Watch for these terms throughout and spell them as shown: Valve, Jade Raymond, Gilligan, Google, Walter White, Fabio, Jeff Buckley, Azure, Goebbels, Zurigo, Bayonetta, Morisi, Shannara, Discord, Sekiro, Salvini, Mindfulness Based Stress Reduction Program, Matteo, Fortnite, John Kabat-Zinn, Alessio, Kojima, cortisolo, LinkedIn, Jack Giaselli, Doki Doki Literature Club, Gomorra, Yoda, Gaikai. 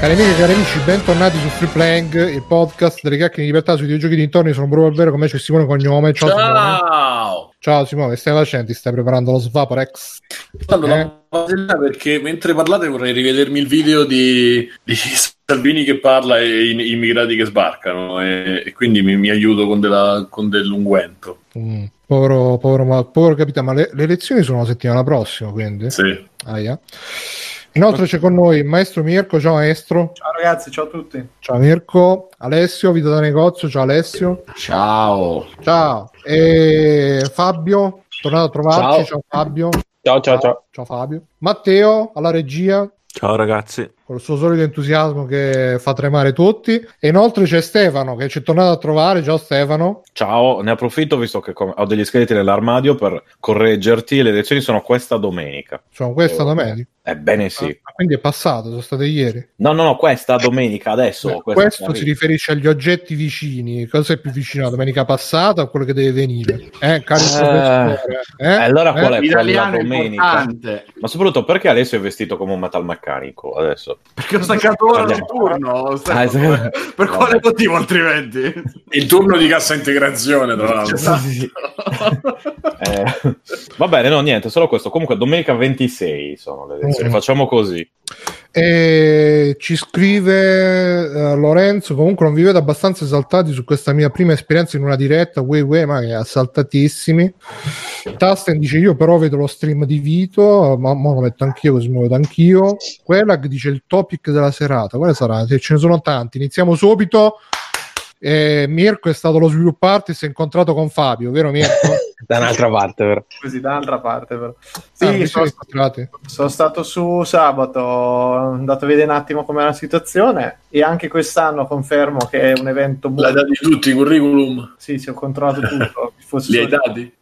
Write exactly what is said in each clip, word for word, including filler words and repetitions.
Cari amiche e cari amici, bentornati su FreePlaying, il podcast delle chiacchiere di libertà sui videogiochi dintorni. Sono Bruno Alvero, con me c'è Simone Cognome. Ciao, ciao Simone. Ciao Simone, stai facendo? Ti stai preparando lo Svaporex? Allora, eh? Basella, perché mentre parlate vorrei rivedermi il video di, di Salvini che parla e i immigrati che sbarcano, e, e quindi mi, mi aiuto con, della, con dell'unguento. Mm, povero, povero, ma, povero capitano, ma le, le elezioni sono la settimana prossima, quindi? Sì. Ah, yeah. Inoltre c'è con noi il maestro Mirko. Ciao maestro. Ciao ragazzi, ciao a tutti. Ciao Mirko. Alessio, vita da negozio. Ciao Alessio. Ciao. Ciao. E Fabio, tornato a trovarci. Ciao, ciao Fabio. Ciao, ciao, ciao, ciao. Ciao Fabio. Matteo, alla regia. Ciao ragazzi. Con il suo solito entusiasmo che fa tremare tutti. E inoltre c'è Stefano che ci è tornato a trovare. Ciao Stefano. Ciao, ne approfitto visto che ho degli scheletri nell'armadio per correggerti. Le elezioni sono questa domenica. Sono questa eh, domenica? Ebbene sì. Ah, quindi è passato, sono state ieri. No, no, no, questa domenica adesso. Beh, questa questo si riferisce agli oggetti vicini. Cosa è più vicino, la domenica passata o quello che deve venire? Eh, caro professore. Eh, eh, allora eh, qual è quella domenica? Importante. Ma soprattutto perché adesso è vestito come un metalmeccanico adesso? Perché ho staccato ora il turno, ah, sì. Per quale no. motivo altrimenti? Il turno di cassa integrazione, tra l'altro. Esatto. eh, va bene, no, niente, solo questo. Comunque domenica ventisei sono le elezioni, mm. facciamo così. E ci scrive uh, Lorenzo: comunque non vi vedo abbastanza esaltati su questa mia prima esperienza in una diretta, we, we, ma che assaltatissimi. Tasten dice: io però vedo lo stream di Vito, ma, ma lo metto anch'io così mi vedo anch'io. Quella che dice il topic della serata, quale sarà? Se ce ne sono tanti, iniziamo subito. Eh, Mirko è stato lo sviluppo artist, si è incontrato con Fabio, vero Mirko? da un'altra parte, vero? Così, da un'altra parte, vero? Sì, ah, sono, stato, sono stato su sabato, sono andato a vedere un attimo com'è la situazione, e anche quest'anno confermo che è un evento molto... L'hai dati tutti i curriculum? Sì, sì, ho controllato tutto. Li hai dati?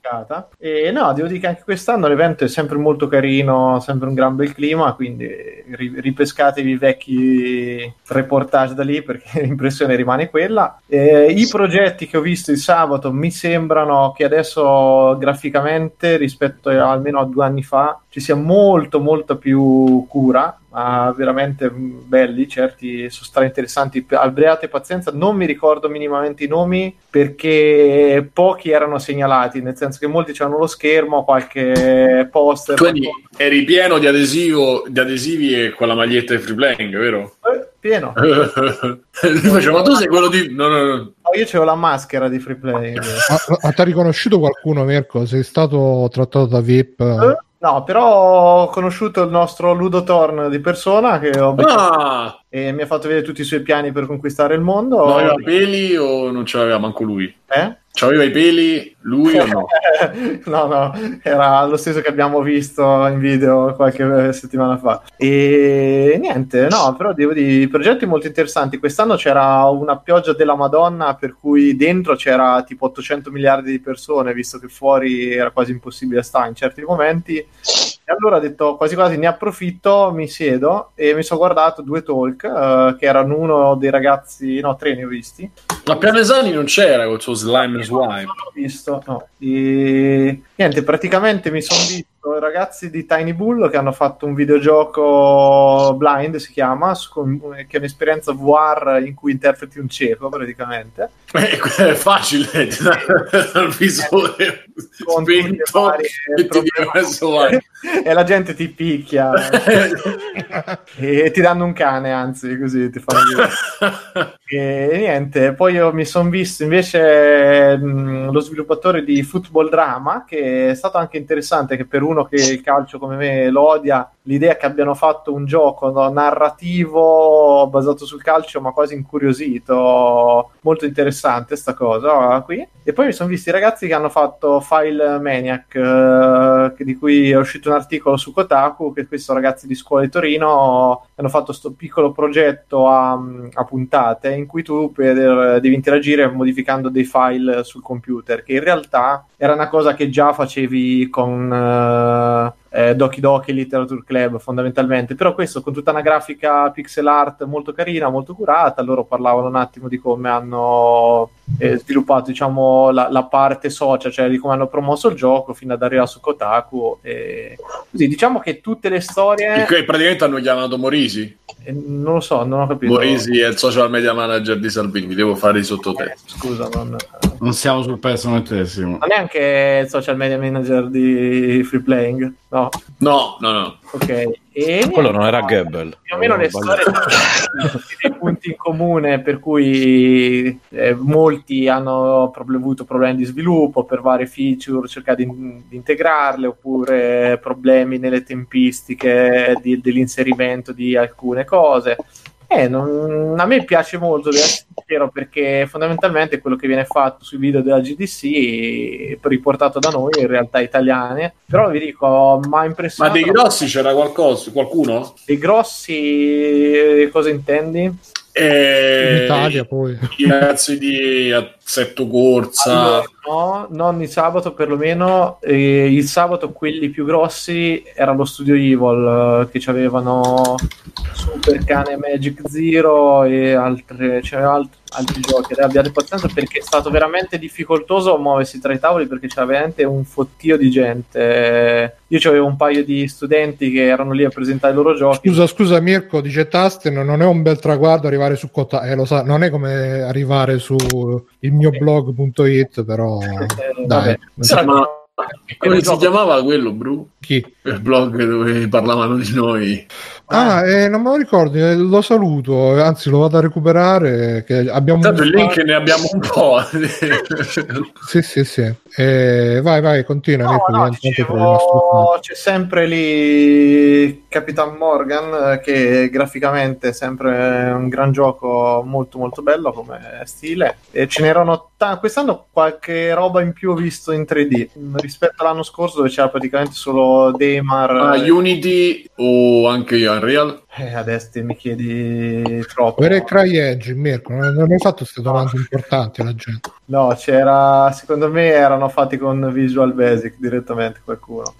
E no, devo dire che anche quest'anno l'evento è sempre molto carino, sempre un gran bel clima, quindi ripescatevi i vecchi reportage da lì perché l'impressione rimane quella. Eh, i progetti che ho visto il sabato mi sembrano che adesso graficamente rispetto a, almeno a due anni fa ci sia molto molto più cura, ma veramente belli, certi sono stati interessanti. Alberate pazienza, non mi ricordo minimamente i nomi perché pochi erano segnalati, nel senso che molti c'erano lo schermo, qualche poster. Quindi qualcosa. Eri pieno di adesivo, di adesivi e con la maglietta di FreePlaying, vero? Eh, pieno. Lui faceva, ma tu sei quello di... No, no, no. Io c'avevo la maschera di FreePlaying. Ma ti ha riconosciuto qualcuno, Mirko? Sei stato trattato da V I P? Eh? No, però ho conosciuto il nostro Ludo Thorn di persona che ho ah! e mi ha fatto vedere tutti i suoi piani per conquistare il mondo. No, aveva i peli o non ce l'aveva manco lui? Eh? C'aveva i peli lui o no? no, no, era lo stesso che abbiamo visto in video qualche settimana fa. E niente, no, però devo dire, progetti molto interessanti. Quest'anno c'era una pioggia della Madonna, per cui dentro c'era tipo ottocento miliardi di persone, visto che fuori era quasi impossibile stare in certi momenti. E allora ho detto quasi quasi ne approfitto, mi siedo e mi sono guardato due talk uh, che erano uno dei ragazzi, no tre ne ho visti. Ma Pianesani non c'era col suo slime slime. Non l'ho visto, no. E... niente, praticamente mi sono visto i ragazzi di Tiny Bull che hanno fatto un videogioco blind, si chiama, che è un'esperienza V R in cui interpreti un cieco praticamente. Eh, è facile, ti dà il visore spento e ti viene messo vai. E la gente ti picchia e ti danno un cane, anzi, così ti fanno dire. E niente, poi io mi sono visto invece mh, lo sviluppatore di Football Drama, che è stato anche interessante, che per uno che il calcio come me lo odia, l'idea che abbiano fatto un gioco no, narrativo basato sul calcio ma quasi incuriosito, molto interessante sta cosa qui. E poi mi sono visti i ragazzi che hanno fatto File Maniac, eh, di cui è uscito un articolo su Kotaku, che questi ragazzi di scuola di Torino hanno fatto questo piccolo progetto a, a puntate in cui tu per, devi interagire modificando dei file sul computer, che in realtà era una cosa che già facevi con uh, eh, Doki Doki Literature Club fondamentalmente, però questo con tutta una grafica pixel art molto carina, molto curata. Loro parlavano un attimo di come hanno eh, sviluppato, diciamo, la, la parte social, cioè di come hanno promosso il gioco fino ad arrivare su Kotaku e così. Diciamo che tutte le storie che praticamente hanno chiamato Morisi, eh, non lo so, non ho capito. Morisi è il social media manager di Salvini, devo fare i sottotesti, eh, scusa, non... non siamo sul personalissimo. Ma neanche il social media manager di FreePlaying? No, no, no, no. Ok, e quello non era Goebbels. Più o meno le storie sono dei punti in comune, per cui eh, molti hanno avuto problemi di sviluppo per varie feature, cercare di, di integrarle, oppure problemi nelle tempistiche di, dell'inserimento di alcune cose. Eh, non, a me piace molto, perché fondamentalmente quello che viene fatto sui video della G D C riportato da noi in realtà italiane, però vi dico, mi ha impressionato. Ma dei grossi c'era qualcosa, qualcuno? Dei grossi, cosa intendi? E... in Italia poi i ragazzi di Assetto Corsa, allora, no, non il sabato perlomeno, eh, il sabato quelli più grossi era lo studio Evil, eh, che c'avevano Supercane, Magic Zero e altre, c'erano altri, altri giochi. Abbiate pazienza perché è stato veramente difficoltoso muoversi tra i tavoli, perché c'era veramente un fottio di gente. Io c'avevo un paio di studenti che erano lì a presentare i loro giochi. Scusa, scusa Mirko, dice Tasten, non è un bel traguardo arrivare su Cota, eh, lo sa, non è come arrivare su il mio blog.it, però eh, dai. Sì, ma come si chiamava quello, Bru? Chi? Il blog dove parlavano di noi. Ah, eh, non me lo ricordo, lo saluto, anzi lo vado a recuperare. Che abbiamo tanto il link, ne abbiamo un po'. Sì, sì, sì. Eh, vai, vai, continua. No, no, dicevo, c'è sempre lì Capitan Morgan, che graficamente è sempre un gran gioco, molto molto bello come stile. E ce n'erano t- quest'anno qualche roba in più ho visto in tre D rispetto all'anno scorso, dove c'era praticamente solo Daymar. Ah, e... Unity o anche io. Real? Eh, adesso mi chiedi troppo. Per Cryedge, Mirko, non hai fatto queste domande importanti alla gente. No, c'era, secondo me erano fatti con Visual Basic direttamente qualcuno.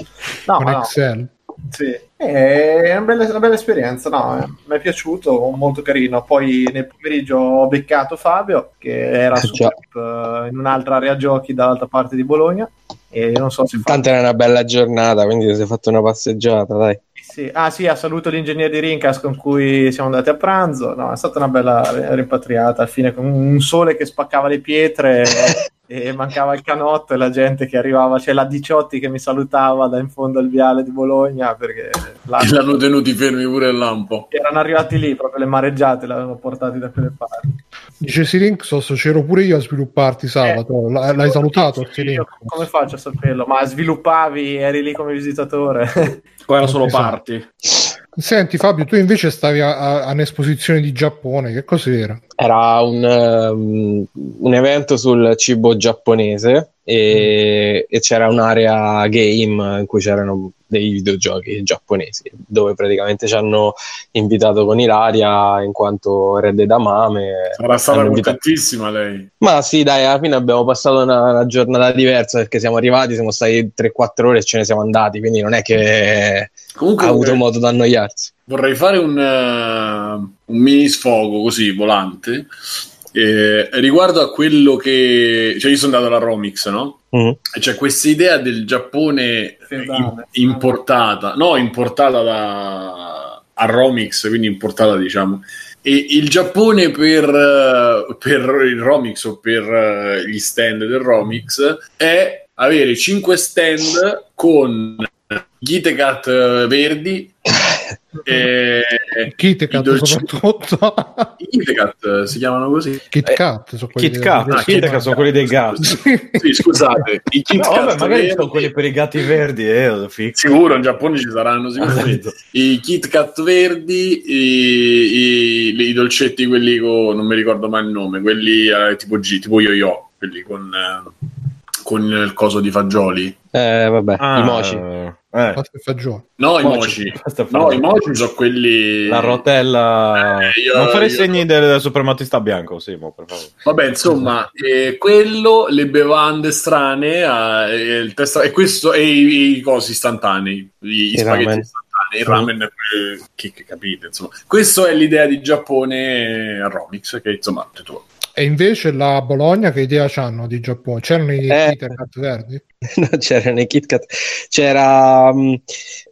No, con no. Excel. Sì, è una bella, una bella esperienza, no? Eh. Mi è piaciuto, molto carino. Poi nel pomeriggio ho beccato Fabio, che era su in un'altra area giochi dall'altra parte di Bologna. E non so se tanto fa... era una bella giornata, quindi si è fatto una passeggiata, dai. Sì. Ah sì, saluto l'ingegnere di Rincas con cui siamo andati a pranzo. No, è stata una bella rimpatriata, al fine con un sole che spaccava le pietre e mancava il canotto e la gente che arrivava, c'è la Diciotti che mi salutava da in fondo al viale di Bologna, perché l'hanno tenuti fermi pure il lampo. Erano arrivati lì, proprio le mareggiate l'avevano portati da quelle parti. Dice Sirinxos, c'ero pure io a svilupparti sabato, eh, l'hai, l'hai salutato? Io, come faccio a saperlo? Ma sviluppavi, eri lì come visitatore? O era solo esatto. Party? Senti Fabio, tu invece stavi a, a, a un'esposizione di Giappone, che cos'era? Era un, um, un evento sul cibo giapponese e, mm. e c'era un'area game in cui c'erano dei videogiochi giapponesi, dove praticamente ci hanno invitato con Ilaria in quanto re d'amame. Sarà stata contentissima lei. Ma sì dai, alla fine abbiamo passato una, una giornata diversa, perché siamo arrivati, siamo stati tre quattro ore e ce ne siamo andati, quindi non è che... Comunque, ha avuto modo da annoiarsi. Vorrei fare un, uh, un mini sfogo così volante eh, riguardo a quello che, cioè, io sono andato alla Romix, no? Mm-hmm. E c'è questa idea del Giappone in, importata, no, importata da a Romix, quindi importata, diciamo. E il Giappone per, per il Romix o per gli stand del Romix è avere cinque stand con Kit-Kat verdi e Kit-Kat dolci... soprattutto Kit-Kat si chiamano così, Kit-Kat sono quelli, Kit-Kat, dei... ah, Kit-Kat sono quelli dei gatti. Sì, scusate, i Kit-Kat no, magari verdi... sono quelli per i gatti verdi, eh, sicuro in Giappone ci saranno sicuramente i Kit-Kat verdi, i, i, i dolcetti quelli con, non mi ricordo mai il nome, quelli eh, tipo G, tipo yo-yo, quelli con eh, con il coso di fagioli, eh, vabbè, ah, i mochi. Eh. Pasta e fagioli. No, i mochi. No, i mochi sono quelli. La rotella. Eh, io, non fare i segni io... del, del suprematista bianco, Simo, per favore. Vabbè, insomma, eh, quello, le bevande strane, eh, il testa... e questo e i, i cosi istantanei, gli e spaghetti ramen. istantanei, il ramen, eh, che, che capite, insomma. Questa è l'idea di Giappone a Romix, che insomma, è tuo. E invece la Bologna che idea c'hanno di Giappone? C'erano i eh, Kit Kat verdi? No, c'erano i Kit Kat. C'era um,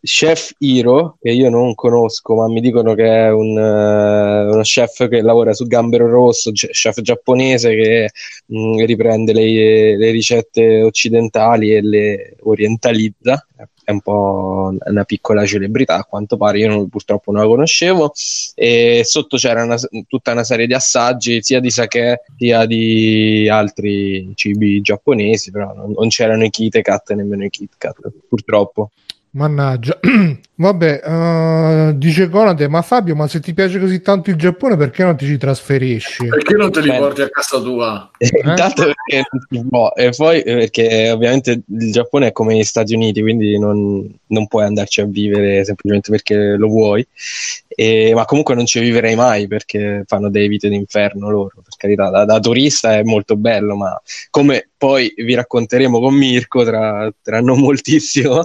Chef Hiro, che io non conosco, ma mi dicono che è un, uh, uno chef che lavora su Gambero Rosso, gi- chef giapponese che mh, riprende le, le ricette occidentali e le orientalizza. È un po' una piccola celebrità, a quanto pare, io non, purtroppo non la conoscevo. E sotto c'era una, tutta una serie di assaggi, sia di sake sia di altri cibi giapponesi, però non, non c'erano i Kit Kat, nemmeno i Kit Kat, purtroppo. Mannaggia. Vabbè, uh, dice Conate, ma Fabio, ma se ti piace così tanto il Giappone, perché non ti ci trasferisci? Perché non te li Beh, porti a casa tua? Eh? Intanto perché no, e poi perché ovviamente il Giappone è come gli Stati Uniti, quindi non, non puoi andarci a vivere semplicemente perché lo vuoi, e, ma comunque non ci viverei mai perché fanno delle vite d'inferno loro, per carità, da, da turista è molto bello, ma come poi vi racconteremo con Mirko tra, tra non moltissimo,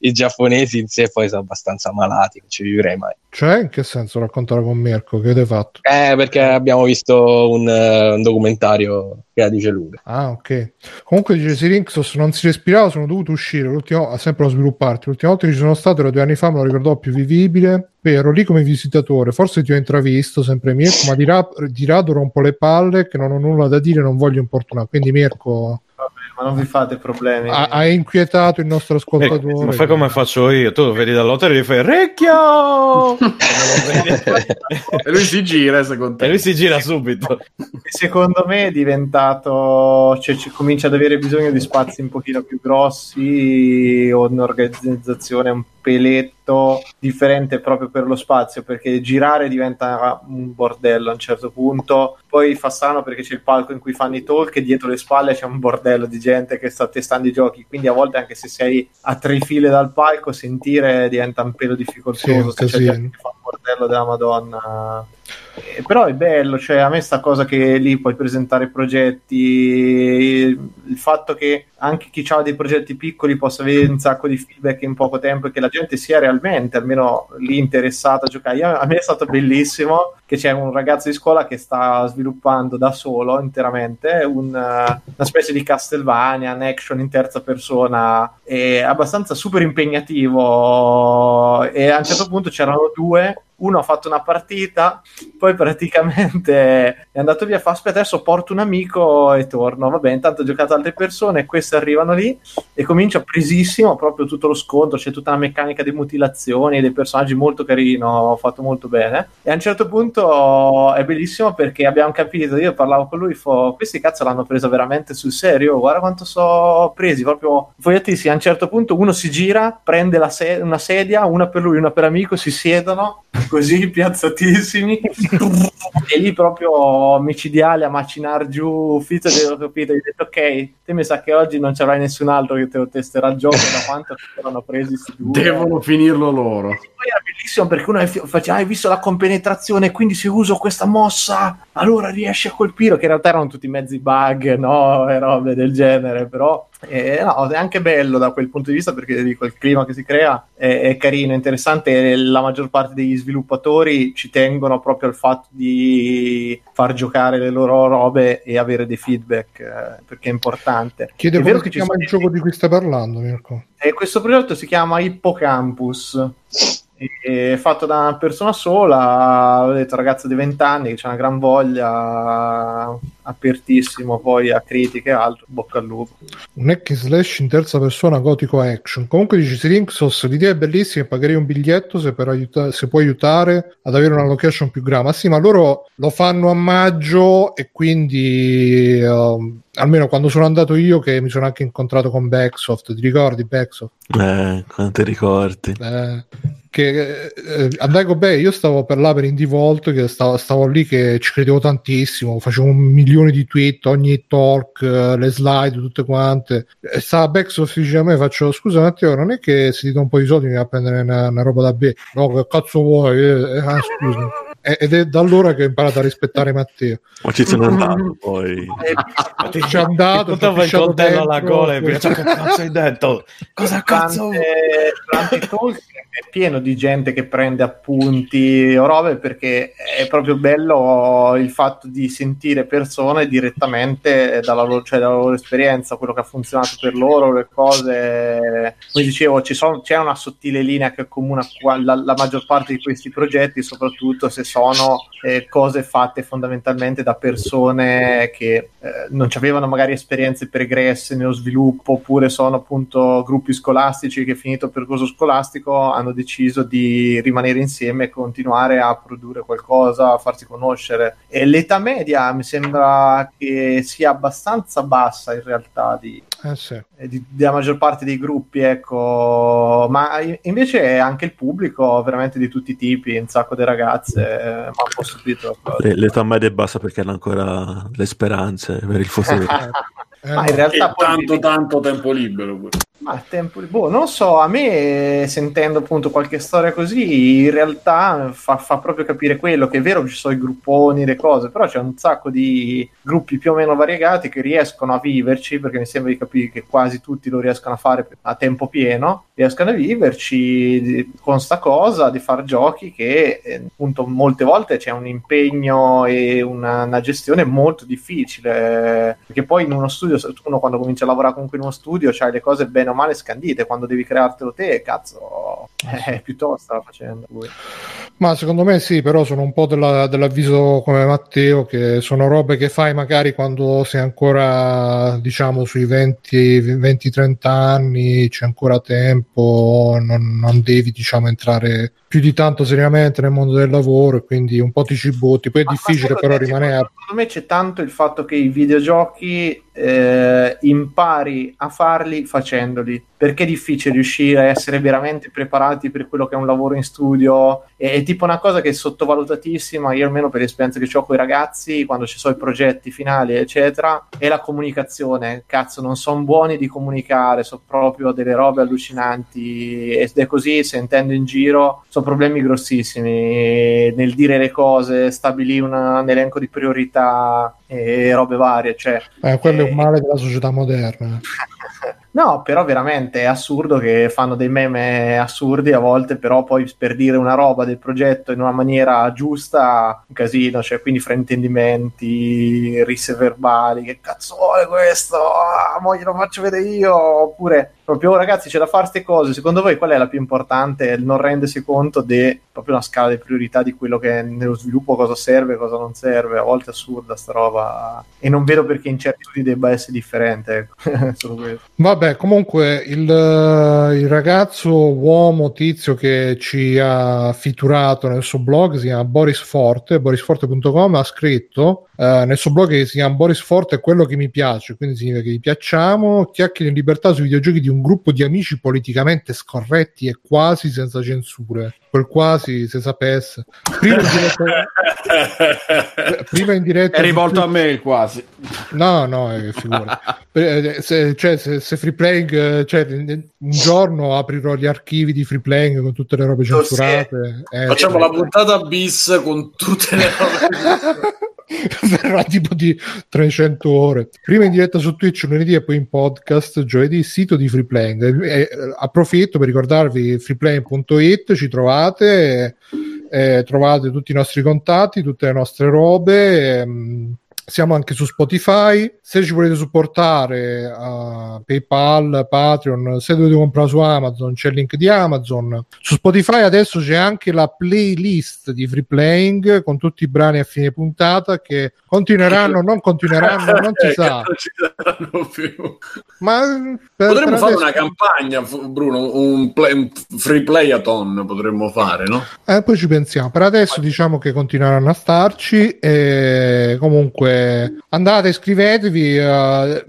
i giapponesi in sé poi sono abbastanza malati, non ci vivrei mai. Cioè, in che senso raccontare con Mirko? Che avete fatto? Eh, perché abbiamo visto un, uh, un documentario che la dice lunga. Ah, ok. Comunque dice Sirinxos, non si respirava, sono dovuto uscire, l'ultima, sempre a svilupparti, l'ultima volta che ci sono stato era due anni fa, me lo ricordavo più vivibile. Beh, ero lì come visitatore, forse ti ho intravisto, sempre Mirko, ma di, rap, di rado rompo le palle, che non ho nulla da dire, non voglio importunare, quindi Mirko... Ma non vi fate problemi. Ha, ha inquietato il nostro ascoltatore. Ma fai come faccio io, tu lo vedi dall'hotel e gli fai Recchio! E lui si gira, secondo te. E lui si gira subito. Secondo me è diventato, cioè, comincia ad avere bisogno di spazi un pochino più grossi o un'organizzazione un peletto differente proprio per lo spazio, perché girare diventa un bordello a un certo punto. Poi fa strano perché c'è il palco in cui fanno i talk e dietro le spalle c'è un bordello di gente che sta testando i giochi, quindi a volte anche se sei a tre file dal palco sentire diventa un pelo difficoltoso, sì, se c'è gente che fa un bordello della Madonna. Eh, però è bello, cioè a me sta cosa che lì puoi presentare progetti, il fatto che anche chi ha dei progetti piccoli possa avere un sacco di feedback in poco tempo e che la gente sia realmente almeno lì interessata a giocare. Io, a me è stato bellissimo che c'è un ragazzo di scuola che sta sviluppando da solo interamente un, una specie di Castlevania, un action in terza persona, è abbastanza super impegnativo e a un certo punto c'erano due, uno ha fatto una partita, poi praticamente è andato via, fa aspetta adesso porto un amico e torno, vabbè intanto ho giocato altre persone, queste arrivano lì e comincia presissimo proprio tutto lo scontro, c'è tutta la meccanica di mutilazioni dei personaggi molto carino, fatto molto bene, e a un certo punto è bellissimo perché abbiamo capito, io parlavo con lui, fo, questi cazzo l'hanno presa veramente sul serio, guarda quanto so presi, proprio fogliatissimi, a un certo punto uno si gira, prende la se- una sedia, una per lui, una per amico, si siedono così piazzatissimi e lì proprio micidiale a macinare giù Fizzo, te l'ho capito, hai detto ok, te mi sa che oggi non c'avrai nessun altro che te lo testerà il gioco, da quanto erano presi due, devono finirlo loro. E poi era bellissimo perché uno faceva, hai visto la compenetrazione, quindi se uso questa mossa allora riesci a colpirlo, che in realtà erano tutti mezzi bug, no, e robe del genere, però eh, no, è anche bello da quel punto di vista perché dico, il clima che si crea è, è carino, interessante, e la maggior parte degli sviluppatori ci tengono proprio al fatto di far giocare le loro robe e avere dei feedback, eh, perché è importante. Chiede come si chiama il gioco di cui stai parlando, Mirko? Eh, questo progetto si chiama Hippocampus, è fatto da una persona sola, ho detto ragazzo di venti anni che c'ha una gran voglia, apertissimo poi a critiche e altro, bocca al lupo. Un hack and slash in terza persona gotico action. Comunque dice Sirinxos, l'idea è bellissima, pagherei un biglietto se, per aiuta- se può aiutare ad avere una location più grande. Ma sì, ma loro lo fanno a maggio e quindi um, almeno quando sono andato io, che mi sono anche incontrato con Backsoft, ti ricordi Backsoft? Eh, quanti ricordi? Eh, che eh, andai con Beh, io stavo per là per Indivolto, che stavo, stavo lì che ci credevo tantissimo, facevo un milione milioni di tweet, ogni talk, le slide, tutte quante. Sta Backsoft dice a me, faccio, scusa Matteo, non è che se ti do un po' di soldi mi va a prendere una, una roba da B? No, che cazzo vuoi? Eh, eh, scusa. Ed è da allora che ho imparato a rispettare Matteo. Ma ci sono andato poi. Ti ci sono andato. Ti fai il coltello alla gola e cioè, che cazzo hai detto? Cosa cazzo? Durante talk è pieno di gente che prende appunti o robe, perché è proprio bello il fatto di sentire persone direttamente dalla loro, cioè dalla loro esperienza, quello che ha funzionato per loro, le cose. Come dicevo, ci sono, c'è una sottile linea che accomuna la, la maggior parte di questi progetti, soprattutto se sono eh, cose fatte fondamentalmente da persone che eh, non avevano magari esperienze pregresse nello sviluppo, oppure sono appunto gruppi scolastici che, finito il percorso scolastico, hanno deciso di rimanere insieme e continuare a produrre qualcosa, a farsi conoscere. E l'età media mi sembra che sia abbastanza bassa in realtà di... Eh sì. Di, della maggior parte dei gruppi, ecco, ma invece anche il pubblico veramente di tutti i tipi, un sacco di ragazze, eh, ma ho subito l'età media è bassa perché hanno ancora le speranze per il futuro. Eh, ma in realtà poi tanto, mi... tanto tempo libero. Pure. Ma tempo libero, boh, non so, a me, sentendo appunto qualche storia così, in realtà fa, fa proprio capire quello, che è vero che ci sono i grupponi, le cose, però c'è un sacco di gruppi più o meno variegati che riescono a viverci, perché mi sembra di capire che quasi tutti lo riescono a fare a tempo pieno, riescono a viverci con sta cosa di far giochi che eh, appunto molte volte c'è un impegno e una, una gestione molto difficile, perché poi in uno studio, uno quando comincia a lavorare comunque in uno studio c'hai le cose bene o male scandite, quando devi creartelo te, cazzo, eh, piuttosto stava facendo lui. Ma secondo me sì, però sono un po' della, dell'avviso come Matteo, che sono robe che fai magari quando sei ancora, diciamo, sui venti trenta anni, c'è ancora tempo, non, non devi, diciamo, entrare più di tanto seriamente nel mondo del lavoro, e quindi un po' ti cibotti, poi è ma difficile però rimanere. Secondo me c'è tanto il fatto che i videogiochi eh, impari a farli facendoli, perché è difficile riuscire a essere veramente preparati per quello che è un lavoro in studio. È, è tipo una cosa che è sottovalutatissima, io almeno per l'esperienza che ho con i ragazzi, quando ci sono i progetti finali eccetera, è la comunicazione. Cazzo, non sono buoni di comunicare, sono proprio delle robe allucinanti, ed è così, sentendo in giro, sono problemi grossissimi nel dire le cose, stabilì una, un elenco di priorità e robe varie, cioè eh, quello eh, è un male della società moderna. No, però veramente è assurdo che fanno dei meme assurdi a volte, però poi per dire una roba del progetto in una maniera giusta, un casino, cioè quindi fraintendimenti, risse verbali, che cazzo vuole questo? Ah, mo glielo faccio vedere io, oppure proprio, oh, ragazzi, c'è da fare ste cose, secondo voi qual è la più importante? Il non rendersi conto di proprio una scala di priorità di quello che è nello sviluppo, cosa serve, cosa non serve, a volte è assurda sta roba, e non vedo perché in certi studi debba essere differente, ecco. Solo questo. Vabbè. Beh, comunque il, il ragazzo uomo tizio che ci ha fiturato nel suo blog si chiama Boris Forte, boris forte punto com, ha scritto eh, nel suo blog che si chiama Boris Forte è quello che mi piace, quindi significa che gli piacciamo, chiacchiere in libertà sui videogiochi di un gruppo di amici politicamente scorretti e quasi senza censure. Quel quasi, se sapesse. Prima in diretta, prima in diretta è rivolto su... a me il quasi. No, no, eh, figura. Se, cioè, se, se FreePlaying, cioè, un giorno aprirò gli archivi di FreePlaying con tutte le robe censurate. Eh, Facciamo la puntata bis con tutte le robe. Verrà tipo di trecento ore. Prima in diretta su Twitch lunedì e poi in podcast giovedì, sito di FreePlaying. Eh, approfitto per ricordarvi freeplaying punto it, ci trovate, eh, trovate tutti i nostri contatti, tutte le nostre robe. Ehm, siamo anche su Spotify, se ci volete supportare uh, PayPal, Patreon, se dovete comprare su Amazon c'è il link di Amazon. Su Spotify adesso c'è anche la playlist di FreePlaying con tutti i brani a fine puntata che continueranno, non continueranno, non si sa, non ci saranno più. Ma per, potremmo per fare adesso... una campagna, Bruno, un, play, un free playathon potremmo fare, no? Eh, poi ci pensiamo, per adesso diciamo che continueranno a starci, e comunque andate, iscrivetevi. Uh,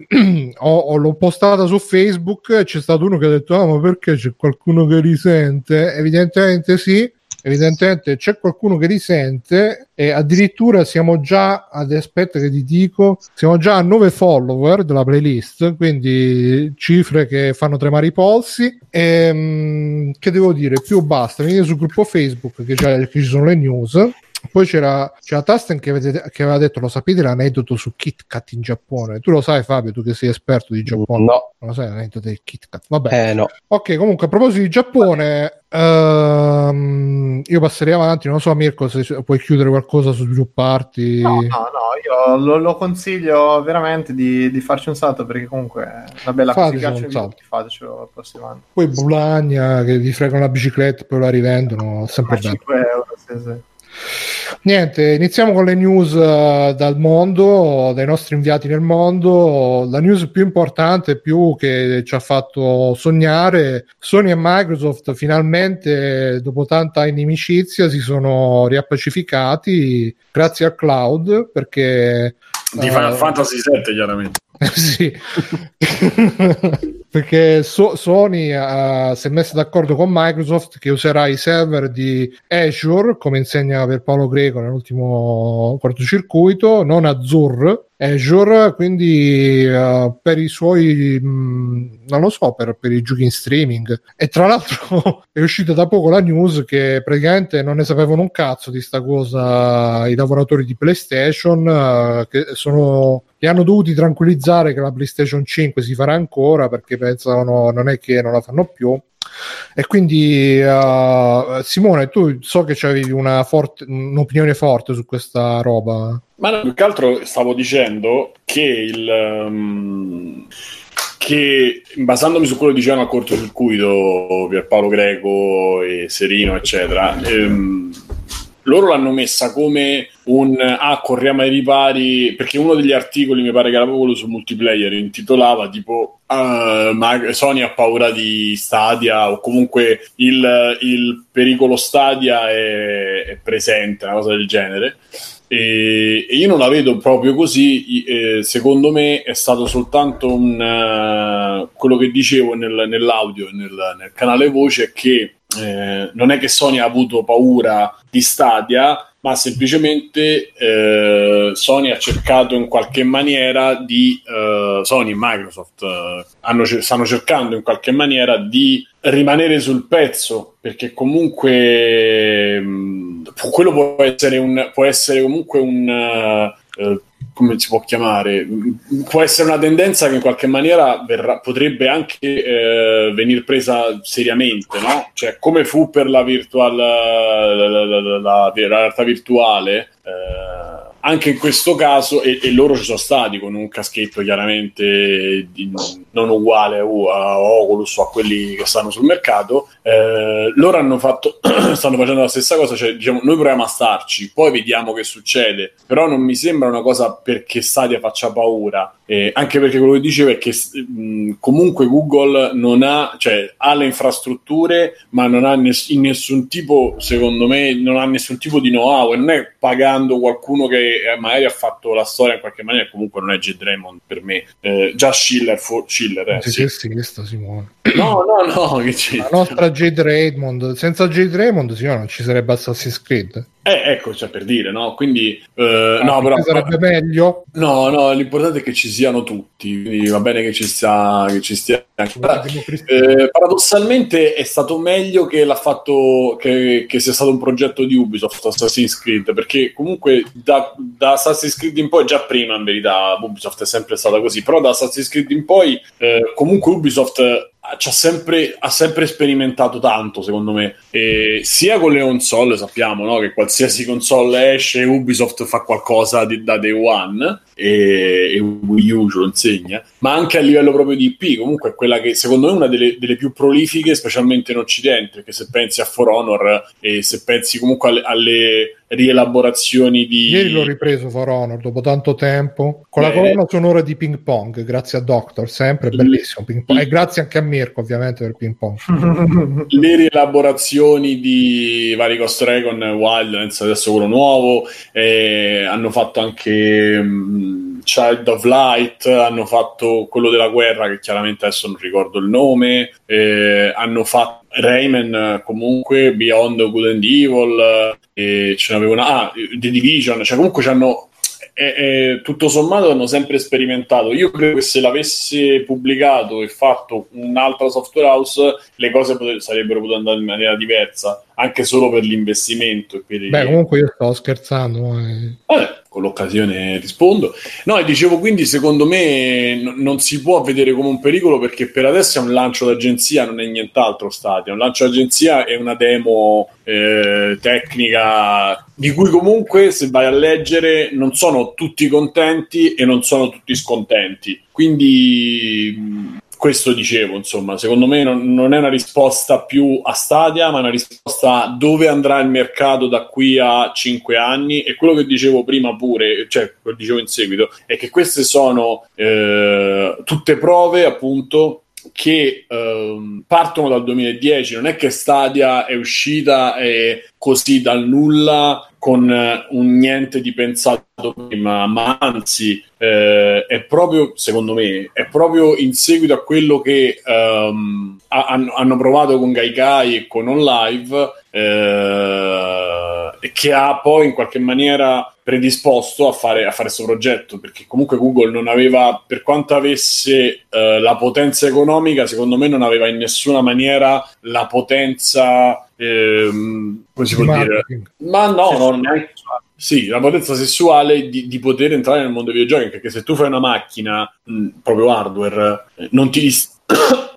ho, ho, l'ho postata su Facebook, c'è stato uno che ha detto ah, ma perché c'è qualcuno che risente? Evidentemente sì. evidentemente c'è qualcuno che risente, e addirittura siamo già ad, aspetta che ti dico, siamo già a nove follower della playlist, quindi cifre che fanno tremare i polsi. E, che devo dire, più basta, venite sul gruppo Facebook che, già, che ci sono le news. Poi c'era, c'era Tasten che, avete, che aveva detto, lo sapete l'aneddoto su KitKat in Giappone? Tu lo sai, Fabio, tu che sei esperto di Giappone? No. Non lo sai l'aneddoto del KitKat? Vabbè. Eh, no. Ok, comunque a proposito di Giappone, ehm, io passerei avanti, non so Mirko se puoi chiudere qualcosa, svilupparti. No, no, no, io lo, lo consiglio veramente di, di farci un salto, perché comunque vabbè, la cazzo che fatecelo al prossimo anno. Poi Bologna che vi fregano la bicicletta, poi la rivendono, sempre bello. cinque euro, sì, sì. Niente, iniziamo con le news uh, dal mondo, dai nostri inviati nel mondo. La news più importante, più che ci ha fatto sognare: Sony e Microsoft finalmente, dopo tanta inimicizia, si sono riappacificati grazie al cloud, perché di uh, Final Fantasy sette chiaramente. Sì. Perché so- Sony uh, si è messa d'accordo con Microsoft che userà i server di Azure, come insegna per Paolo Greco nell'ultimo cortocircuito, non Azure, Azure, quindi uh, per i suoi mh, non lo so, per, per i giochi in streaming. E tra l'altro è uscita da poco la news che praticamente non ne sapevano un cazzo di sta cosa i lavoratori di PlayStation, uh, che sono... li hanno dovuti tranquillizzare che la PlayStation cinque si farà ancora, perché pensavano non è che non la fanno più. E quindi uh, Simone, tu so che c'avevi una forte, un'opinione forte su questa roba. Ma no, più che altro stavo dicendo che il... Um... che basandomi su quello che dicevano a cortocircuito Pierpaolo Greco e Serino eccetera, ehm, loro l'hanno messa come un ah corriamo ai ripari, perché uno degli articoli, mi pare che era quello su Multiplayer, intitolava tipo uh, ma Sony ha paura di Stadia, o comunque il, il pericolo Stadia è, è presente, una cosa del genere. E io non la vedo proprio così, eh, secondo me è stato soltanto un uh, quello che dicevo nel, nell'audio, nel, nel canale voce, che eh, non è che Sony ha avuto paura di Stadia, ma semplicemente eh, Sony ha cercato in qualche maniera di eh, Sony e Microsoft eh, hanno, stanno cercando in qualche maniera di rimanere sul pezzo, perché comunque mh, quello può essere un può essere comunque un uh, uh, come si può chiamare, può essere una tendenza che in qualche maniera verrà, potrebbe anche eh, venir presa seriamente, no? Cioè, come fu per la, virtual, la, la, la, la, la realtà virtuale, eh, anche in questo caso, e, e loro ci sono stati con un caschetto chiaramente di, non uguale uh, a Oculus o a quelli che stanno sul mercato, eh, loro hanno fatto stanno facendo la stessa cosa, cioè diciamo noi proviamo a starci, poi vediamo che succede, però non mi sembra una cosa perché Stadia faccia paura, eh, anche perché quello che dicevo è che mh, comunque Google non ha, cioè ha le infrastrutture, ma non ha ness- in nessun tipo, secondo me, non ha nessun tipo di know-how, e non è pagando qualcuno che magari ha fatto la storia in qualche maniera, comunque non è Jade Raymond per me, eh, già Schiller, for, Schiller eh, sì. Questo, Simone. No, no, no, che c'è? La nostra Jade Raymond, senza Jade Raymond signora, non ci sarebbe Assassin's Creed. Eh, ecco, cioè per dire, no? Quindi eh, ah, no, però sarebbe meglio. No, no, l'importante è che ci siano tutti, quindi va bene che ci sia, che ci stia. Eh, paradossalmente è stato meglio che l'ha fatto, che, che sia stato un progetto di Ubisoft Assassin's Creed, perché comunque da, da Assassin's Creed in poi, già prima in verità Ubisoft è sempre stata così, però da Assassin's Creed in poi eh, comunque Ubisoft c'ha sempre, ha sempre sperimentato tanto, secondo me, e sia con le console, sappiamo, no? Che qualsiasi console esce Ubisoft fa qualcosa di, da day one, e, e Wii U ce lo insegna, ma anche a livello proprio di I P, comunque è quella che secondo me è una delle, delle più prolifiche, specialmente in Occidente, perché se pensi a For Honor e se pensi comunque alle, alle rielaborazioni di... Ieri l'ho ripreso For Honor dopo tanto tempo con Beh, la colonna sonora di Ping Pong, grazie a Doctor, sempre bellissimo Ping Pong, e grazie anche a Mirko ovviamente per Ping Pong. Le rielaborazioni di vari Ghost Recon, Wildlands, adesso quello nuovo, eh, hanno fatto anche mh, Child of Light, hanno fatto quello della guerra che chiaramente adesso non ricordo il nome, eh, hanno fatto Rayman comunque, Beyond Good and Evil, e ce n'aveva una, ah, The Division, cioè comunque ci hanno, e, e, tutto sommato hanno sempre sperimentato. Io credo che se l'avesse pubblicato e fatto un'altra software house le cose pot- sarebbero potute andare in maniera diversa, anche solo per l'investimento e per il... Beh, comunque io stavo scherzando, eh. Vabbè, con l'occasione rispondo. No, e dicevo, quindi secondo me n- non si può vedere come un pericolo, perché per adesso è un lancio d'agenzia, non è nient'altro. Stadia è un lancio d'agenzia, è una demo eh, tecnica di cui comunque, se vai a leggere, non sono tutti contenti e non sono tutti scontenti, quindi questo dicevo, insomma, secondo me non, non è una risposta più a Stadia, ma è una risposta a dove andrà il mercato da qui a cinque anni. E quello che dicevo prima pure, cioè lo dicevo in seguito, è che queste sono eh, tutte prove, appunto, che ehm, partono dal duemiladieci. Non è che Stadia è uscita e così dal nulla, con un niente di pensato prima, ma anzi eh, è proprio, secondo me, è proprio in seguito a quello che um, ha, hanno provato con Gaikai e con OnLive, eh, che ha poi in qualche maniera predisposto a fare a fare questo progetto, perché comunque Google non aveva, per quanto avesse eh, la potenza economica, secondo me non aveva in nessuna maniera la potenza... Ehm, come si può dire? Ma no, non neanche. Sì, la potenza sessuale di, di poter entrare nel mondo dei videogiochi, perché se tu fai una macchina, mh, proprio hardware, non ti dis-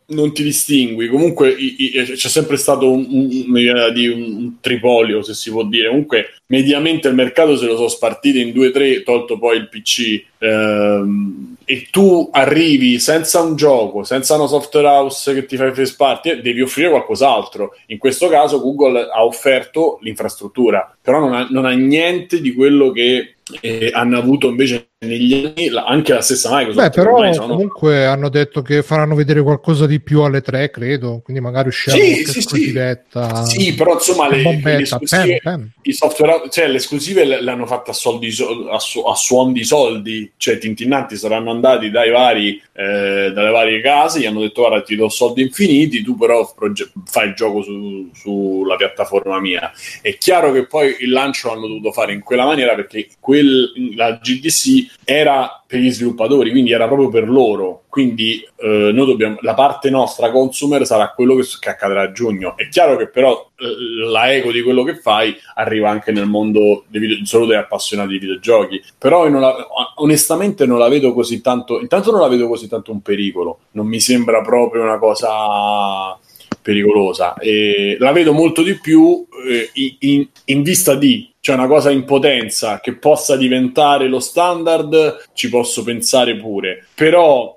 non ti distingui. Comunque i, i, c'è sempre stato un, un, un, un tripolio, se si può dire. Comunque mediamente il mercato se lo sono spartito in due tre, tolto poi il P C, ehm, e tu arrivi senza un gioco, senza una software house che ti fa first party, devi offrire qualcos'altro. In questo caso Google ha offerto l'infrastruttura, però non ha, non ha niente di quello che eh, hanno avuto invece negli anni la, anche la stessa Microsoft. Beh, però sono... comunque hanno detto che faranno vedere qualcosa di più alle tre, credo, quindi magari uscirà sì, sì, sì. diretta. Sì, però insomma le, bombetta, le esclusive, pen, pen. i software, cioè le esclusive l'hanno fatta a soldi, a, su, a suon di soldi, cioè tintinnanti saranno andati dai vari eh, dalle varie case, gli hanno detto guarda ti do soldi infiniti, tu però proge- fai il gioco su, sulla piattaforma mia. È chiaro che poi il lancio l'hanno dovuto fare in quella maniera, perché quel, la G D C era per gli sviluppatori, quindi era proprio per loro, quindi eh, noi dobbiamo, la parte nostra consumer sarà quello che, che accadrà a giugno. È chiaro che però eh, la eco di quello che fai arriva anche nel mondo dei video, solo degli appassionati di videogiochi, però non la, onestamente non la vedo così tanto, intanto non la vedo così tanto un pericolo, non mi sembra proprio una cosa pericolosa, e la vedo molto di più eh, in, in vista di, c'è una cosa in potenza che possa diventare lo standard, ci posso pensare pure, però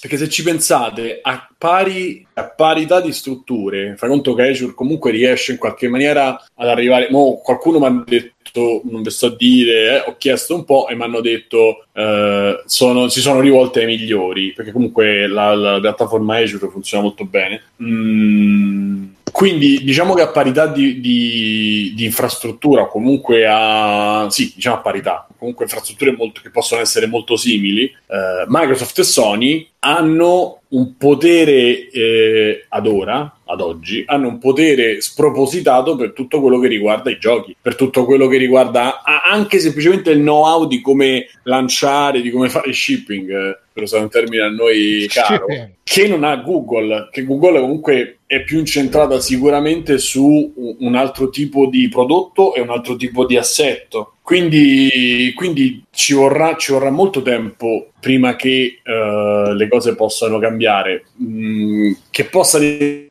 perché se ci pensate a pari a parità di strutture, fai conto che Azure comunque riesce in qualche maniera ad arrivare. Mo qualcuno mi ha detto, non vi sto a dire, eh, ho chiesto un po' e mi hanno detto eh, sono, si sono rivolte ai migliori, perché comunque la, la piattaforma Azure funziona molto bene. Mm. Quindi diciamo che a parità di, di, di infrastruttura, comunque a sì, diciamo a parità, comunque infrastrutture molto, che possono essere molto simili, eh, Microsoft e Sony hanno un potere eh, ad ora, ad oggi, hanno un potere spropositato per tutto quello che riguarda i giochi, per tutto quello che riguarda anche semplicemente il know-how di come lanciare, di come fare shipping, per usare un termine a noi caro, che non ha Google, che Google comunque è più incentrata sicuramente su un altro tipo di prodotto e un altro tipo di assetto. Quindi, quindi ci vorrà, ci vorrà molto tempo prima che uh, le cose possano cambiare, mm, che possa diventare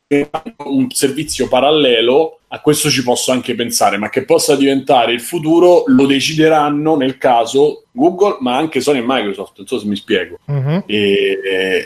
un servizio parallelo. A questo ci posso anche pensare, ma che possa diventare il futuro lo decideranno nel caso Google, ma anche Sony e Microsoft, non so se mi spiego. Uh-huh. E,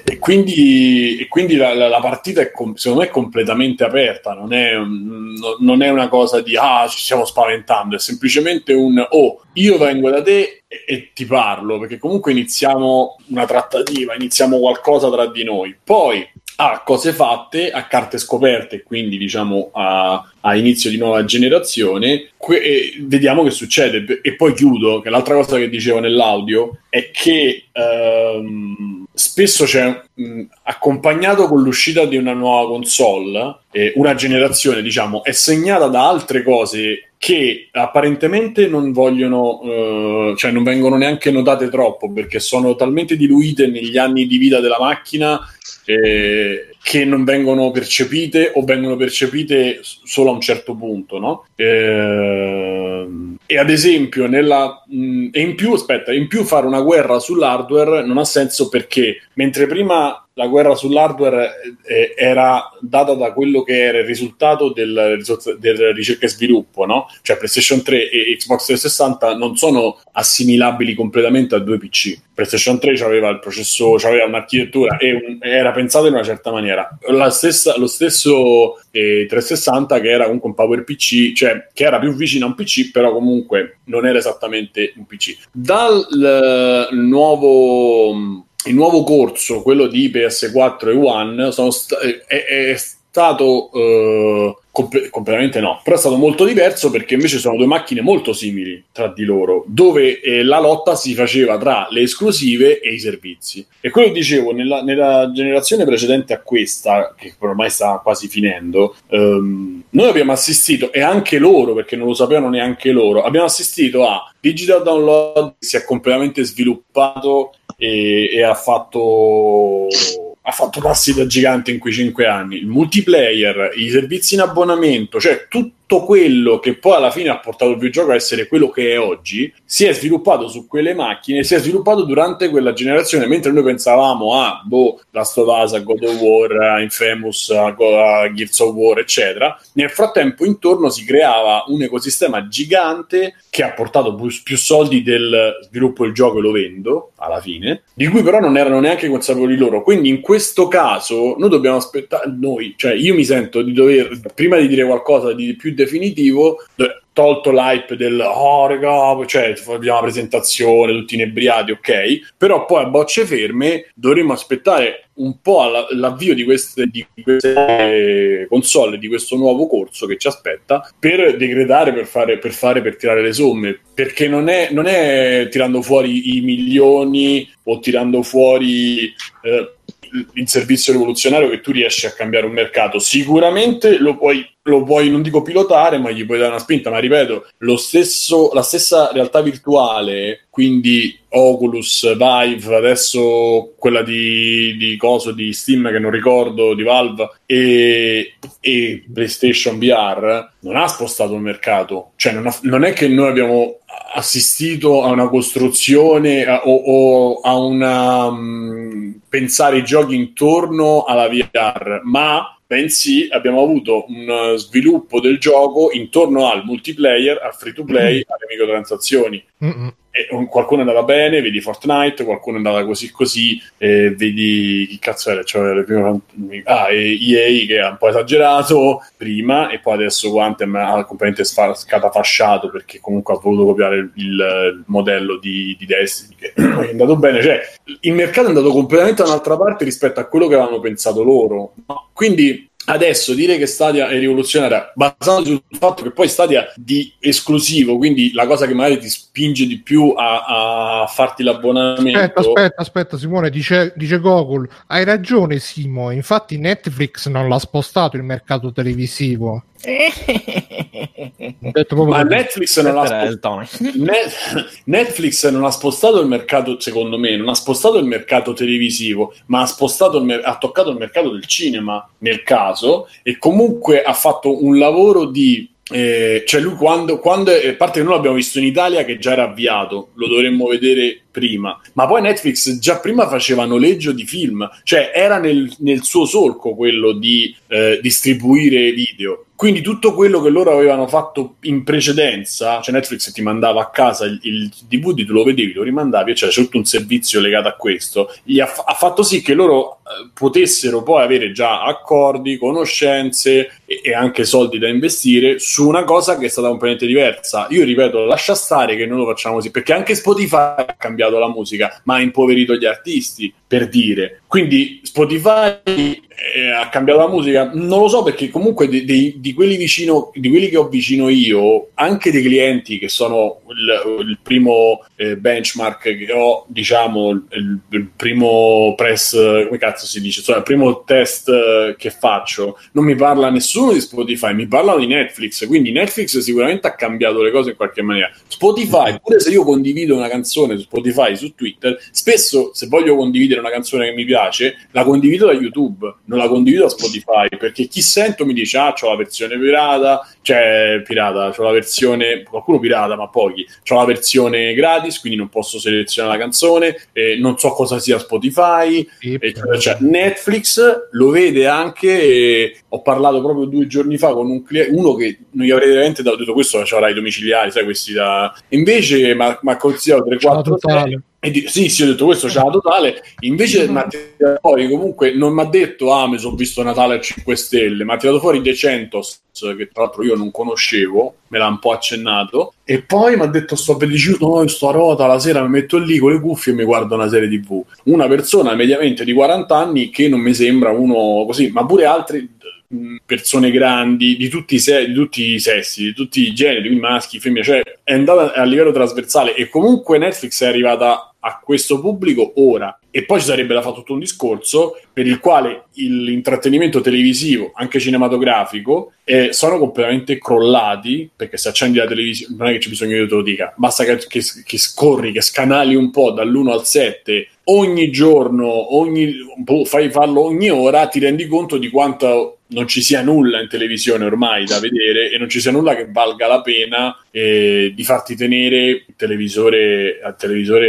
e quindi, e quindi la, la, la partita è, secondo me, è completamente aperta, non è, no, non è una cosa di ah, ci stiamo spaventando, è semplicemente un oh, io vengo da te e, e ti parlo, perché comunque iniziamo una trattativa, iniziamo qualcosa tra di noi. Poi a cose fatte, a carte scoperte, quindi diciamo a, a inizio di nuova generazione, que- e vediamo che succede. E poi chiudo, che l'altra cosa che dicevo nell'audio è che ehm, spesso c'è mh, accompagnato con l'uscita di una nuova console, eh, una generazione, diciamo, è segnata da altre cose che apparentemente non vogliono, eh, cioè non vengono neanche notate troppo, perché sono talmente diluite negli anni di vita della macchina eh, che non vengono percepite o vengono percepite solo a un certo punto, no? Eh, e ad esempio nella mh, e in più aspetta, in più fare una guerra sull'hardware non ha senso, perché mentre prima la guerra sull'hardware eh, era data da quello che era il risultato del, del ricerca e sviluppo, no? Cioè PlayStation tre e Xbox trecentosessanta non sono assimilabili completamente a due P C. PlayStation tre c'aveva il processore, c'aveva un'architettura e un, era pensata in una certa maniera. La stessa, lo stesso eh, trecentosessanta, che era comunque un Power P C, cioè che era più vicino a un P C, però comunque non era esattamente un P C. Dal eh, nuovo... Il nuovo corso, quello di P S quattro e One, sono sta- è, è stato eh, comp- completamente no, però è stato molto diverso, perché invece sono due macchine molto simili tra di loro, dove eh, la lotta si faceva tra le esclusive e i servizi. E quello che dicevo, nella, nella generazione precedente a questa, che ormai sta quasi finendo, ehm, noi abbiamo assistito, e anche loro, perché non lo sapevano neanche loro, abbiamo assistito a digital download che si è completamente sviluppato E, e ha fatto ha fatto passi da gigante in quei cinque anni, il multiplayer, i servizi in abbonamento, cioè tutto quello che poi alla fine ha portato il videogioco a essere quello che è oggi si è sviluppato su quelle macchine, si è sviluppato durante quella generazione, mentre noi pensavamo a boh, Last of Us, a God of War, a Infamous, a, God, a Gears of War, eccetera. Nel frattempo intorno si creava un ecosistema gigante che ha portato più, più soldi del sviluppo del gioco, e lo vendo alla fine, di cui però non erano neanche consapevoli loro. Quindi in questo caso noi dobbiamo aspettare, noi, cioè io mi sento di dover, prima di dire qualcosa di più definitivo, tolto l'hype del oh regà, cioè abbiamo la presentazione tutti inebriati, ok, però poi a bocce ferme dovremmo aspettare un po' alla, l'avvio di queste, di queste console, di questo nuovo corso che ci aspetta, per decretare, per fare, per fare, per tirare le somme, perché non è, non è tirando fuori i milioni o tirando fuori eh, il servizio rivoluzionario che tu riesci a cambiare un mercato. Sicuramente lo puoi, lo puoi, non dico pilotare, ma gli puoi dare una spinta, ma ripeto, lo stesso, la stessa realtà virtuale, quindi Oculus, Vive, adesso quella di, di coso, di Steam, che non ricordo, di Valve, e, e PlayStation V R, non ha spostato il mercato, cioè non, ha, non è che noi abbiamo assistito a una costruzione a, o, o a una um, pensare i giochi intorno alla V R, ma bensì abbiamo avuto un sviluppo del gioco intorno al multiplayer, al free to play, alle microtransazioni. Mm-mm. E qualcuno è andata bene, vedi Fortnite, qualcuno è andata così così, eh, vedi chi cazzo era, cioè le prime... ah, E A che ha un po' esagerato prima, e poi adesso Quantum ha completamente scatafasciato, perché comunque ha voluto copiare il, il modello di, di Destiny, che è andato bene. Cioè il mercato è andato completamente da un'altra parte rispetto a quello che avevano pensato loro, quindi adesso dire che Stadia è rivoluzionaria, basandosi sul fatto che poi Stadia di esclusivo, quindi la cosa che magari ti spinge di più a, a farti l'abbonamento. Aspetta, aspetta, aspetta Simone, dice, dice Google, hai ragione Simo, infatti Netflix non l'ha spostato il mercato televisivo. Detto ma Netflix non, l'ha spost- Net- Netflix non ha spostato il mercato, secondo me non ha spostato il mercato televisivo, ma ha spostato il mer- ha toccato il mercato del cinema nel caso, e comunque ha fatto un lavoro di eh, cioè lui quando, quando a parte che noi l'abbiamo visto in Italia che già era avviato, lo dovremmo vedere prima, ma poi Netflix già prima faceva noleggio di film, cioè era nel, nel suo solco quello di eh, distribuire video. Quindi tutto quello che loro avevano fatto in precedenza, cioè Netflix ti mandava a casa il, il D V D, tu lo vedevi, lo rimandavi, cioè c'è tutto un servizio legato a questo, gli ha, ha fatto sì che loro eh, potessero poi avere già accordi, conoscenze e, e anche soldi da investire su una cosa che è stata completamente diversa. Io ripeto, lascia stare che noi lo facciamo così, perché anche Spotify ha cambiato la musica, ma ha impoverito gli artisti, per dire. Quindi Spotify eh, ha cambiato la musica? Non lo so, perché comunque di, di, di quelli vicino, di quelli che ho vicino io, anche dei clienti che sono il, il primo eh, benchmark che ho, diciamo, il, il primo press, come cazzo si dice, cioè il primo test eh, che faccio, non mi parla nessuno di Spotify, mi parlano di Netflix. Quindi Netflix sicuramente ha cambiato le cose in qualche maniera. Spotify, pure se io condivido una canzone su Spotify, su Twitter, spesso se voglio condividere una canzone che mi piace, la condivido da YouTube, non la condivido da Spotify, perché chi sento mi dice ah, c'ho la versione pirata, cioè pirata, c'ho la versione, qualcuno pirata ma pochi, c'ho la versione gratis, quindi non posso selezionare la canzone, eh, non so cosa sia Spotify, sì, eh, cioè, Netflix lo vede anche, eh, ho parlato proprio due giorni fa con un cliente, uno che non gli avrei veramente dato tutto questo, c'era i domiciliari, sai, questi da... invece mi ha consigliato tre quattro E di, sì, sì, ho detto questo c'è la totale. Invece mi ha tirato fuori, comunque non mi ha detto ah, mi sono visto Natale a cinque stelle, mi ha tirato fuori Decentos, che tra l'altro io non conoscevo, me l'ha un po' accennato, e poi mi ha detto sto bellicito, no, sto a rota, la sera mi metto lì con le cuffie e mi guardo una serie tv. Una persona mediamente di quaranta anni, che non mi sembra uno così, ma pure altri... persone grandi di tutti, i se- di tutti i sessi, di tutti i generi, maschi, femmine, cioè è andata a livello trasversale, e comunque Netflix è arrivata a questo pubblico ora. E poi ci sarebbe da fare tutto un discorso per il quale l'intrattenimento televisivo, anche cinematografico, eh, sono completamente crollati, perché se accendi la televisione non è che c'è bisogno che io te lo dica, basta che, che, che scorri, che scanali un po' dall'uno al sette ogni giorno, ogni, fai farlo ogni ora, ti rendi conto di quanto non ci sia nulla in televisione ormai da vedere, e non ci sia nulla che valga la pena eh, di farti tenere il televisore, il televisore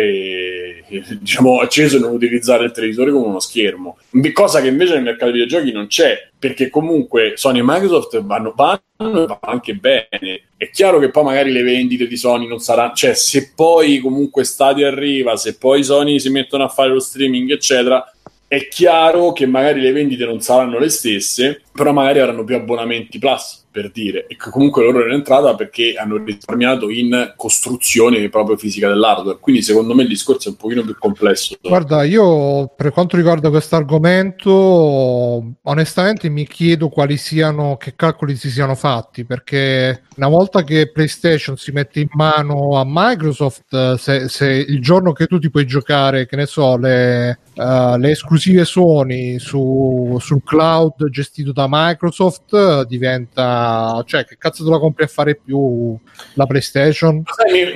eh, diciamo acceso, e non utilizzare il televisore come uno schermo, cosa che invece nel mercato dei videogiochi non c'è, perché comunque Sony e Microsoft vanno, vanno e vanno anche bene. È chiaro che poi magari le vendite di Sony non saranno, cioè se poi comunque Stadia arriva, se poi Sony si mettono a fare lo streaming eccetera, è chiaro che magari le vendite non saranno le stesse, però magari avranno più abbonamenti plus, per dire, e comunque loro è entrata perché hanno risparmiato in costruzione proprio fisica dell'hardware. Quindi secondo me il discorso è un pochino più complesso. Guarda, io per quanto riguarda questo argomento onestamente mi chiedo quali siano, che calcoli si siano fatti, perché una volta che PlayStation si mette in mano a Microsoft, se, se il giorno che tu ti puoi giocare, che ne so, le, uh, le esclusive Sony su, sul cloud gestito da Microsoft, diventa, cioè che cazzo te la compri a fare più la PlayStation? Eh,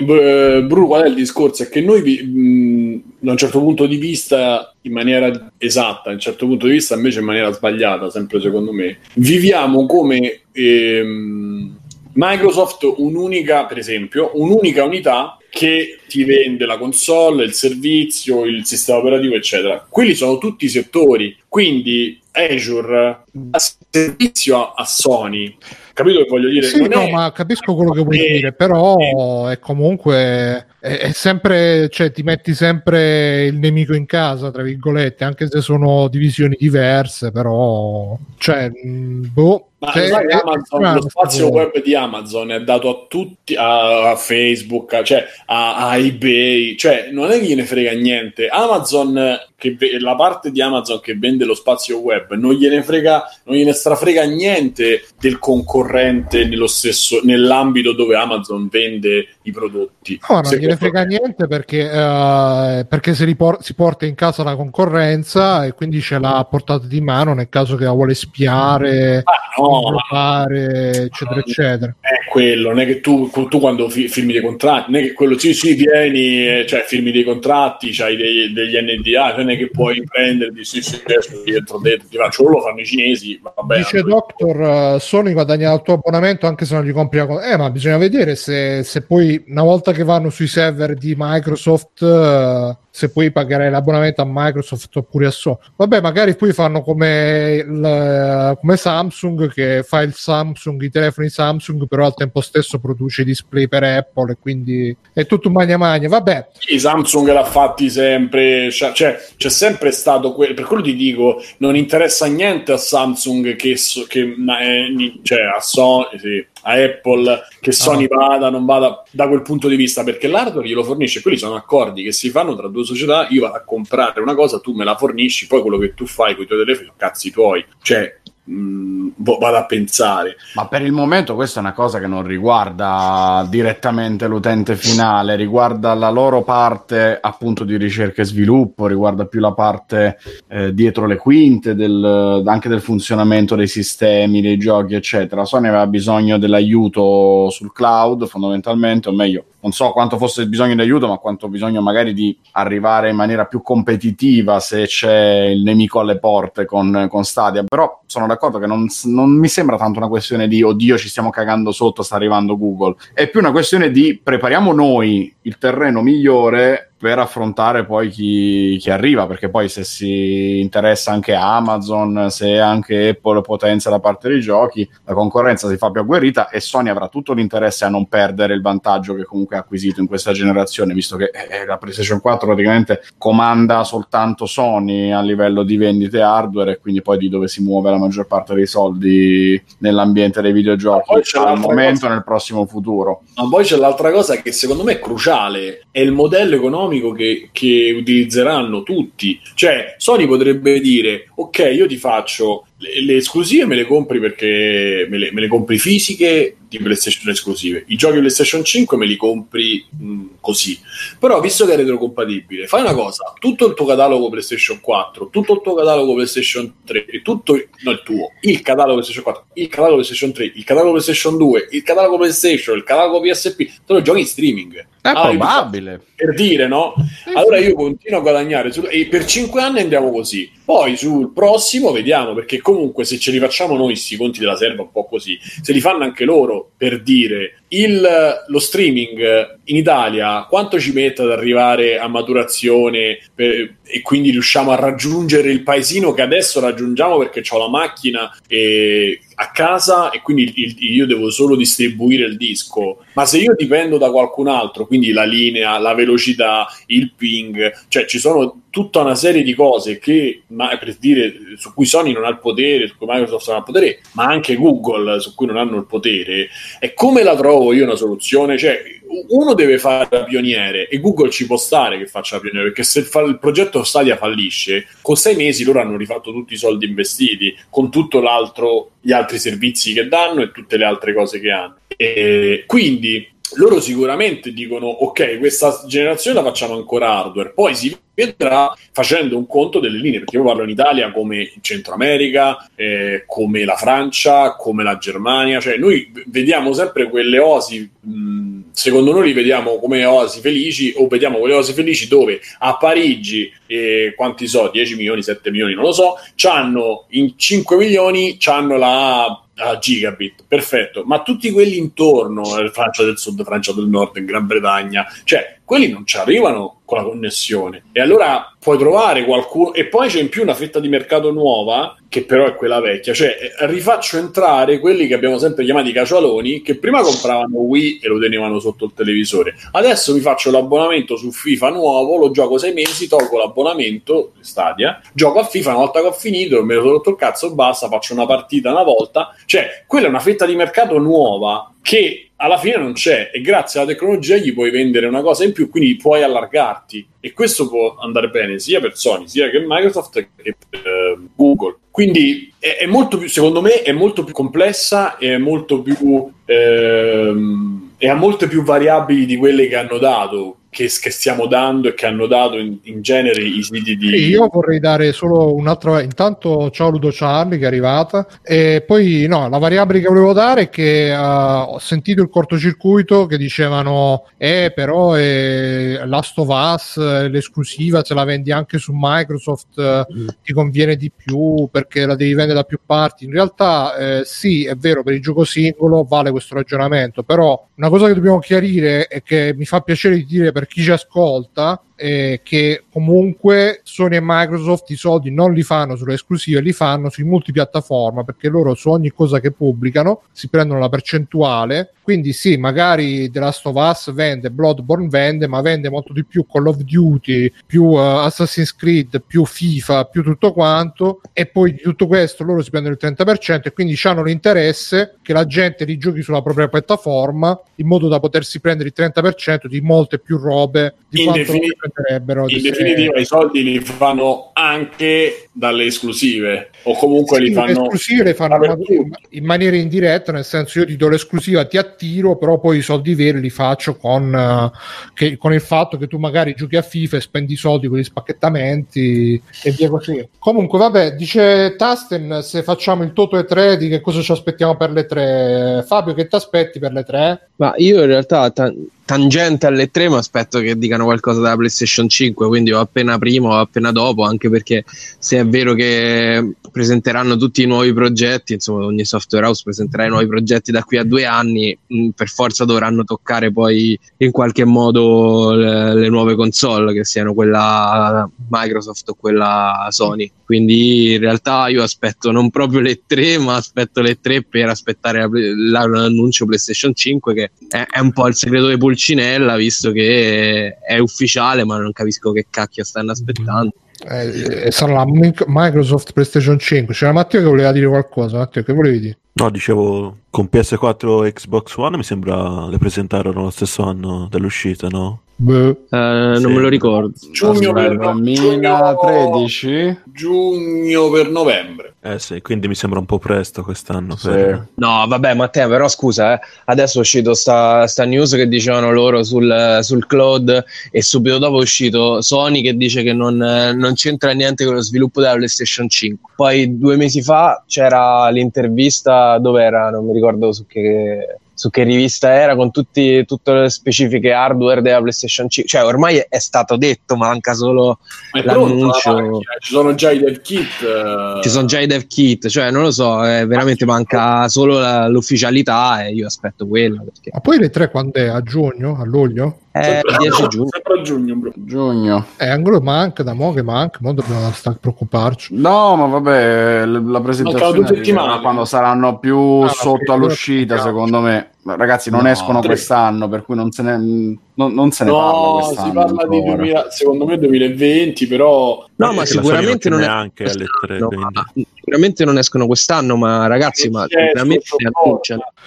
Bruno, qual è il discorso? È che noi mh, da un certo punto di vista, in maniera esatta, da un certo punto di vista invece in maniera sbagliata, sempre secondo me, viviamo come ehm, Microsoft un'unica, per esempio, un'unica unità che ti vende la console, il servizio, il sistema operativo eccetera. Quelli sono tutti i settori, quindi Azure dà servizio a Sony, capito che voglio dire? Sì, non no, è... ma capisco quello che vuoi eh, dire, però eh. è comunque è, è sempre, cioè ti metti sempre il nemico in casa, tra virgolette, anche se sono divisioni diverse, però cioè boh. Ma cioè, sai, Amazon, è... lo spazio web di Amazon è dato a tutti, a, a Facebook, a, cioè a, a eBay, cioè non è che gliene frega niente. Amazon, che la parte di Amazon che vende lo spazio web, non gliene frega, non gliene strafrega niente del concorrente nello stesso, nell'ambito dove Amazon vende i prodotti. No, non gliene frega niente perché, uh, perché si, ripor- si porta in casa la concorrenza e quindi ce l'ha a portata di mano nel caso che la vuole spiare. Ah, no. No, fare, eccetera, eccetera. È quello, non è che tu, tu quando fi- firmi dei contratti, non è che quello sì, sì, vieni, cioè firmi dei contratti, c'hai dei, degli N D A, non è che puoi prenderti, sì, sì, dentro, dentro, ti faccio, lo fanno i cinesi, vabbè. Dice Doctor, Sony guadagna il tuo abbonamento anche se non gli compri la cosa. Eh, ma bisogna vedere se, se poi, una volta che vanno sui server di Microsoft, uh, se puoi pagare l'abbonamento a Microsoft oppure a Sony. Vabbè, magari poi fanno come, il, come Samsung, che fa il Samsung, i telefoni Samsung, però al tempo stesso produce display per Apple, e quindi è tutto un magna magna. Vabbè, sì, Samsung l'ha fatti sempre, cioè c'è sempre stato quello, per quello ti dico non interessa niente a Samsung che, che eh, cioè a Sony, sì, a Apple che Sony ah. vada, non vada da quel punto di vista, perché l'hardware glielo fornisce. Quelli sono accordi che si fanno tra due società, io vado a comprare una cosa, tu me la fornisci, poi quello che tu fai con i tuoi telefoni sono cazzi tuoi, cioè mh, vado a pensare. Ma per il momento questa è una cosa che non riguarda direttamente l'utente finale, riguarda la loro parte appunto di ricerca e sviluppo, riguarda più la parte eh, dietro le quinte del, anche del funzionamento dei sistemi, dei giochi eccetera. Sony aveva bisogno dell'aiuto sul cloud fondamentalmente, o meglio non so quanto fosse bisogno di aiuto, ma quanto bisogno magari di arrivare in maniera più competitiva se c'è il nemico alle porte con, con Stadia. Però sono d'accordo che non, non mi sembra tanto una questione di oddio ci stiamo cagando sotto, sta arrivando Google, è più una questione di prepariamo noi il terreno migliore per affrontare poi chi, chi arriva, perché poi se si interessa anche Amazon, se anche Apple potenzia la parte dei giochi, la concorrenza si fa più agguerrita e Sony avrà tutto l'interesse a non perdere il vantaggio che comunque ha acquisito in questa generazione, visto che eh, la PlayStation quattro praticamente comanda soltanto Sony a livello di vendite hardware e quindi poi di dove si muove la maggior parte dei soldi nell'ambiente dei videogiochi al momento, cosa... nel prossimo futuro. Ma poi c'è l'altra cosa che secondo me è cruciale, è il modello economico Che, che utilizzeranno tutti. Cioè Sony potrebbe dire ok, io ti faccio le, le esclusive, me le compri perché me le, me le compri fisiche di PlayStation esclusive, i giochi PlayStation cinque me li compri mh, così, però visto che è retrocompatibile fai una cosa, tutto il tuo catalogo PlayStation quattro, tutto il tuo catalogo PlayStation tre, tutto il, no, il tuo il catalogo PlayStation quattro, il catalogo PlayStation tre, il catalogo PlayStation due, il catalogo PlayStation, il catalogo P S P, te lo giochi in streaming. È ah, probabile, per dire, no? Allora io continuo a guadagnare su... e per cinque anni andiamo così, poi sul prossimo vediamo, perché comunque se ce li facciamo noi sti conti della serva un po' così, se li fanno anche loro, per dire, il, lo streaming in Italia quanto ci mette ad arrivare a maturazione per, e quindi riusciamo a raggiungere il paesino che adesso raggiungiamo perché c'ho la macchina e... a casa e quindi il, il, io devo solo distribuire il disco, ma se io dipendo da qualcun altro, quindi la linea, la velocità, il ping, cioè ci sono tutta una serie di cose che, ma, per dire, su cui Sony non ha il potere, su cui Microsoft non ha il potere, ma anche Google su cui non hanno il potere. E come la trovo io una soluzione? Cioè uno deve fare da pioniere e Google ci può stare che faccia pioniere, perché se il progetto Stadia fallisce, con sei mesi loro hanno rifatto tutti i soldi investiti, con tutto l'altro, gli altri servizi che danno e tutte le altre cose che hanno. E quindi loro sicuramente dicono ok, questa generazione la facciamo ancora hardware, poi si vedrà facendo un conto delle linee, perché io parlo in Italia come in Centro America, eh, come la Francia, come la Germania, cioè noi vediamo sempre quelle osi, mh, secondo noi li vediamo come oasi felici, o vediamo quelle oasi felici dove a Parigi, eh, quanti so, dieci milioni, sette milioni, non lo so, c'hanno in cinque milioni, c'hanno la... a gigabit, perfetto, ma tutti quelli intorno, Francia del Sud, Francia del Nord, Gran Bretagna, cioè quelli non ci arrivano con la connessione. E allora puoi trovare qualcuno, e poi c'è in più una fetta di mercato nuova che però è quella vecchia, cioè rifaccio entrare quelli che abbiamo sempre chiamato i caciualoni, che prima compravano Wii e lo tenevano sotto il televisore, adesso mi faccio l'abbonamento su FIFA nuovo, lo gioco sei mesi, tolgo l'abbonamento Stadia, gioco a FIFA, una volta che ho finito mi sono rotto il cazzo, basta, faccio una partita una volta. Cioè quella è una fetta di mercato nuova che alla fine non c'è, e grazie alla tecnologia gli puoi vendere una cosa in più, quindi puoi allargarti, e questo può andare bene sia per Sony sia che Microsoft che per Google. Quindi è, è molto più, secondo me è molto più complessa, è molto più ehm, e ha molte più variabili di quelle che hanno dato, che, che stiamo dando e che hanno dato in, in genere i siti di... Sì, io vorrei dare solo un'altra... Intanto ciao Ludo Charlie che è arrivata, e poi no, la variabile che volevo dare è che uh, ho sentito il cortocircuito che dicevano eh però eh, Last of Us, eh, l'esclusiva se la vendi anche su Microsoft eh, mm. ti conviene di più perché la devi vendere da più parti. In realtà eh, sì, è vero, per il gioco singolo vale questo ragionamento, però una cosa che dobbiamo chiarire e che mi fa piacere di dire per chi ci ascolta eh, che comunque Sony e Microsoft i soldi non li fanno sulle esclusive, li fanno sui multipiattaforma, perché loro su ogni cosa che pubblicano si prendono la percentuale. Quindi sì, magari The Last of Us vende, Bloodborne vende, ma vende molto di più Call of Duty, più uh, Assassin's Creed, più FIFA, più tutto quanto, e poi di tutto questo loro si prendono il trenta per cento, e quindi hanno l'interesse che la gente li giochi sulla propria piattaforma in modo da potersi prendere il trenta per cento di molte più robe di in quanto definitiva, prenderebbero. In definitiva i soldi li fanno anche dalle esclusive, o comunque sì, li fanno... Le esclusive le fanno in, in maniera indiretta, nel senso io ti do l'esclusiva, ti attiro, però poi i soldi veri li faccio con, uh, che, con il fatto che tu magari giochi a FIFA e spendi i soldi con gli spacchettamenti e via così. Comunque vabbè, dice Tasten, se facciamo il Toto e tre, di che cosa ci aspettiamo per le tre? Fabio, che ti aspetti per le tre? Ma io in realtà... T- tangente alle tre, ma aspetto che dicano qualcosa dalla PlayStation cinque, quindi o appena prima o appena dopo, anche perché se è vero che presenteranno tutti i nuovi progetti, insomma ogni software house presenterà i nuovi progetti da qui a due anni, per forza dovranno toccare poi in qualche modo le, le nuove console, che siano quella Microsoft o quella Sony. Quindi in realtà io aspetto non proprio le tre, ma aspetto le tre per aspettare la, la, l'annuncio PlayStation cinque, che è, è un po' il segreto dei pulci, Cinella, visto che è ufficiale, ma non capisco che cacchio stanno aspettando. Eh, sarà la Microsoft PlayStation cinque. C'era Matteo che voleva dire qualcosa. Matteo, che volevi dire? No, dicevo, con P S quattro e Xbox One mi sembra le presentarono lo stesso anno dell'uscita, no? Uh, non sì. me lo ricordo. Giugno per duemilatredici, giugno per novembre. Eh sì, quindi mi sembra un po' presto quest'anno. Sì. Per... No, vabbè, Matteo, però scusa, eh, adesso è uscito sta, sta news che dicevano loro sul, sul cloud, e subito dopo è uscito Sony che dice che non, non c'entra niente con lo sviluppo della PlayStation cinque. Poi due mesi fa c'era l'intervista, dove era? Non mi ricordo su che... su che rivista era, con tutti, tutte le specifiche hardware della PlayStation cinque. Cioè ormai è stato detto, manca solo ma l'annuncio. La ci sono già i dev kit. Eh. Ci sono già i dev kit, cioè non lo so, eh, veramente manca solo la, l'ufficialità, e eh, io aspetto quello. Perché... Ma poi le tre quando è? A giugno? A luglio? Eh, dieci giugno. Sempre giugno, bro. Giugno. Eh, angolo manca, da mo' che manca, mo' dobbiamo stare a preoccuparci. No, ma vabbè, la presentazione no, quando saranno più ah, sotto all'uscita, secondo me. Ragazzi, non no, escono tre. Quest'anno, per cui non se ne, non, non se ne no, parla quest'anno. Si parla ancora. Di duemila, secondo me duemilaventi, però no, ma sicuramente non, non è alle tre, ma, sicuramente non escono quest'anno, ma ragazzi, non ma veramente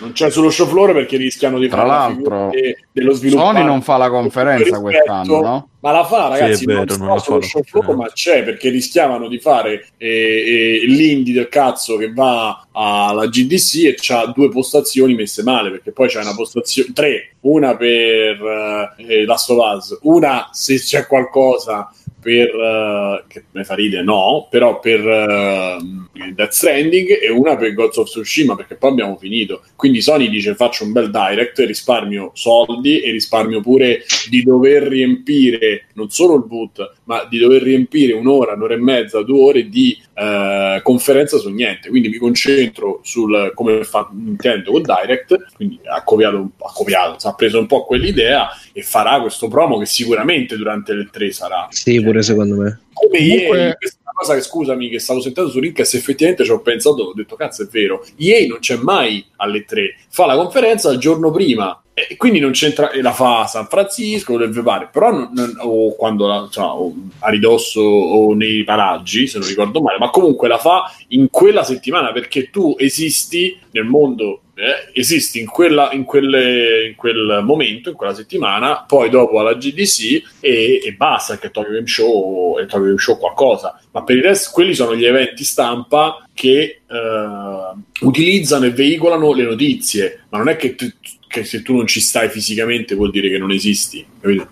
non c'è sullo show floor, perché rischiano di fare. Tra l'altro, dello sviluppo Sony non fa la conferenza quest'anno, no? Ma la fa, ragazzi, sì, vero, non, non sta sullo show floor, ma c'è, perché rischiavano di fare eh, eh, l'indie del cazzo che va alla G D C e c'ha due postazioni messe male, perché poi c'è una postazione, tre, una per eh, Last of Us, una se c'è qualcosa per uh, che me fa ridere, no, però per uh, Death Stranding, e una per Ghost of Tsushima, perché poi abbiamo finito. Quindi Sony dice: faccio un bel direct, risparmio soldi e risparmio pure di dover riempire non solo il boot, ma di dover riempire un'ora, un'ora e mezza, due ore di uh, conferenza su niente. Quindi mi concentro sul come fa Nintendo con Direct. Quindi ha copiato, ha copiato, ha preso un po' quell'idea e farà questo promo che sicuramente durante le tre sarà. Sì, pure secondo me. Come comunque... ieri, questa è una cosa che, scusami, che stavo sentendo su Rincast, effettivamente ci ho pensato, ho detto cazzo è vero, ieri non c'è mai alle tre, fa la conferenza il giorno prima, e quindi non c'entra, e la fa a San Francisco, deve fare, però non, non, o quando la, cioè, o a ridosso o nei paraggi, se non ricordo male, ma comunque la fa in quella settimana, perché tu esisti nel mondo, eh, esisti in quella, in quelle, in quel momento, in quella settimana, poi dopo alla G D C e, e basta, che Tokyo Game Show e Tokyo Game Show qualcosa, ma per il resto quelli sono gli eventi stampa che eh, utilizzano e veicolano le notizie, ma non è che tu, che se tu non ci stai fisicamente vuol dire che non esisti, capito?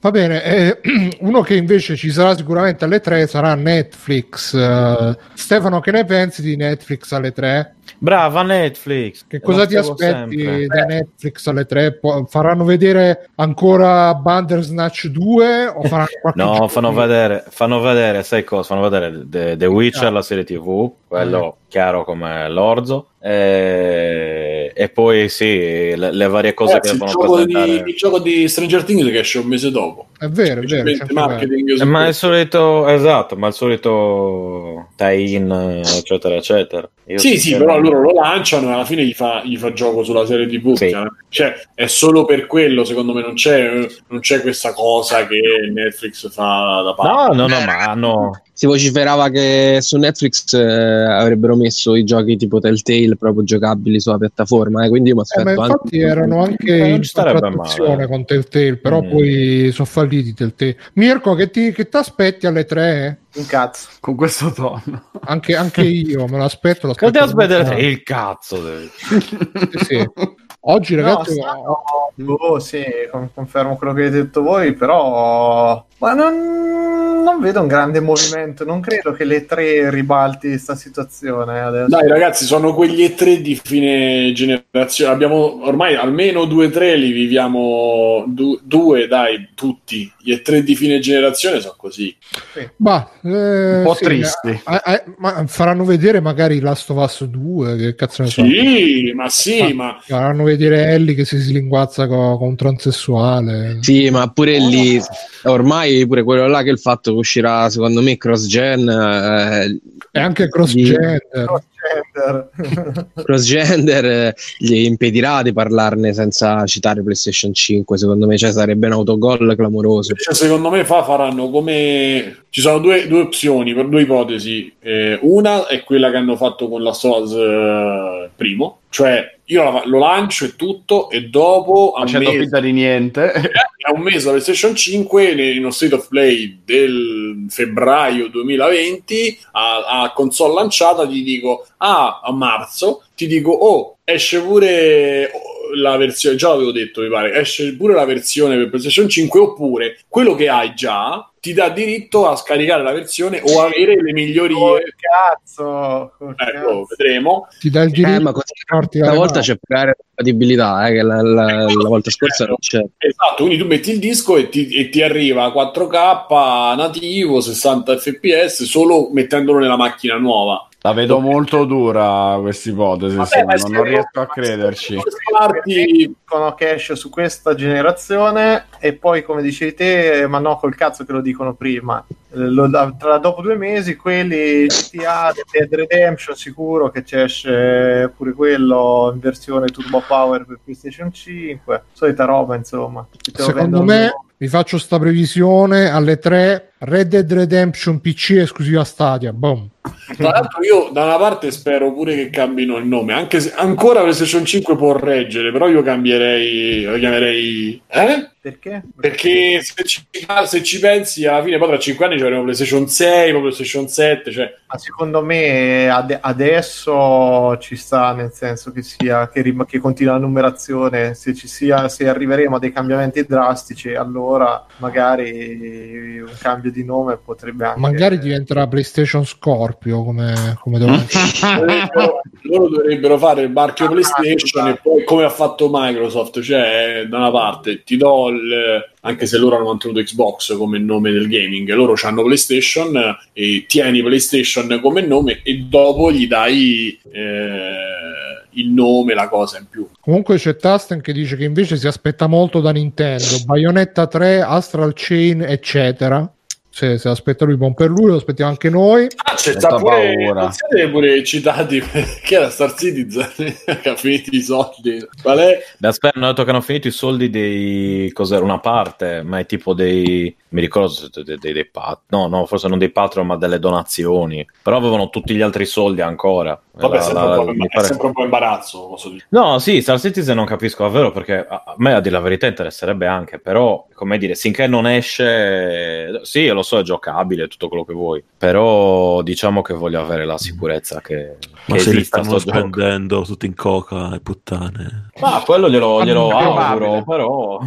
Va bene, eh, uno che invece ci sarà sicuramente alle tre sarà Netflix. Uh, Stefano, che ne pensi di Netflix alle tre? Brava Netflix! Che cosa ti aspetti sempre da Netflix alle tre? Faranno vedere ancora Bandersnatch due? O faranno no, fanno vedere, fanno vedere, sai cosa? Fanno vedere The, The Witcher, ah. la serie tivù, quello ah. chiaro come l'orzo. E, e poi sì, le, le varie cose eh, che devono presentare. Il gioco di Stranger Things che esce un mese dopo. È vero, è vero. Ma il solito, esatto, ma il solito tie-in, eccetera, eccetera. Io sì, sì, però loro lo lanciano e alla fine gli fa, gli fa gioco sulla serie tivù. Sì. Cioè, è solo per quello, secondo me, non c'è, non c'è questa cosa che Netflix fa da parte. No, no, no, ma no. Si vociferava che su Netflix eh, avrebbero messo i giochi tipo Telltale proprio giocabili sulla piattaforma, eh, quindi io mi aspetto eh, infatti anche... erano anche eh, in trattazione con Telltale, però mm. poi sono falliti Telltale. Mirko, che ti che t'aspetti alle tre? Un cazzo, con questo tono. Anche, anche io me l'aspetto. L'aspetto che ti aspetta? Il cazzo. Sì, sì. Oggi ragazzi... No, no, oh, sì, confermo quello che avete detto voi, però... Ma non, non vedo un grande movimento, non credo che le tre ribalti sta situazione adesso. Dai ragazzi, sono quegli e tre di fine generazione, abbiamo ormai almeno due tre li viviamo, du, due dai, tutti gli e tre di fine generazione sono così. Sì. Bah, eh, un po' sì, tristi. Ma, eh, ma faranno vedere magari Last of Us due, che cazzo ne so. Sì, ma sì, ma... ma... faranno vedere Ellie che si slinguazza con, con un transessuale. Sì, ma pure oh, lì no. Ormai pure quello là, che il fatto che uscirà secondo me cross gen eh, e anche cross gender cross gender eh, gli impedirà di parlarne senza citare PlayStation cinque, secondo me, cioè sarebbe un autogol clamoroso. Cioè, secondo me fa, faranno come ci sono due, due opzioni per due ipotesi, eh, una è quella che hanno fatto con la S O S eh, primo, cioè io la, lo lancio e tutto e dopo facendo finta di niente a un mese la PlayStation cinque in uno State of Play del febbraio duemilaventi a, a console lanciata gli dico ah, a marzo ti dico oh esce pure la versione, già l'avevo detto mi pare, esce pure la versione per PlayStation cinque, oppure quello che hai già ti dà diritto a scaricare la versione o avere le migliori oh, cazzo, oh, ecco, cazzo. Vedremo ti dà il diritto eh, ma questa volta c'è la compatibilità eh, che la, la, eh, la volta scorsa non c'è. Esatto, quindi tu metti il disco e ti, e ti arriva quattro K nativo sessanta F P S solo mettendolo nella macchina nuova. La vedo molto dura questa ipotesi. Vabbè, ma non, non riesco a crederci. Dicono che esce su questa generazione e poi come dicevi te, ma no col cazzo che lo dicono prima. Lo, tra dopo due mesi quelli G T A Dead Redemption sicuro che c'è esce pure quello in versione Turbo Power per PlayStation cinque, solita roba insomma. Secondo me vi faccio sta previsione alle tre. Red Dead Redemption P C esclusiva Stadia. Boom. Tra l'altro io da una parte spero pure che cambino il nome, anche se ancora PlayStation cinque può reggere, però io cambierei, lo chiamerei eh? Perché? Perché se ci, se ci pensi alla fine poi tra cinque anni ci avremo PlayStation sei, poi PlayStation sette, cioè. Ma secondo me ad- adesso ci sta, nel senso che sia che, rim- che continua la numerazione, se ci sia, se arriveremo a dei cambiamenti drastici, allora magari un cambio di nome potrebbe anche magari diventerà PlayStation Scorpio come, come dovrebbe loro, loro dovrebbero fare il marchio PlayStation e poi come ha fatto Microsoft, cioè da una parte ti do il, anche se loro hanno mantenuto Xbox come nome del gaming, loro hanno PlayStation e tieni PlayStation come nome e dopo gli dai eh, il nome, la cosa in più. Comunque c'è Tasten che dice che invece si aspetta molto da Nintendo, Bayonetta tre, Astral Chain eccetera. Se, se aspetta lui, buon per lui, lo aspettiamo anche noi. Ah, c'è sta pure, non siete pure eccitati perché la Star Citizen che ha finito i soldi. Qual è? Aspetta, hanno detto che hanno finito i soldi dei, cos'era, una parte, ma è tipo dei, mi ricordo dei, dei, dei pat, no no forse non dei patron ma delle donazioni, però avevano tutti gli altri soldi ancora. Vabbè, la, è, sempre la, la, è pare... sempre un po' imbarazzo, posso dire. No, sì, Star Citizen non capisco davvero, perché a me a dire la verità interesserebbe anche, però come dire, sinché non esce, sì lo so è giocabile tutto quello che vuoi, però diciamo che voglio avere la sicurezza che, ma che se li stanno spendendo tutti in coca e puttane, ma quello glielo, glielo auguro, però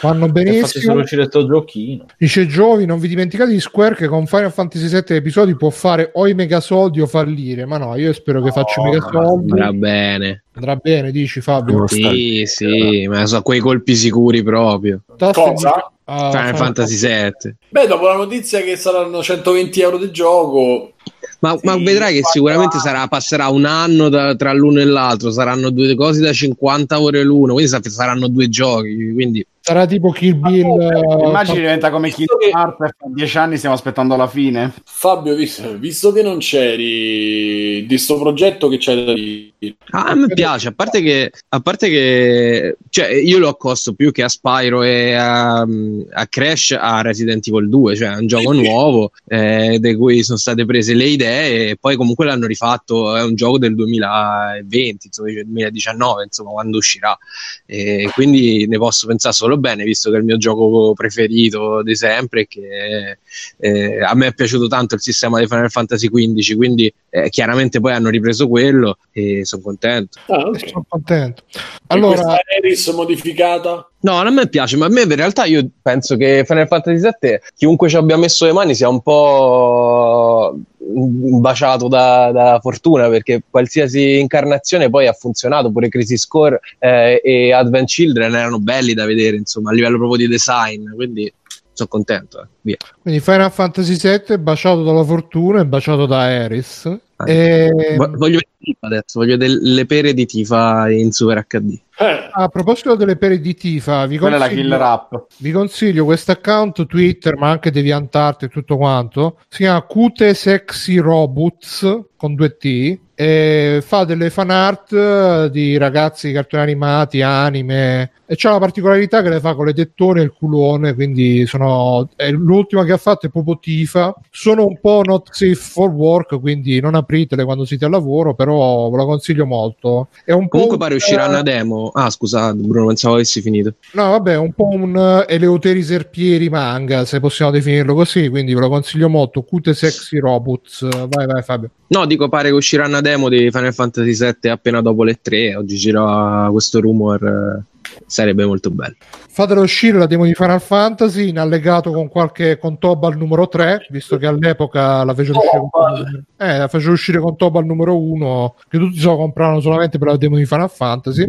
fanno benissimo. Faccio uscire sto giochino. Dice Giovi, non vi dimenticate di Square che con Final Fantasy sette episodi può fare o i mega soldi o fallire, ma no, io spero che oh, faccia mega soldi. Va bene, andrà bene, dici Fabio? Sì, sì, ma so quei colpi sicuri proprio. Cosa? Uh, Final Fantasy sette. Beh, dopo la notizia che saranno centoventi euro di gioco. Ma, sì, ma vedrai che sicuramente sarà, passerà un anno da, tra l'uno e l'altro, saranno due cose da cinquanta ore l'uno, quindi saranno due giochi, quindi sarà tipo Kill Bill. Immagini Fabio, diventa come Kill che... Part, dieci anni stiamo aspettando la fine. Fabio, visto, visto che non c'eri di sto progetto, che c'è da dire? Ah, mi piace, a parte che, a parte che cioè, io lo accosto più che a Spyro e a, a Crash a Resident Evil due, cioè è un gioco sì, nuovo eh, di cui sono state prese le idee e poi comunque l'hanno rifatto, è un gioco del duemilaventi, insomma, duemiladiciannove, insomma, quando uscirà, e quindi ne posso pensare solo bene, visto che è il mio gioco preferito di sempre, che eh, a me è piaciuto tanto il sistema di Final Fantasy quindici, quindi eh, chiaramente poi hanno ripreso quello e sono contento. Ah, okay. Sono contento. Allora, questa Eris modificata? No, non mi piace, ma a me in realtà io penso che Final Fantasy sette, chiunque ci abbia messo le mani sia un po' baciato da, da fortuna, perché qualsiasi incarnazione poi ha funzionato, pure Crisis Core eh, e Advent Children erano belli da vedere, insomma, a livello proprio di design, quindi sono contento, eh. Via. Quindi Final Fantasy sette è baciato dalla fortuna e baciato da Eris. E... voglio vedere Tifa adesso, voglio delle pere di Tifa in Super H D. Eh. A proposito delle pere di Tifa, vi consiglio, la killer app. Vi consiglio questo account Twitter, ma anche DeviantArt e tutto quanto. Si chiama Cute Sexy Robots con due T e fa delle fan art di ragazzi, cartoni animati, anime, e c'ha una particolarità che le fa con le tettone e il culone, quindi sono, è l'ultima che ha fatto è proprio Tifa. Sono un po' not safe for work, quindi non apritele quando siete al lavoro, però ve la consiglio molto. È un comunque po' pare un... uscirà una demo. Ah, scusa Bruno, pensavo avessi finito. No, vabbè, un po' un Eleuteri Serpieri manga, se possiamo definirlo così, quindi ve la consiglio molto. Cute Sexy Robots. Vai, vai Fabio. No, dico, pare che uscirà una demo di Final Fantasy sette appena dopo le tre, oggi gira questo rumor, sarebbe molto bello. Fatelo uscire la demo di Final Fantasy in allegato con qualche con Tobal numero tre, visto che all'epoca la fece uscire, oh, con... eh, la fece uscire con Tobal numero uno, che tutti se lo compravano solamente per la demo di Final Fantasy.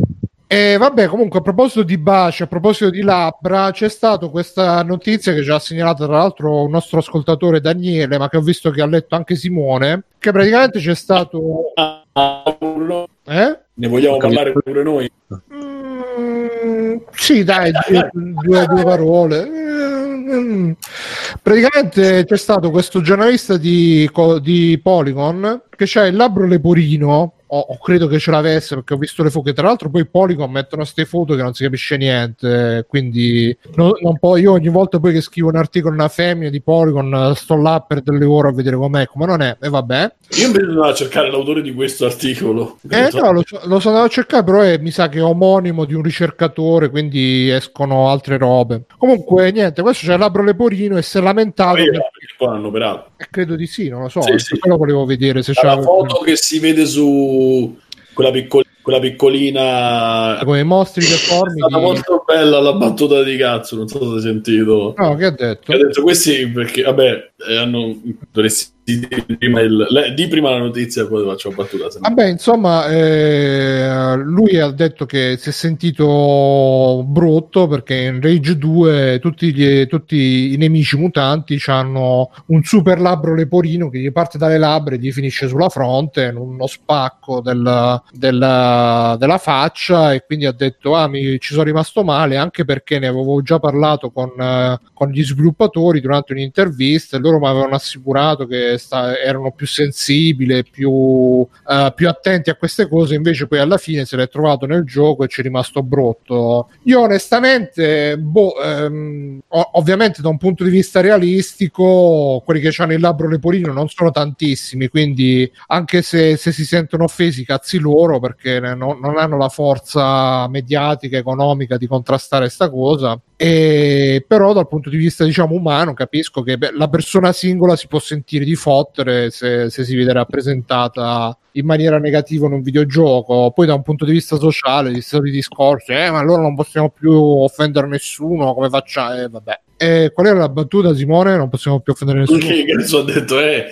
E vabbè, comunque a proposito di baci, a proposito di labbra, c'è stata questa notizia che ci ha segnalato tra l'altro un nostro ascoltatore Daniele, ma che ho visto che ha letto anche Simone, che praticamente c'è stato eh? Ne vogliamo parlare pure noi? Mm, sì dai, due, due, due parole. Praticamente c'è stato questo giornalista di, di Polygon che c'ha il labbro leporino, o oh, credo che ce l'avesse, perché ho visto le foto, tra l'altro poi Polygon mettono ste foto che non si capisce niente, quindi non, non po- io ogni volta poi che scrivo un articolo una femmina di Polygon sto là per delle ore a vedere com'è, come non è, e vabbè. Io invece andavo a cercare l'autore di questo articolo, eh no, lo, lo sono andato a cercare, però è, mi sa che è omonimo di un ricercatore, quindi escono altre robe. Comunque niente, questo c'è il labbro leporino e si è lamentato che... l'hanno operato. Credo di sì, non lo so, sì, sì. Quello volevo vedere se c'è la foto che si vede su quella piccola, quella piccolina come mostri deformi. È stata molto bella la battuta di cazzo, non so se hai sentito. No, che ha detto? Che ha detto questi perché vabbè, eh, hanno dovresti di prima, il, le, di prima la notizia, poi faccio battuta. Vabbè, insomma, eh, lui ha detto che si è sentito brutto perché in Rage due tutti, gli, tutti i nemici mutanti hanno un super labbro leporino che gli parte dalle labbra e gli finisce sulla fronte, uno spacco del, della, della faccia, e quindi ha detto ah, mi, ci sono rimasto male, anche perché ne avevo già parlato con, eh, con gli sviluppatori durante un'intervista e loro mi avevano assicurato che Sta, erano più sensibili, più, uh, più attenti a queste cose, invece poi alla fine se l'è trovato nel gioco e ci è rimasto brutto. Io onestamente boh, ehm, ovviamente da un punto di vista realistico quelli che hanno il labbro leporino non sono tantissimi, quindi anche se, se si sentono offesi, cazzi loro, perché non, non hanno la forza mediatica, economica di contrastare sta cosa. E però dal punto di vista diciamo umano capisco che beh, la persona singola si può sentire di fottere se, se si vede rappresentata in maniera negativa in un videogioco. Poi da un punto di vista sociale gli soliti discorsi, eh ma allora non possiamo più offendere nessuno, come facciamo? Eh, vabbè. Eh, qual era la battuta, Simone? Non possiamo più offendere nessuno. Perché cazzo ha detto, eh?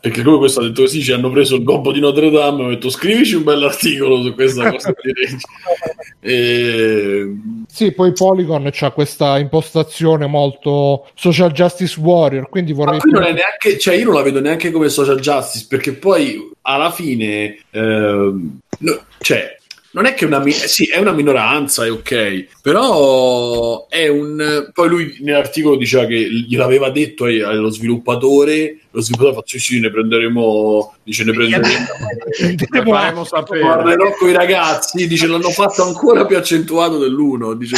Perché come questo ha detto così, ci hanno preso il gobbo di Notre Dame, ho detto scrivici un bell'articolo su questa cosa di e... Sì, poi Polygon c'ha questa impostazione molto social justice warrior, quindi vorrei... Ma non è neanche, cioè io non la vedo neanche come social justice, perché poi alla fine... Eh, no, cioè... non è che una mi- sì, è una minoranza, è ok, però è un... Poi lui nell'articolo diceva che gliel'aveva detto allo sviluppadore, lo sviluppatore fa sì sì, ne prenderemo, dice ne prenderemo, ne faremo sapere, parlerò con i ragazzi, dice l'hanno fatto ancora più accentuato dell'uno, dice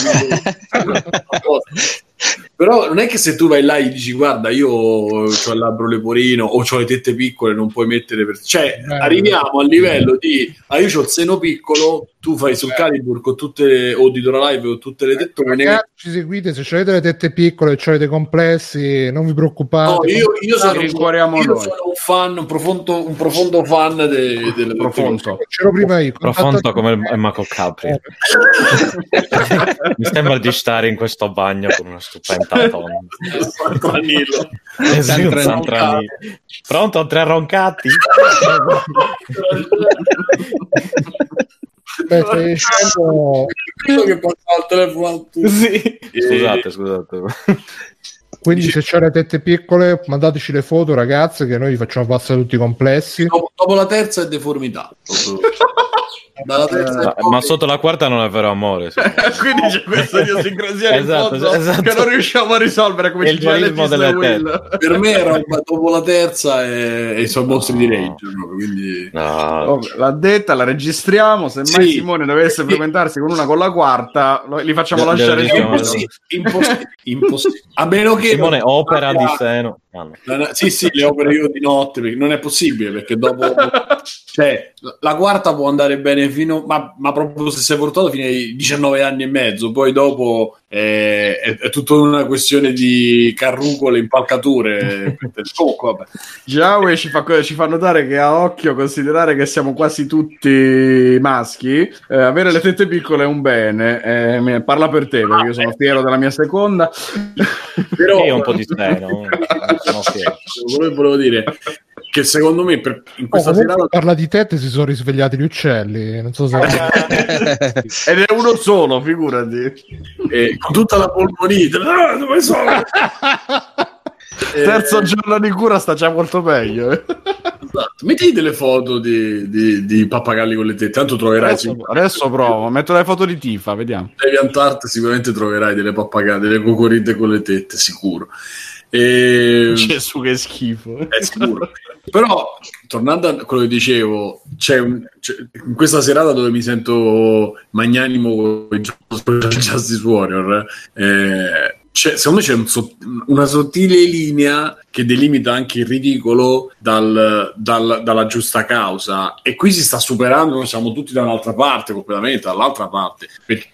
però non è che se tu vai là e gli dici guarda io c'ho il labbro leporino o c'ho le tette piccole non puoi mettere per... cioè bello, arriviamo bello. Al livello di ah io c'ho il seno piccolo, tu fai sul Calibur con tutte le, o di Dora Live o tutte le tettone, ragazzi, ci seguite, se c'avete le tette piccole e c'avete complessi non vi preoccupate, no, io, io, sono, un, io sono un fan un profondo, un profondo fan de, del profondo, c'ero prima io profondo come me. Marco Capri eh. Mi sembra di stare in questo bagno con una stupenda donna. Santranillo. Esatto, Santranillo. Pronto, tre roncati? Beh, stai dicendo... quello che portava al telefono. Sì. Scusate, scusate. Quindi se c'è le tette piccole mandateci le foto, ragazze, che noi vi facciamo passare tutti i complessi. Dopo, dopo la terza è deformità. Dalla terza eh, ma poi... sotto la quarta non è vero amore. Quindi c'è questa idiosincrasia esatto, esatto. che non riusciamo a risolvere come il dualismo della terza. Per me era dopo la terza e, e i suoi mostri no. di Rage. Quindi... No. L'ha detta, la registriamo. Se mai sì. Simone dovesse sì. frequentarsi con una con la quarta, li facciamo De- lasciare giù. Impossibile. Impossibile. Impossibile. A meno che Simone non... opera ah, di seno. Ah, no. Sì, sì, le opero io di notte perché non è possibile perché dopo cioè la quarta può andare bene fino ma, ma proprio se sei portato fino ai diciannove anni e mezzo, poi dopo eh, è, è tutta una questione di carrucole, impalcature. Oh, vabbè. Giaue ci fa, ci fa notare che a occhio, considerare che siamo quasi tutti maschi, eh, avere le tette piccole è un bene. Eh, parla per te perché ah, io sono eh. fiero della mia seconda, però io un po' di seno. Okay. Volevo dire che secondo me per, in questa oh, serata parla di tette si sono risvegliati gli uccelli, non so se ed è uno solo, figurati, e con tutta la polmonite ah, dove sono? Terzo eh... giorno di cura sta già molto meglio. Esatto. Metti delle foto di, di, di pappagalli con le tette, tanto troverai adesso, sicur- adesso provo, metto le foto di Tifa, vediamo. Devi andarti, sicuramente troverai delle pappagalli, delle cocorite con le tette, sicuro. E... Gesù che schifo, è sicuro. Però tornando a quello che dicevo, c'è, un, c'è in questa serata dove mi sento magnanimo con Justice Warrior, eh, c'è, secondo me c'è un, una sottile linea che delimita anche il ridicolo dal, dal, dalla giusta causa, e qui si sta superando, noi siamo tutti da un'altra parte completamente, dall'altra parte, perché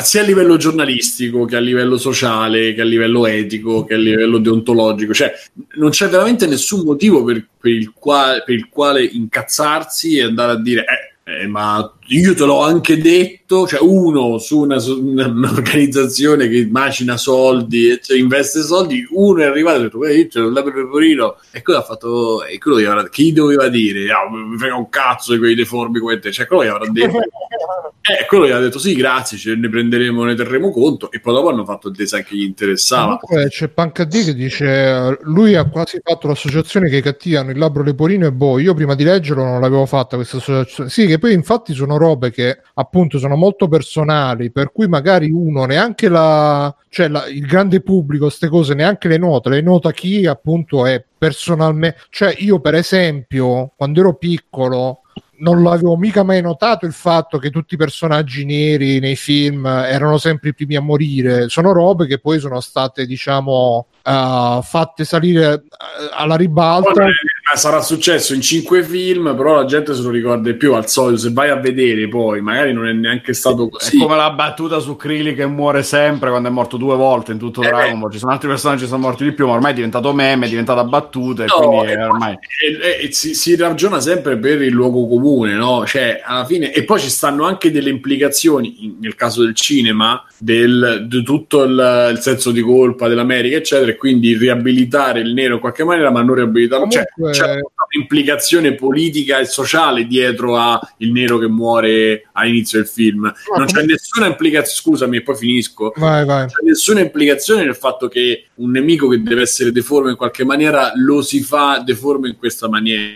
sia a livello giornalistico che a livello sociale che a livello etico che a livello deontologico, cioè non c'è veramente nessun motivo per, per, il, quale, per il quale incazzarsi e andare a dire eh, eh, ma io te l'ho anche detto, cioè uno su una, su un'organizzazione che macina soldi e cioè, investe soldi, uno è arrivato e ha detto eh, c'è un labbro pecorino e quello ha fatto e quello gli avrà, chi doveva dire ah, mi frega un cazzo di quei deformi come te, cioè quello gli avrà detto eh, quello gli ha detto sì grazie, ce ne prenderemo, ne terremo conto, e poi dopo hanno fatto il design che gli interessava. Comunque c'è Pancadì che dice lui ha quasi fatto l'associazione che i cattivi hanno il labbro leporino e boh, io prima di leggerlo non l'avevo fatta questa associazione, sì, che poi infatti sono robe che appunto sono molto personali, per cui magari uno neanche la, cioè la, il grande pubblico ste cose neanche le nota, le nota chi appunto è personalmente, cioè io per esempio quando ero piccolo non l'avevo mica mai notato il fatto che tutti i personaggi neri nei film erano sempre i primi a morire, sono robe che poi sono state diciamo uh, fatte salire alla ribalta. Sarà successo in cinque film, però la gente se lo ricorda più, al solito se vai a vedere poi magari non è neanche stato così. È come la battuta su Krillin che muore sempre quando è morto due volte in tutto eh, Dragon Ball, ci sono altri personaggi che sono morti di più, ma ormai è diventato meme, è diventata battuta, no, e quindi è ormai è, è, è, si, si ragiona sempre per il luogo comune, no? Cioè alla fine, e poi ci stanno anche delle implicazioni in, nel caso del cinema del, di tutto il, il senso di colpa dell'America eccetera, e quindi riabilitare il nero in qualche maniera, ma non riabilitarlo, cioè c'è un'implicazione politica e sociale dietro a il nero che muore all'inizio del film. No, non c'è nessuna implicazione, scusami, e poi finisco. Vai, vai. Non c'è nessuna implicazione nel fatto che un nemico che deve essere deforme in qualche maniera lo si fa deforme in questa maniera.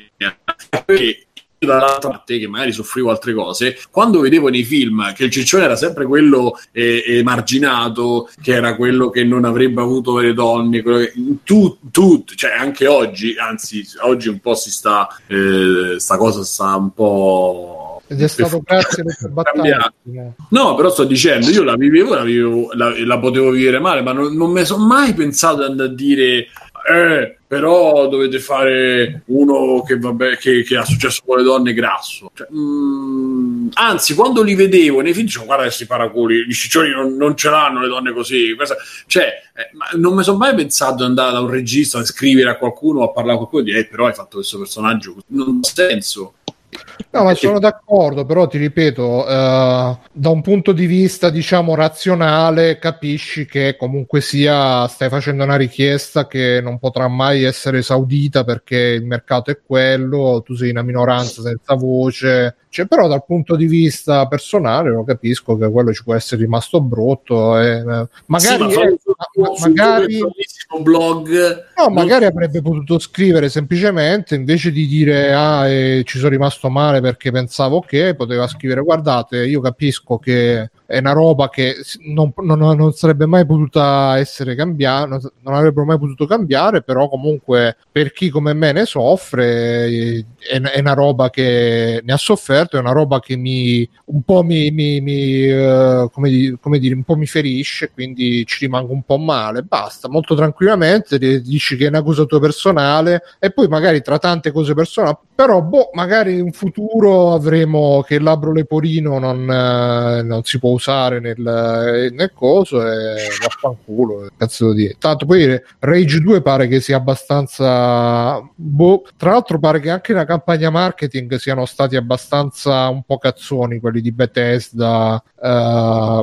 Perché dall'altra parte, che magari soffrivo altre cose, quando vedevo nei film che il ciccione era sempre quello eh, emarginato, che era quello che non avrebbe avuto le donne, quello che, tu, tu, cioè anche oggi, anzi oggi un po' si sta eh, sta cosa sta un po'... Ed è stato grazie per battaglia. No, però sto dicendo, io la vivevo, la, vivevo, la, la potevo vivere male, ma non, non mi sono mai pensato a dire eh, però dovete fare uno che, vabbè, che, che ha successo con le donne grasso. Cioè, mh, anzi, quando li vedevo nei film dicevo, guarda che si paraculi, gli ciccioni non, non ce l'hanno le donne così. Questa, cioè, eh, ma non mi sono mai pensato ad andare da un regista a scrivere a qualcuno, a parlare a qualcuno e dire eh, però hai fatto questo personaggio, non ha senso. No, ma sono d'accordo, però ti ripeto, eh, da un punto di vista diciamo razionale capisci che comunque sia stai facendo una richiesta che non potrà mai essere esaudita perché il mercato è quello, tu sei una minoranza senza voce, cioè, però dal punto di vista personale lo capisco che quello ci può essere rimasto brutto e, eh, magari sì, ma è, ma, ma, magari blog, no, magari avrebbe potuto scrivere semplicemente invece di dire ah eh, ci sono rimasto male perché pensavo che poteva scrivere guardate io capisco che è una roba che non, non, non sarebbe mai potuta essere cambiata, non, non avrebbero mai potuto cambiare, però comunque per chi come me ne soffre è, è una roba che ne ha sofferto, è una roba che mi un po' mi, mi, mi uh, come, come dire, un po' mi ferisce, quindi ci rimango un po' male, basta, molto tranquillamente dici che è una cosa tua personale e poi magari tra tante cose personali, però boh, magari in futuro avremo che il labbro leporino non, eh, non si può usare nel, nel coso e vaffanculo, cazzo di dire. Tanto poi Rage due pare che sia abbastanza boh, tra l'altro pare che anche nella campagna marketing siano stati abbastanza un po' cazzoni quelli di Bethesda, eh,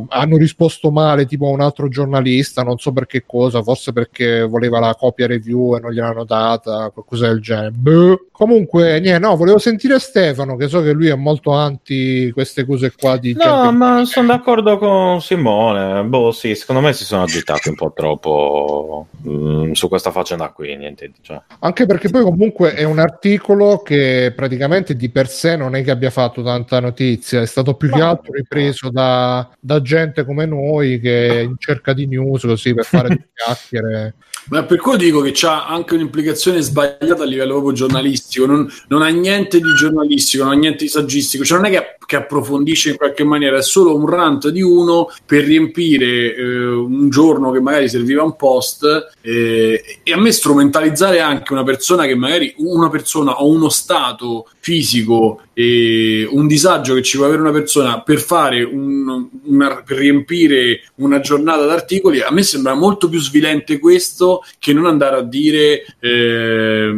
hanno risposto male tipo a un altro giornalista, non so per che cosa, forse perché voleva la copia review e non gliel'hanno data, qualcosa del genere. Beh, comunque niente, no, volevo sentire Stefano, che so che lui è molto anti queste cose qua di no, gente... ma sono d'accordo con Simone. Boh, sì, secondo me si sono agitati un po' troppo mh, su questa faccenda qui, niente, cioè. Anche perché poi comunque è un articolo che praticamente di per sé non è che abbia fatto tanta notizia, è stato più che altro ripreso da, da gente come noi che è in cerca di news così per fare due chiacchiere. Ma per cui dico che c'ha anche un'implicazione sbagliata a livello proprio giornalistico, non, non ha niente di giornalistico, non ha niente di saggistico, cioè non è che, che approfondisce in qualche maniera, è solo un rant di uno per riempire eh, un giorno che magari serviva un post eh, e a me strumentalizzare anche una persona che magari una persona o uno stato fisico e un disagio che ci può avere una persona per fare un, una, per riempire una giornata d'articoli, a me sembra molto più svilente questo che non andare a dire eh,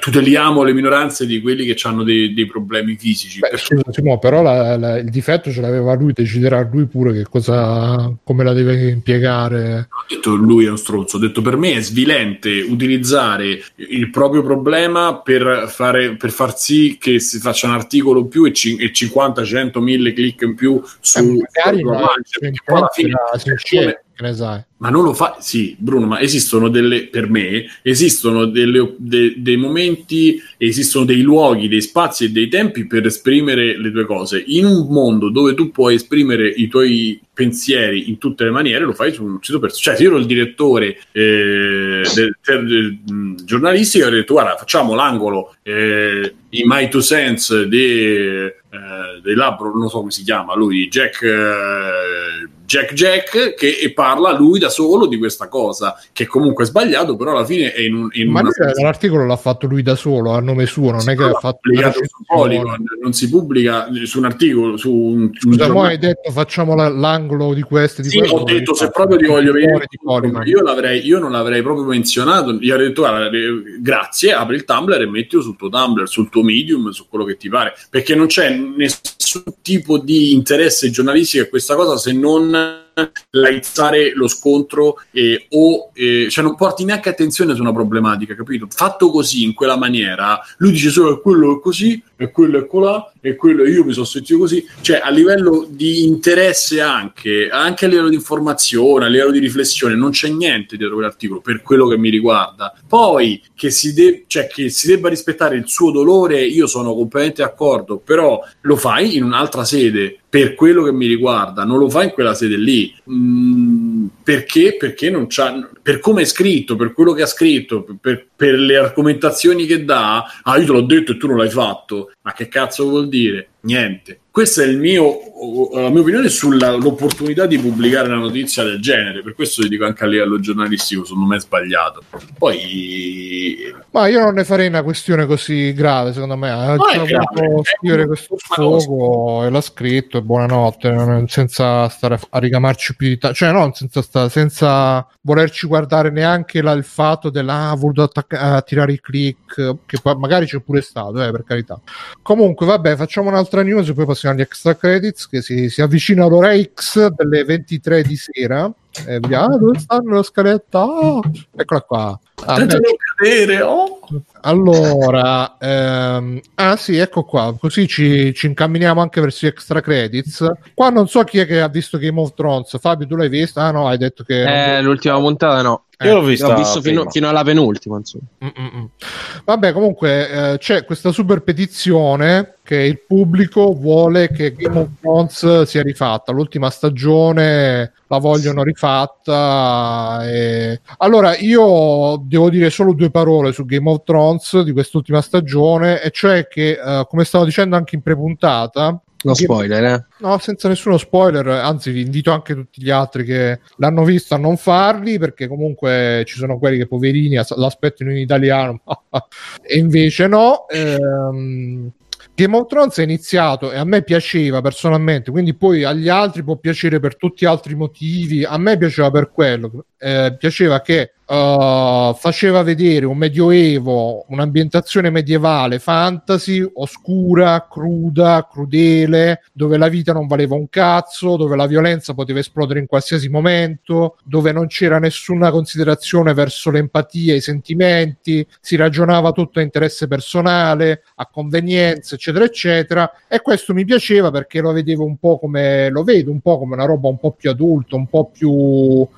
tuteliamo le minoranze di quelli che hanno dei, dei problemi fisici. Beh, per... scusa, Simone, però la, la, il difetto ce l'aveva lui, deciderà lui pure che cosa, come la deve impiegare. Ho detto lui è uno stronzo, ho detto per me è svilente utilizzare il proprio problema per fare, per far sì che si faccia un articolo in più e, c- e cinquanta, cento, mille click in più su eh, magari ma non lo fa, sì Bruno, ma esistono delle, per me esistono delle, de, dei momenti, esistono dei luoghi, dei spazi e dei tempi per esprimere le tue cose. In un mondo dove tu puoi esprimere i tuoi pensieri in tutte le maniere, lo fai su un sito personale. Cioè se io ero il direttore eh, del, del, del, del giornalistico e ho detto guarda facciamo l'angolo eh, i my two cents de, eh, dei labbro, non so come si chiama lui, Jack eh, Jack Jack che parla lui da solo di questa cosa che comunque è sbagliato, però alla fine è in un in ma una l'articolo l'ha fatto lui da solo a nome suo, non sì, è che l'ha fatto su Polygon, non si pubblica su un articolo su un, scusa un hai detto facciamo la, l'angolo di questo di sì, questo, ho detto se proprio ti voglio vedere io l'avrei io non l'avrei proprio menzionato, gli avrei detto guarda, grazie, apri il Tumblr e mettilo sul tuo Tumblr, sul tuo Medium, su quello che ti pare, perché non c'è nessun tipo di interesse giornalistico a questa cosa se non laizzare lo scontro eh, o eh, cioè non porti neanche attenzione su una problematica, capito? Fatto così in quella maniera lui dice solo quello è così e quello è colà e quello, io mi sono sentito così, cioè a livello di interesse, anche, anche a livello di informazione, a livello di riflessione, non c'è niente dietro quell'articolo per quello che mi riguarda. Poi che si, de- cioè, che si debba rispettare il suo dolore, io sono completamente d'accordo, però lo fai in un'altra sede, per quello che mi riguarda, non lo fai in quella sede lì. Mm, perché? Perché non c'ha, per come è scritto, per quello che ha scritto, per, per le argomentazioni che dà, ah io te l'ho detto e tu non l'hai fatto, ma che cazzo vuol dire? Niente. Questa è il mio, la mia opinione sull'opportunità di pubblicare una notizia del genere, per questo ti dico anche a livello giornalistico secondo me è sbagliato. Poi ma io non ne farei una questione così grave, secondo me ha voluto scrivere questo fuoco e l'ha scritto e buonanotte, senza stare a ricamarci più di t- cioè no, senza, sta- senza volerci guardare neanche la- il fatto della ah, voluto attac- tirare i click, che poi magari c'è pure stato, eh, per carità. Comunque vabbè, facciamo un'altra news e poi passiamo gli extra credits, che si, si avvicina all'ora X delle ventitré di sera e via. Ah, dove stanno la scaletta? Oh, eccola qua. Ah, vedere, oh. Allora ehm, ah sì, ecco qua, così ci, ci incamminiamo anche verso gli extra credits. Qua non so chi è che ha visto Game of Thrones. Fabio, tu l'hai vista? Ah no, hai detto che eh, l'ultima puntata no. Eh, Io l'ho visto, l'ho visto fino, fino alla penultima, insomma. Mm-mm. Vabbè, comunque eh, c'è questa super petizione che il pubblico vuole che Game of Thrones sia rifatta, l'ultima stagione la vogliono rifatta e... Allora io devo dire solo due parole su Game of Thrones di quest'ultima stagione, e cioè che eh, come stavo dicendo anche in prepuntata, no spoiler, eh? No, senza nessuno spoiler, anzi vi invito anche tutti gli altri che l'hanno visto a non farli, perché comunque ci sono quelli che poverini l'aspettano in italiano e invece no. ehm... Game of Thrones è iniziato e a me piaceva personalmente, quindi poi agli altri può piacere per tutti altri motivi, a me piaceva per quello, eh, piaceva che uh, faceva vedere un medioevo, un'ambientazione medievale, fantasy, oscura, cruda, crudele, dove la vita non valeva un cazzo, dove la violenza poteva esplodere in qualsiasi momento, dove non c'era nessuna considerazione verso l'empatia, i sentimenti, si ragionava tutto a interesse personale, a convenienze, eccetera eccetera, e questo mi piaceva perché lo vedevo un po' come lo vedo un po' come una roba un po' più adulta, un po' più uh,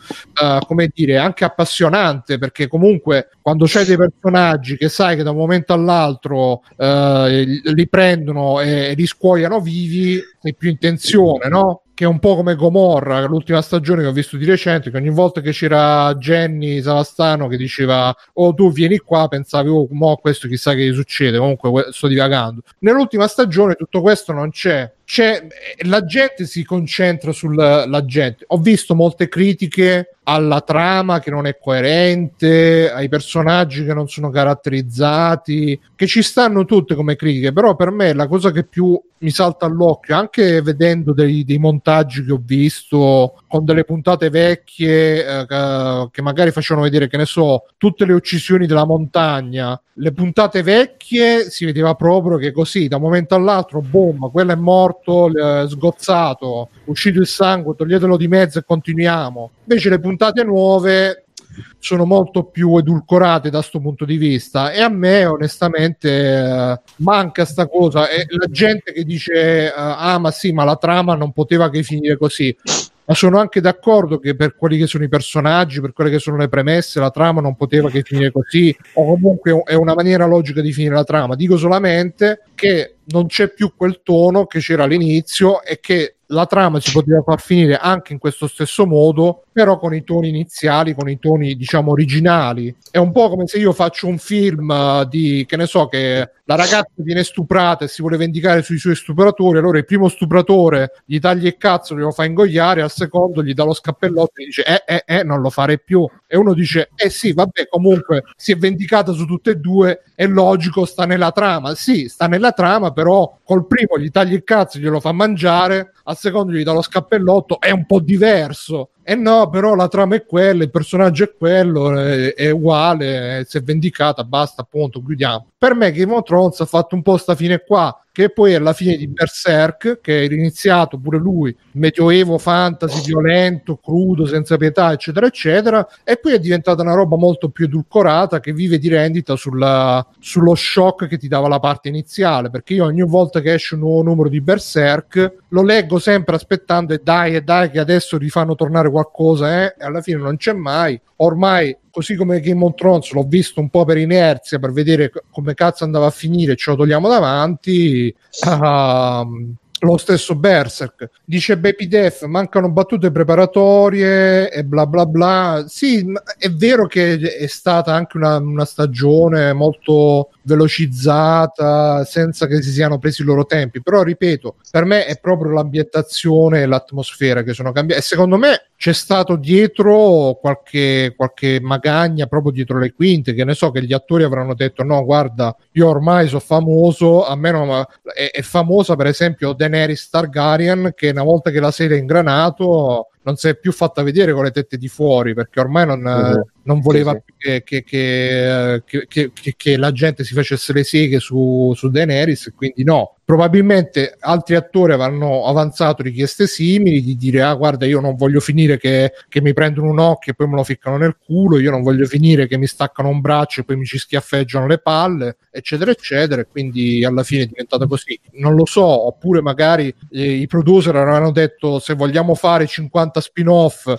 come dire, anche appassionante, perché comunque quando c'è dei personaggi che sai che da un momento all'altro uh, li prendono e li scuoiano vivi, sei più in tensione, no? Che è un po' come Gomorra, l'ultima stagione che ho visto di recente, che ogni volta che c'era Jenny Savastano che diceva oh tu vieni qua, pensavi oh mo questo chissà che gli succede, comunque sto divagando. Nell'ultima stagione tutto questo non c'è. C'è, la gente si concentra sulla gente. Ho visto molte critiche alla trama che non è coerente, ai personaggi che non sono caratterizzati, che ci stanno tutte come critiche, però per me la cosa che più mi salta all'occhio, anche vedendo dei, dei montaggi che ho visto con delle puntate vecchie eh, che magari facevano vedere, che ne so, tutte le uccisioni della montagna, le puntate vecchie si vedeva proprio che così da un momento all'altro, boom, quello è morto, sgozzato, uscito il sangue, toglietelo di mezzo e continuiamo. Invece le puntate nuove sono molto più edulcorate da sto punto di vista, e a me onestamente manca sta cosa. E la gente che dice ah ma sì, ma la trama non poteva che finire così, ma sono anche d'accordo che per quelli che sono i personaggi, per quelle che sono le premesse, la trama non poteva che finire così, o comunque è una maniera logica di finire la trama. Dico solamente che non c'è più quel tono che c'era all'inizio, e che la trama si poteva far finire anche in questo stesso modo, però con i toni iniziali, con i toni diciamo originali. È un po' come se io faccio un film di, che ne so, che la ragazza viene stuprata e si vuole vendicare sui suoi stupratori, allora il primo stupratore gli taglia il cazzo, glielo fa ingoiare, al secondo gli dà lo scappellotto e gli dice eh eh eh non lo fare più, e uno dice eh sì vabbè comunque si è vendicata su tutte e due, è logico, sta nella trama. Sì, sta nella trama, però col primo gli taglia il cazzo, glielo fa mangiare, al secondo gli dà lo scappellotto, è un po' diverso. E eh no, però la trama è quella, il personaggio è quello, è, è uguale, è, si è vendicata, basta, appunto, chiudiamo. Per me Game of Thrones ha fatto un po' sta fine qua, che poi è la fine di Berserk, che è iniziato pure lui, medioevo fantasy violento, crudo, senza pietà, eccetera eccetera, e poi è diventata una roba molto più edulcorata che vive di rendita sulla, sullo shock che ti dava la parte iniziale, perché io ogni volta che esce un nuovo numero di Berserk lo leggo sempre aspettando e dai e dai che adesso rifanno tornare qualcosa, eh? E alla fine non c'è mai. Ormai, così come Game of Thrones l'ho visto un po' per inerzia, per vedere come cazzo andava a finire, ce lo togliamo davanti. Uh, lo stesso Berserk, dice Baby Def, mancano battute preparatorie e bla bla bla. Sì, è vero che è stata anche una, una stagione molto velocizzata, senza che si siano presi i loro tempi, però ripeto, per me è proprio l'ambientazione e l'atmosfera che sono cambiate, e secondo me c'è stato dietro qualche, qualche magagna proprio dietro le quinte, che ne so, che gli attori avranno detto no guarda, io ormai sono famoso, a me non, è, è famosa per esempio Daenerys Targaryen, che una volta che la serie è ingranato non si è più fatta vedere con le tette di fuori, perché ormai non, uh-huh. non voleva sì, sì. Che, che, che, che, che, che la gente si facesse le seghe su, su Daenerys, quindi no. Probabilmente altri attori avranno avanzato richieste simili, di dire ah guarda io non voglio finire che, che mi prendono un occhio e poi me lo ficcano nel culo, io non voglio finire che mi staccano un braccio e poi mi ci schiaffeggiano le palle, eccetera eccetera, e quindi alla fine è diventata così, non lo so. Oppure magari eh, i producer avranno detto se vogliamo fare cinquanta spin-off.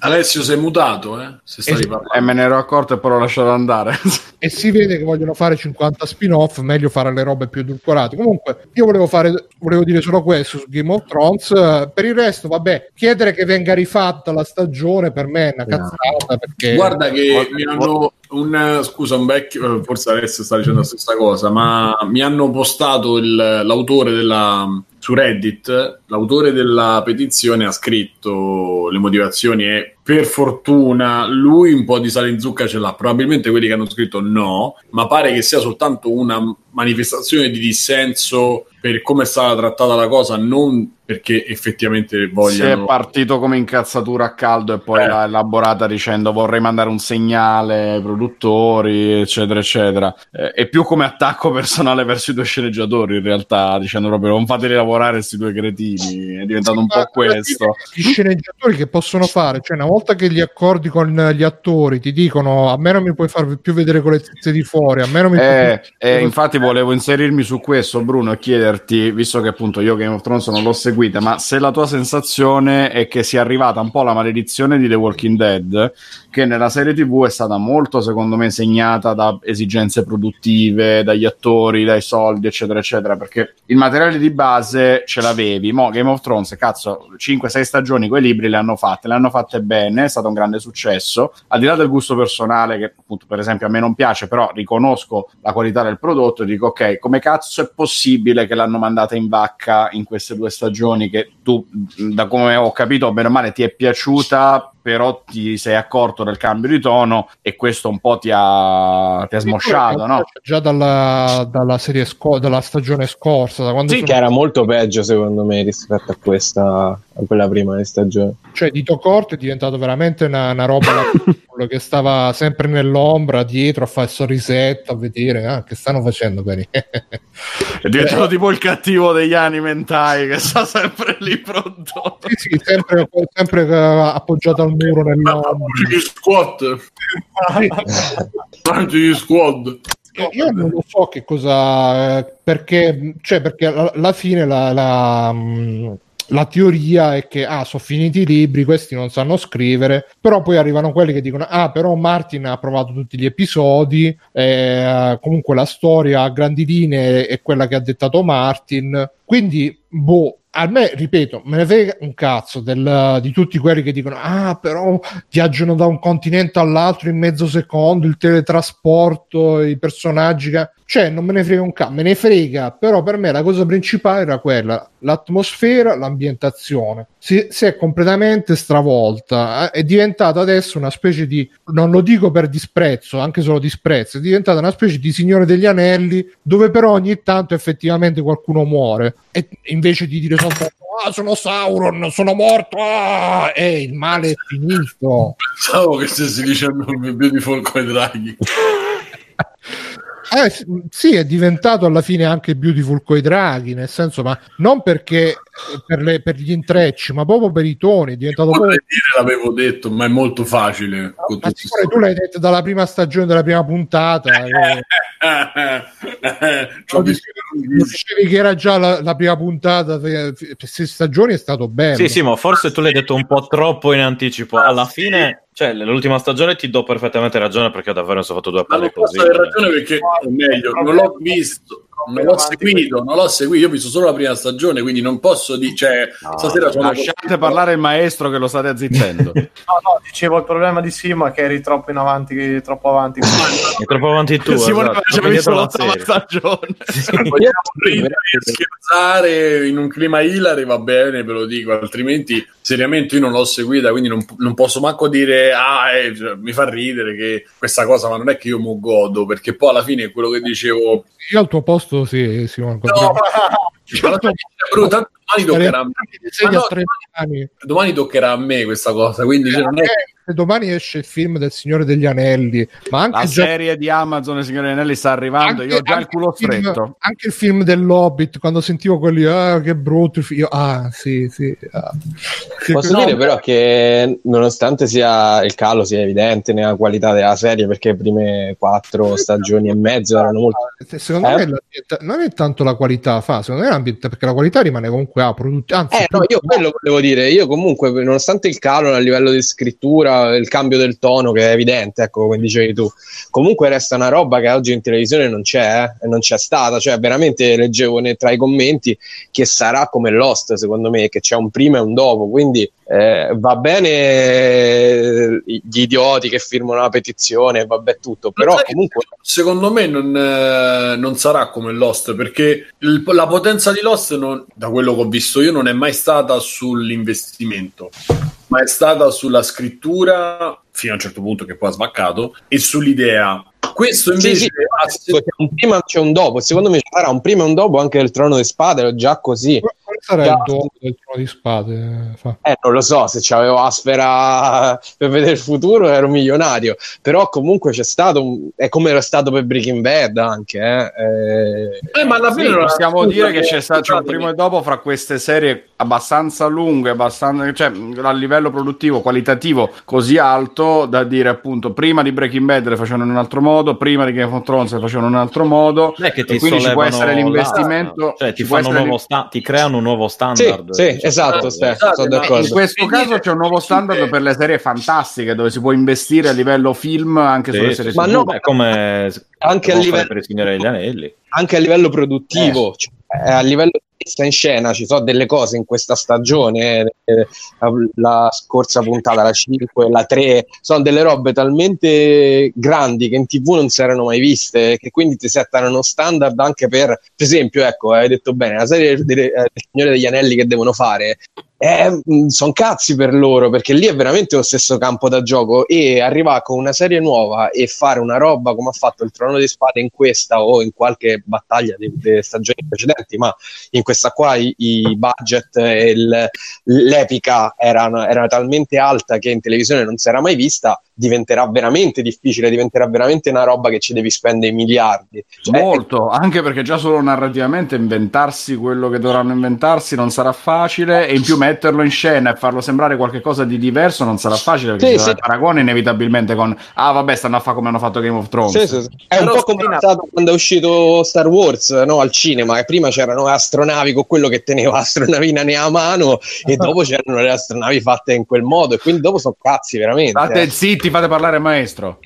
Alessio sei mutato, eh? Se stavi parlando. E me ne ero accorto e poi lo lasciato andare. E si vede che vogliono fare cinquanta spin-off, meglio fare le robe più edulcorate. Comunque io volevo fare volevo dire solo questo su Game of Thrones. Per il resto vabbè, chiedere che venga rifatta la stagione per me è una cazzata, perché guarda che guarda, mi hanno un scusa un vecchio, forse Alessio sta dicendo la stessa cosa, ma mi hanno postato il, l'autore della su Reddit, l'autore della petizione ha scritto le motivazioni e per fortuna lui un po' di sale in zucca ce l'ha. Probabilmente quelli che hanno scritto no, ma pare che sia soltanto una manifestazione di dissenso per come è stata trattata la cosa, non perché effettivamente vogliano... Si è partito come incazzatura a caldo e poi eh. l'ha elaborata dicendo vorrei mandare un segnale ai produttori, eccetera, eccetera. Eh, è più come attacco personale verso i due sceneggiatori, in realtà, dicendo proprio non fateli lavorare questi due cretini. È diventato sì, un po' questo. Gli sceneggiatori che possono fare? Cioè, una volta che gli accordi con gli attori ti dicono a me non mi puoi far più vedere con le tizze di fuori, a me non mi puoi... Eh, eh, infatti volevo inserirmi su questo, Bruno, e chiederti, visto che appunto io Game of Thrones non l'ho seguito, ma se la tua sensazione è che sia arrivata un po' la maledizione di The Walking Dead, che nella serie tivù è stata molto, secondo me, segnata da esigenze produttive, dagli attori, dai soldi, eccetera, eccetera, perché il materiale di base ce l'avevi. Mo' Game of Thrones, cazzo, cinque sei stagioni, quei libri le hanno fatte, le hanno fatte bene, è stato un grande successo, al di là del gusto personale, che appunto, per esempio, a me non piace, però riconosco la qualità del prodotto e dico, ok, come cazzo è possibile che l'hanno mandata in vacca in queste due stagioni? Che tu, da come ho capito, bene o male ti è piaciuta, però ti sei accorto del cambio di tono e questo un po' ti ha, ti ha smosciato, no? Già dalla, dalla serie sco- dalla stagione scorsa, da quando sì, sono... che era molto peggio secondo me rispetto a questa, a quella prima stagione. Cioè Dito Corto è diventato veramente una, una roba la... che stava sempre nell'ombra dietro a fare il sorrisetto, a vedere ah, che stanno facendo bene. È diventato eh. tipo il cattivo degli anime hentai che sta sempre lì pronto. Sì, sì, sempre, sempre appoggiato al muro nell'ombra. Gli squad. Gli squad. Io non lo so che cosa, perché cioè perché alla fine la, la, la teoria è che ah sono finiti i libri, questi non sanno scrivere, però poi arrivano quelli che dicono ah però Martin ha provato tutti gli episodi, eh, comunque la storia a grandi linee è quella che ha dettato Martin, quindi boh. A me, ripeto, me ne frega un cazzo del, di tutti quelli che dicono ah, però viaggiano da un continente all'altro in mezzo secondo, il teletrasporto, i personaggi che... Cioè, non me ne frega un cazzo, me ne frega, però per me la cosa principale era quella, l'atmosfera, l'ambientazione. Si, si è completamente stravolta, è diventata adesso una specie di, non lo dico per disprezzo, anche solo disprezzo, è diventata una specie di Signore degli Anelli, dove però ogni tanto effettivamente qualcuno muore, e invece di dire soltanto ah, sono Sauron, sono morto, ah, e il male è finito. Pensavo che stessi dicendo il Beautiful coi draghi. eh, sì, è diventato alla fine anche Beautiful coi draghi, nel senso, ma non perché per, le, per gli intrecci, ma proprio per i toni è diventato proprio... dire, l'avevo detto, ma è molto facile, no, con ma tutti sicuro, tu l'hai detto dalla prima stagione, dalla prima puntata eh. Lo dicevi che era già la, la prima puntata per sei stagioni, è stato bello. Sì, sì, ma forse tu l'hai detto un po' troppo in anticipo alla fine. Cioè, l'ultima stagione ti do perfettamente ragione, perché davvero sono fatto due palle così. Ma non posso ragione perché, o meglio, non l'ho visto, non l'ho seguito, non l'ho seguito, io ho visto solo la prima stagione, quindi non posso dire, cioè, no, stasera sono... Lasciate parlare il maestro che lo state azzittendo. No, no, dicevo, il problema di Simo è che eri troppo in avanti, troppo avanti. È troppo avanti tu, Simone, esatto, visto l'ultima stagione. Sì. Vogliamo scherzare in un clima ilare, va bene, ve lo dico, altrimenti seriamente io non l'ho seguita, quindi non, non posso manco dire ah, eh, cioè, mi fa ridere che questa cosa, ma non è che io mo godo, perché poi alla fine quello che dicevo io al tuo posto, sì, Simone, no, ma... Però, tanto domani toccherà a me, no, domani, domani toccherà a me questa cosa, quindi cioè, non è... Domani esce il film del Signore degli Anelli, ma anche la già... serie di Amazon del Signore degli Anelli sta arrivando, anche, io ho già il culo il film, stretto. Anche il film dell'Hobbit, quando sentivo quelli ah, che brutto io, ah sì sì ah. Posso dire però che nonostante sia il calo sia evidente nella qualità della serie, perché le prime quattro stagioni e mezzo erano molto... Secondo eh? me non è tanto la qualità, fa secondo me l'ambiente, perché la qualità rimane comunque a ah, prodotti, anzi eh, no, io quello volevo dire, io comunque nonostante il calo a livello di scrittura, il cambio del tono che è evidente, ecco, come dicevi tu, comunque resta una roba che oggi in televisione non c'è eh? non c'è stata, cioè veramente leggevo tra i commenti che sarà come Lost, secondo me, che c'è un prima e un dopo, quindi eh, va bene gli idioti che firmano la petizione, vabbè tutto, però comunque secondo me non, eh, non sarà come Lost, perché il, la potenza di Lost non, da quello che ho visto io, non è mai stata sull'investimento, ma è stata sulla scrittura fino a un certo punto, che poi ha sbaccato, e sull'idea. Questo invece sì, sì, ha... c'è un prima, c'è un dopo, secondo me sarà un prima e un dopo anche del Trono di Spade, già così. Quale sarà già... il dopo del Trono di Spade? Fa. Eh, non lo so, se c'avevo Aspera per vedere il futuro ero milionario, però comunque c'è stato un... è come era stato per Breaking Bad anche eh, eh, eh ma alla fine sì, non possiamo dire che c'è stato, c'è un prima e dopo fra queste serie abbastanza lunghe, abbastanza, cioè a livello produttivo qualitativo così alto da dire appunto prima di Breaking Bad le facevano in un altro modo, prima di Game of Thrones le facevano in un altro modo, è che ti, quindi ci può essere l'investimento, la... cioè ti, fanno essere nuovo sta... ti creano un nuovo standard. Sì, sì, diciamo. Esatto, Steph, esatto, sono d'accordo. In questo caso c'è un nuovo standard per le serie fantastiche, dove si può investire a livello film anche sì, sulle serie sì, ma no, è come anche a livello per il Signore degli Anelli, anche a livello produttivo, eh. Cioè, a livello in scena ci sono delle cose in questa stagione, eh, la scorsa puntata, la cinque, la tre, sono delle robe talmente grandi che in TV non si erano mai viste, che quindi ti settano uno standard anche per, per esempio, ecco, hai detto bene, la serie del de, de Signore degli Anelli che devono fare, eh, sono cazzi per loro, perché lì è veramente lo stesso campo da gioco, e arrivare con una serie nuova e fare una roba come ha fatto il Trono di Spade in questa o in qualche battaglia delle stagioni precedenti, ma in questa qua i, i budget e il, l'epica era, era talmente alta che in televisione non si era mai vista, diventerà veramente difficile, diventerà veramente una roba che ci devi spendere miliardi, cioè, molto, è... anche perché già solo narrativamente inventarsi quello che dovranno inventarsi non sarà facile, e in più metterlo in scena e farlo sembrare qualcosa di diverso non sarà facile, perché sì, sarà sì. Il paragone inevitabilmente con ah vabbè stanno a fare come hanno fatto Game of Thrones, sì, sì, sì. È un però po' come è stato quando è uscito Star Wars, no, al cinema, e prima c'erano astronavi con quello che teneva astronavina nella mano e dopo c'erano le astronavi fatte in quel modo, e quindi dopo sono cazzi veramente. State zitti, ti fate parlare maestro.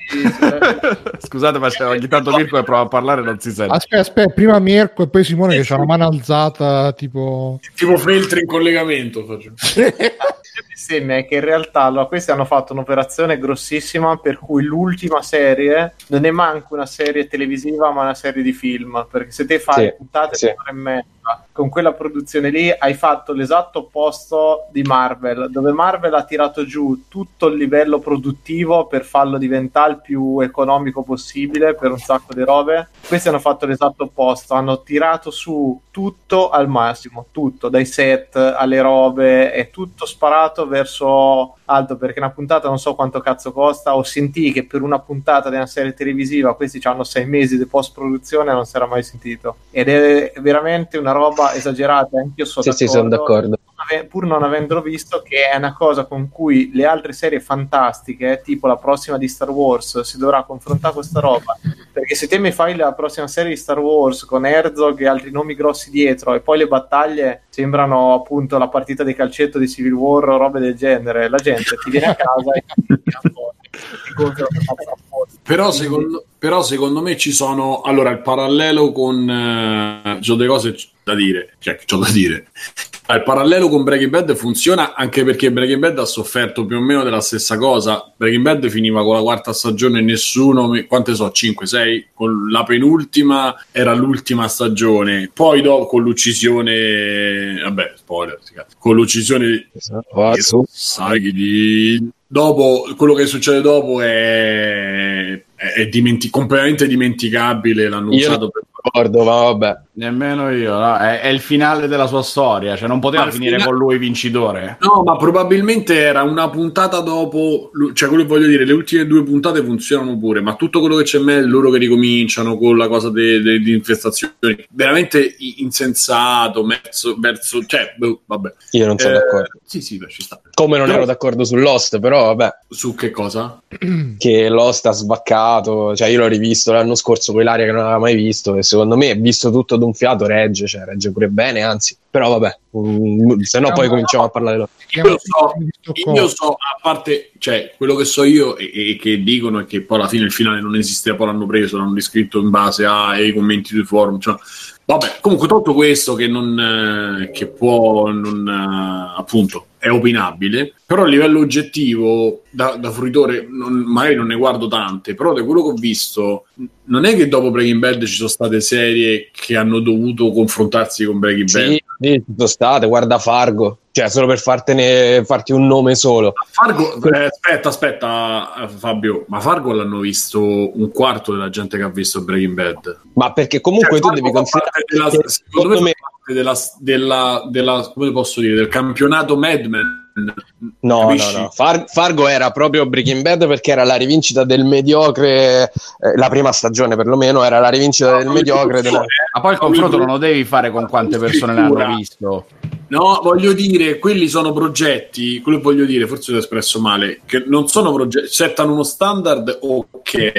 Scusate, ma ogni tanto Mirko prova a parlare, non si sente. Aspetta, aspetta, prima Mirko e poi Simone che c'ha una mano alzata tipo tipo filtri in collegamento faccio. È che in realtà allora, questi hanno fatto un'operazione grossissima, per cui l'ultima serie non è manco una serie televisiva ma una serie di film, perché se te fai sì, puntate sì. per un'ora e mezza con quella produzione lì hai fatto l'esatto opposto di Marvel, dove Marvel ha tirato giù tutto il livello produttivo per farlo diventare il più economico possibile per un sacco di robe. Questi hanno fatto l'esatto opposto, hanno tirato su tutto al massimo, tutto, dai set alle robe, è tutto sparato verso alto, perché una puntata non so quanto cazzo costa. Ho sentito che per una puntata di una serie televisiva questi hanno sei mesi di post produzione, non si era mai sentito, ed è veramente una roba esagerata. Anch'io sono sì, d'accordo, sì, sono d'accordo. Pur non avendolo visto, che è una cosa con cui le altre serie fantastiche, tipo la prossima di Star Wars, si dovrà confrontare con sta roba, perché se te mi fai la prossima serie di Star Wars con Herzog e altri nomi grossi dietro e poi le battaglie sembrano appunto la partita di calcetto di Civil War o robe del genere, la gente ti viene a casa e ti compra una forza. Però secondo, però secondo me ci sono, allora, il parallelo con eh, c'ho delle cose da dire, cioè c'ho da dire il parallelo con Breaking Bad funziona, anche perché Breaking Bad ha sofferto più o meno della stessa cosa. Breaking Bad finiva con la quarta stagione e nessuno, quante so, cinque sei, con la penultima era l'ultima stagione, poi dopo con l'uccisione, vabbè spoiler, con l'uccisione sai di dopo, quello che succede dopo è è dimenti- completamente dimenticabile, l'hanno io usato per ricordo, ma vabbè, nemmeno io, no? è, è il finale della sua storia, cioè non poteva ma finire fina- con lui vincitore, no, ma probabilmente era una puntata dopo, cioè quello che voglio dire, le ultime due puntate funzionano pure, ma tutto quello che c'è in me è loro che ricominciano con la cosa de- de- di infestazioni, veramente insensato verso, verso cioè boh, vabbè, io non sono eh, d'accordo, sì sì beh, ci sta, come non però... ero d'accordo su Lost, però vabbè, su che cosa? Che Lost ha sbaccato, cioè io l'ho rivisto l'anno scorso con Ilaria che non aveva mai visto, e secondo me visto tutto d'un fiato regge, cioè regge pure bene, anzi, però vabbè, um, se no poi cominciamo a parlare. Io so, io so a parte, cioè quello che so io e, e che dicono è che poi alla fine il finale non esisteva, poi l'hanno preso, l'hanno riscritto in base a, ai commenti sui forum, cioè vabbè, comunque tutto questo che non eh, che può non eh, appunto è opinabile, però a livello oggettivo da, da fruitore non, magari non ne guardo tante, però da quello che ho visto non è che dopo Breaking Bad ci sono state serie che hanno dovuto confrontarsi con Breaking Bad. Sì, sì, ci sono state, guarda Fargo, cioè solo per fartene farti un nome solo. Fargo, eh, aspetta, aspetta Fabio, ma Fargo l'hanno visto un quarto della gente che ha visto Breaking Bad. Ma perché comunque cioè, tu Fargo devi considerare della, che, secondo me parte della, della, della, come posso dire, del campionato Mad Men. No, capisci? no, no. Far- Fargo era proprio Breaking Bad, perché era la rivincita del mediocre, eh, la prima stagione perlomeno era la rivincita no, del mediocre della... Ma poi il confronto non lo devi fare con quante persone l'hanno visto. No, voglio dire, quelli sono progetti, quello voglio dire, forse l'ho espresso male, che non sono progetti, settano uno standard, ok,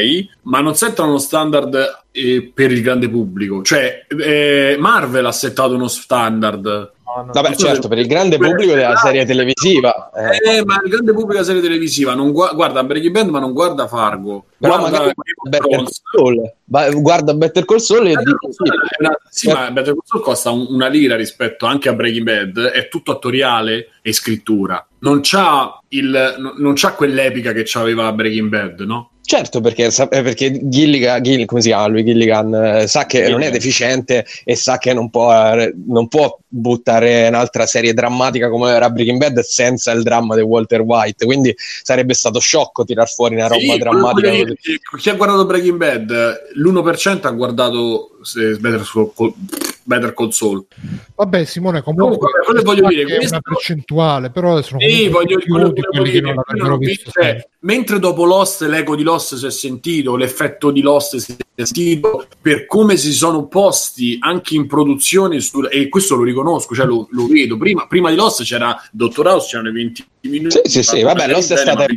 ma non settano uno standard eh, per il grande pubblico, cioè eh, Marvel ha settato uno standard. No, no. Vabbè, certo, per il grande pubblico della serie televisiva eh. Eh, ma il grande pubblico della serie televisiva non gu- guarda Breaking Bad, ma non guarda Fargo, guarda Better Call Saul, guarda Better Call Saul e una, sì, Better... ma Better Call Saul costa un, una lira rispetto anche a Breaking Bad, è tutto attoriale e scrittura, non c'ha il non, non c'ha quell'epica che c'aveva Breaking Bad, no? Certo, perché, perché Gilligan, Gilligan, come si chiama lui, Gilligan, sa che Gilligan non è deficiente e sa che non può, non può buttare un'altra serie drammatica come era Breaking Bad senza il dramma di Walter White, quindi sarebbe stato sciocco tirar fuori una roba sì, drammatica. Dire, chi ha guardato Breaking Bad? l'uno per cento ha guardato Better Call, Better Call Saul. Vabbè Simone, comunque no, vabbè, voglio dire, è questo... una percentuale, però sono sì, voglio, voglio, di voglio dire, non non visto, cioè, mentre dopo Lost l'eco di Lost si è sentito, l'effetto di Lost si è sentito per come si sono posti anche in produzione su, e questo lo riconosco, cioè lo, lo vedo prima, prima di Lost c'era Doctor House, c'erano venti minuti sì sì, sì vabbè Lost è stata, è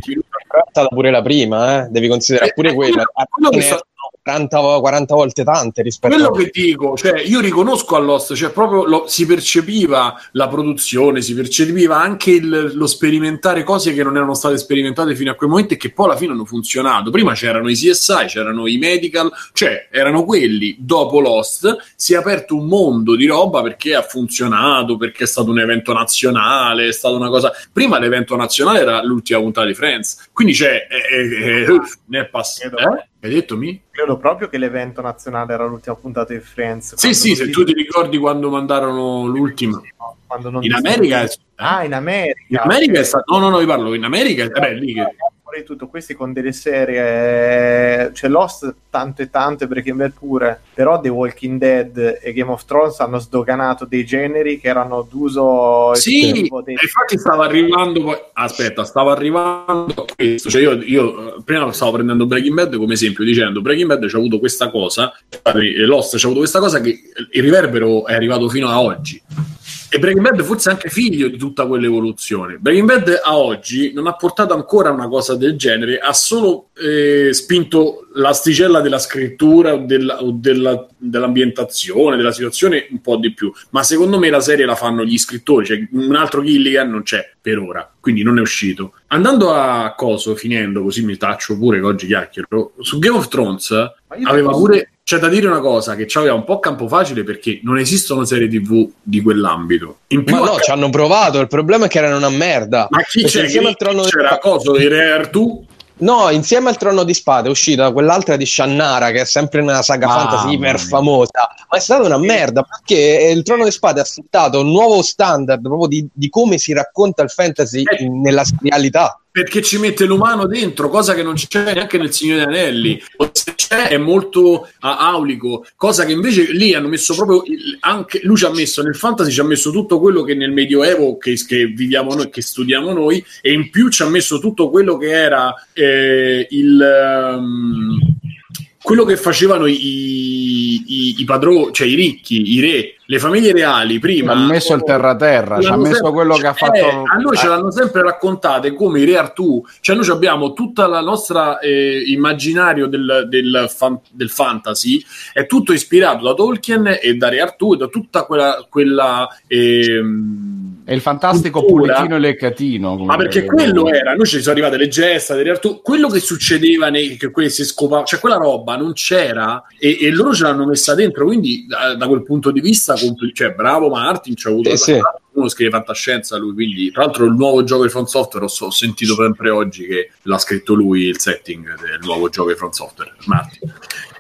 stata pure la prima eh? Devi considerare pure eh, quella, quella quaranta, quaranta volte tante rispetto quello a quello che dico, cioè io riconosco a Lost, cioè proprio lo, si percepiva la produzione, si percepiva anche il, lo sperimentare cose che non erano state sperimentate fino a quel momento e che poi alla fine hanno funzionato. Prima c'erano i C S I, c'erano i medical, cioè erano quelli. Dopo Lost si è aperto un mondo di roba perché ha funzionato, perché è stato un evento nazionale, è stata una cosa. Prima l'evento nazionale era l'ultima puntata di Friends, quindi c'è cioè, eh, eh, eh, ne è passato eh? Hai detto mi? Credo proprio che l'evento nazionale era l'ultima puntata di Friends. Sì, sì, se ti... tu ti ricordi quando mandarono l'ultima. Quando non in America? È... Ah, in America. In America è stato... No, no, no, vi parlo. In America è beh, lì che... tutto questi con delle serie, c'è cioè Lost tante tante, Breaking Bad pure, però The Walking Dead e Game of Thrones hanno sdoganato dei generi che erano d'uso. Sì, dei... infatti stava arrivando, aspetta, stava arrivando questo, cioè io, io prima stavo prendendo Breaking Bad come esempio dicendo Breaking Bad c'ha avuto questa cosa, Lost c'ha avuto questa cosa che il riverbero è arrivato fino a oggi. E Breaking Bad forse anche figlio di tutta quell'evoluzione. Breaking Bad a oggi non ha portato ancora una cosa del genere, ha solo eh, spinto l'asticella della scrittura o, della, o della, dell'ambientazione, della situazione un po' di più. Ma secondo me la serie la fanno gli scrittori, cioè un altro Gilligan non c'è per ora, quindi non è uscito. Andando a coso, finendo così mi taccio pure che oggi chiacchiero, su Game of Thrones aveva pure... C'è da dire una cosa, che c'aveva un po' campo facile perché non esistono serie tv di quell'ambito. In più, ma no, c- ci hanno provato, il problema è che erano una merda. Ma chi c'è? Chi al trono c'era di... cosa? Il Re Artù? No, insieme al Trono di Spade è uscita quell'altra di Shannara, che è sempre una saga ah, fantasy iper famosa, ma è stata una merda perché il Trono di Spade ha settato un nuovo standard proprio di, di come si racconta il fantasy eh. nella serialità. Perché ci mette l'umano dentro, cosa che non c'è neanche nel Signore degli Anelli, o se c'è è molto aulico, cosa che invece lì hanno messo proprio il, anche lui ci ha messo nel fantasy, ci ha messo tutto quello che nel Medioevo che, che viviamo noi, che studiamo noi, e in più ci ha messo tutto quello che era eh, il um, quello che facevano i, i, i padroni, cioè i ricchi, i re, le famiglie reali prima. Ci ha messo il terra-terra, ci ha messo sempre, quello che ha fatto... Eh, a noi ce l'hanno sempre raccontate come i Re Artù, cioè noi abbiamo tutta la nostra eh, immaginario del, del, fan, del fantasy, è tutto ispirato da Tolkien e da Re Artù e da tutta quella... quella ehm, è il fantastico Pulichino e Leccatino. Ma perché quello era, noi ci sono arrivate le gesta delle Artù, quello che succedeva nei, che quelli si scopava, cioè quella roba non c'era e, e loro ce l'hanno messa dentro, quindi da, da quel punto di vista compl- cioè bravo Martin, ci ha avuto eh, sì. Uno scrive fantascienza lui, quindi tra l'altro il nuovo gioco di From Software, ho, so, ho sentito sempre oggi che l'ha scritto lui il setting del nuovo gioco di From Software, Martin.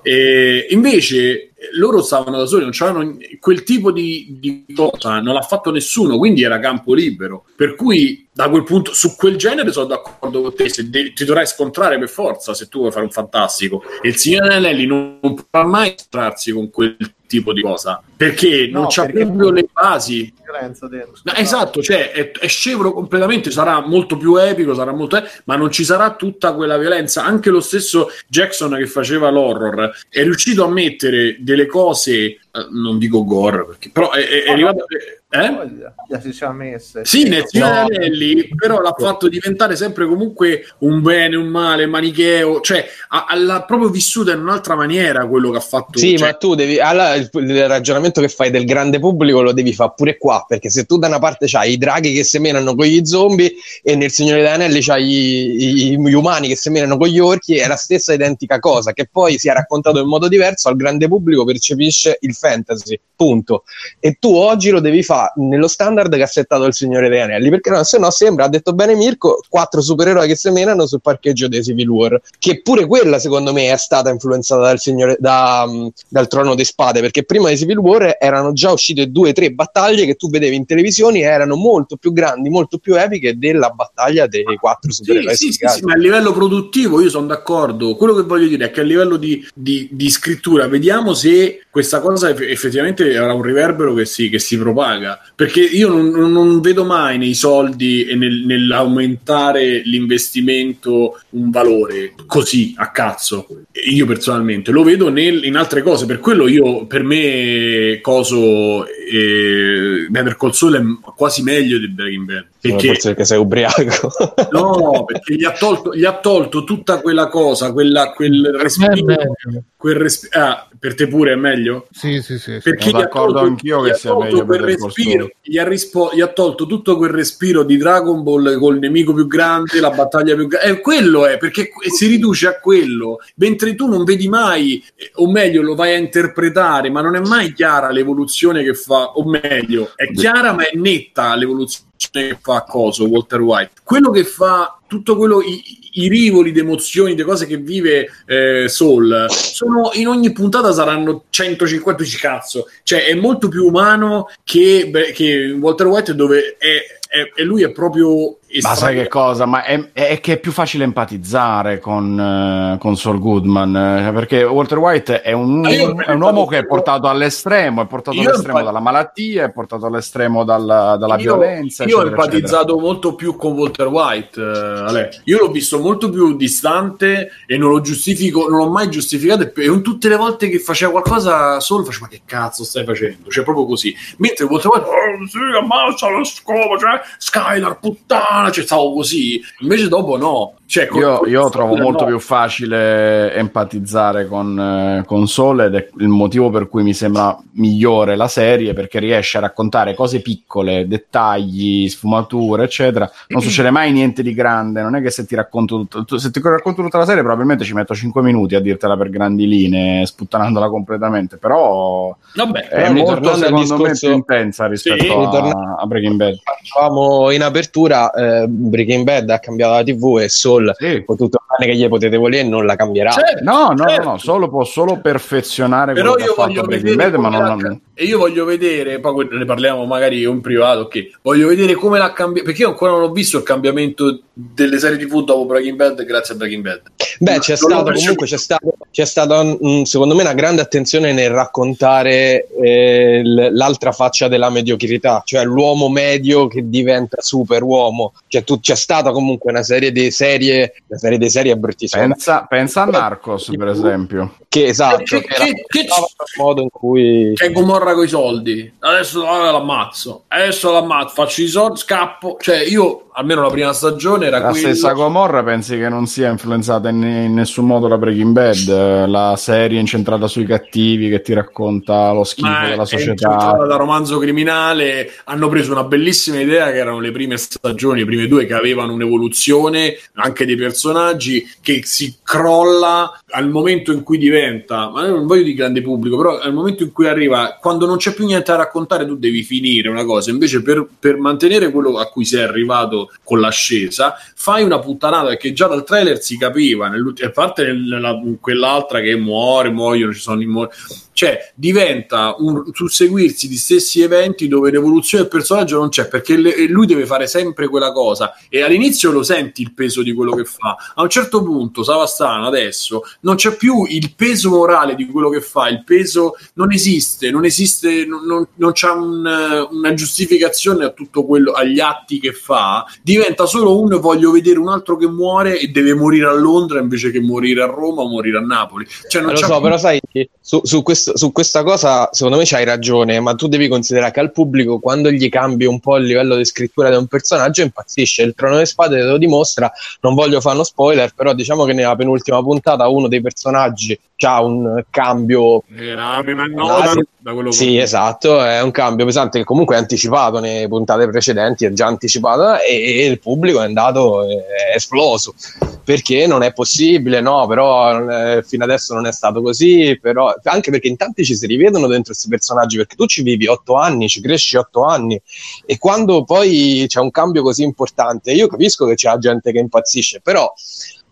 E invece loro stavano da soli, non c'erano quel tipo di, di cosa, non l'ha fatto nessuno, quindi era campo libero, per cui da quel punto, su quel genere sono d'accordo con te, se de- ti dovrai scontrare per forza se tu vuoi fare un fantastico, e il Signore Anelli non, non potrà mai scontrarsi con quel tipo di cosa, perché non no, c'ha perché proprio le basi dentro, no, esatto, cioè è, è scevro completamente, sarà molto più epico, sarà molto epico, ma non ci sarà tutta quella violenza. Anche lo stesso Jackson che faceva l'horror è riuscito a mettere delle cose, eh, non dico gore perché, però è, è, è oh, arrivato eh? Si ci ha messo sì nel Signore degli Anelli, però l'ha fatto diventare sempre comunque un bene, un male, manicheo, cioè l'ha proprio vissuta in un'altra maniera quello che ha fatto. Sì, cioè, ma tu devi alla, il, il ragionamento che fai del grande pubblico lo devi fare pure qua, perché se tu da una parte c'hai i draghi che semenano con gli zombie e nel Signore degli Anelli c'hai gli, gli umani che semenano con gli orchi, è la stessa identica cosa che poi si è raccontato in modo diverso, al grande pubblico percepisce il fantasy, punto, e tu oggi lo devi fare nello standard che ha settato il Signore degli Anelli, perché no, se no sembra, ha detto bene Mirko, quattro supereroi che semenano sul parcheggio dei Civil War, che pure quella secondo me è stata influenzata dal Signore da, dal Trono di Spade, perché prima dei Civil War erano già uscite due o tre battaglie che tu vedevi in televisione e erano molto più grandi, molto più epiche della battaglia dei quattro supereroi. Sì, sì, sì, sì, ma a livello produttivo io sono d'accordo, quello che voglio dire è che a livello di, di, di scrittura vediamo se questa cosa eff- effettivamente avrà un riverbero che si, che si propaga, perché io non, non vedo mai nei soldi e nel, nell'aumentare l'investimento un valore così a cazzo, io personalmente lo vedo nel, in altre cose, per quello io per me coso eh, Better Call Saul è quasi meglio di Breaking Bad, perché forse perché sei ubriaco no, perché gli ha tolto, gli ha tolto tutta quella cosa, quella, quel respiro, quel resp- ah, per te pure è meglio? Sì, sì, sì, sì. Perché sono d'accordo tolto, anch'io che sia meglio per il respiro, gli ha, rispo- gli ha tolto tutto quel respiro di Dragon Ball col nemico più grande, la battaglia più grande, eh, quello è, perché si riduce a quello, mentre tu non vedi mai, o meglio lo vai a interpretare, ma non è mai chiara l'evoluzione che fa, o meglio, è chiara ma è netta l'evoluzione che fa coso Walter White, quello che fa tutto quello, i, i rivoli di emozioni, di cose che vive eh, Soul, sono, in ogni puntata saranno centocinquanta, cazzo, cioè è molto più umano che, beh, che Walter White, dove è, è, è lui è proprio estremo. Ma sai che cosa? Ma è, è che è più facile empatizzare con, eh, con Saul Goodman, eh, perché Walter White è un, un, è un uomo che è portato all'estremo, è portato all'estremo empat- dalla malattia, è portato all'estremo dalla, dalla io, violenza. Io ho empatizzato molto più con Walter White, eh, io l'ho visto molto più distante e non lo giustifico, non l'ho mai giustificato, e tutte le volte che faceva qualcosa solo faceva ma che cazzo stai facendo, cioè proprio così, mentre molte volte oh, sì, ammazza lo scopo, cioè Skylar puttana, cioè stavo così, invece dopo no, cioè, io, io trovo molto no. più facile empatizzare con, eh, con Sole, ed è il motivo per cui mi sembra migliore la serie, perché riesce a raccontare cose piccole, dettagli, sfumature eccetera, non succede mai niente di grande. Non è che se ti racconto tutto, se ti racconto tutta la serie probabilmente ci metto cinque minuti a dirtela per grandi linee, sputtanandola completamente, però vabbè, è però molto secondo discorso... me più intensa rispetto sì, a, a Breaking Bad. Facciamo in apertura, eh, Breaking Bad ha cambiato la tivù e Saul sì. con tutto il bene che gli potete volere non la cambierà. Certo, no, no, certo. no, no, solo può solo perfezionare però quello io che ha fatto Breaking Bad, ma non la... E io voglio vedere, poi ne parliamo magari in privato, che okay. voglio vedere come l'ha cambiato, perché io ancora non ho visto il cambiamento delle serie tivù dopo Breaking Bad grazie a Breaking Bad. Beh, c'è stato comunque c'è stata c'è stato, secondo me, una grande attenzione nel raccontare eh, l'altra faccia della mediocrità, cioè l'uomo medio che diventa super uomo, cioè tu, c'è stata comunque una serie di serie una serie di serie bruttissime. Pensa, pensa a Narcos per esempio, che esatto che, che, che, che c- modo in cui che Gomorra coi soldi, adesso l'ammazzo adesso l'ammazzo faccio i soldi, scappo, cioè io almeno la prima stagione era la quello. Stessa Gomorra pensi che non sia influenzata in, in nessun modo da Breaking Bad, la serie incentrata sui cattivi che ti racconta lo schifo Ma della società da romanzo criminale. Hanno preso una bellissima idea che erano le prime stagioni, le prime due, che avevano un'evoluzione anche dei personaggi che si crolla al momento in cui diventa, ma non voglio di grande pubblico, però al momento in cui arriva, quando non c'è più niente da raccontare tu devi finire una cosa, invece per, per mantenere quello a cui sei arrivato con l'ascesa fai una puttanata, perché già dal trailer si capiva, a parte nella, quell'altra che muore, muoiono, ci sono i muori, cioè diventa un susseguirsi di stessi eventi dove l'evoluzione del personaggio non c'è, perché le, lui deve fare sempre quella cosa e all'inizio lo senti il peso di quello che fa, a un certo punto Savastano adesso non c'è più il peso morale di quello che fa, il peso non esiste, non esiste, non, non, non c'è un, una giustificazione a tutto quello, agli atti che fa, diventa solo un voglio vedere un altro che muore e deve morire a Londra invece che morire a Roma o morire a Napoli, cioè, non lo c'è so più... Però sai su, su questo, su questa cosa secondo me c'hai ragione, ma tu devi considerare che al pubblico quando gli cambi un po' il livello di scrittura di un personaggio impazzisce. Il Trono delle Spade te lo dimostra, non voglio fare uno spoiler, però diciamo che nella penultima puntata uno dei personaggi ha un cambio era, no, da, da quello sì che... esatto, è un cambio pesante che comunque è anticipato nelle puntate precedenti, è già anticipato e e il pubblico è andato, è esploso, perché non è possibile, no, però eh, fino adesso non è stato così, però anche perché in tanti ci si rivedono dentro questi personaggi, perché tu ci vivi otto anni, ci cresci otto anni e quando poi c'è un cambio così importante, io capisco che c'è gente che impazzisce, però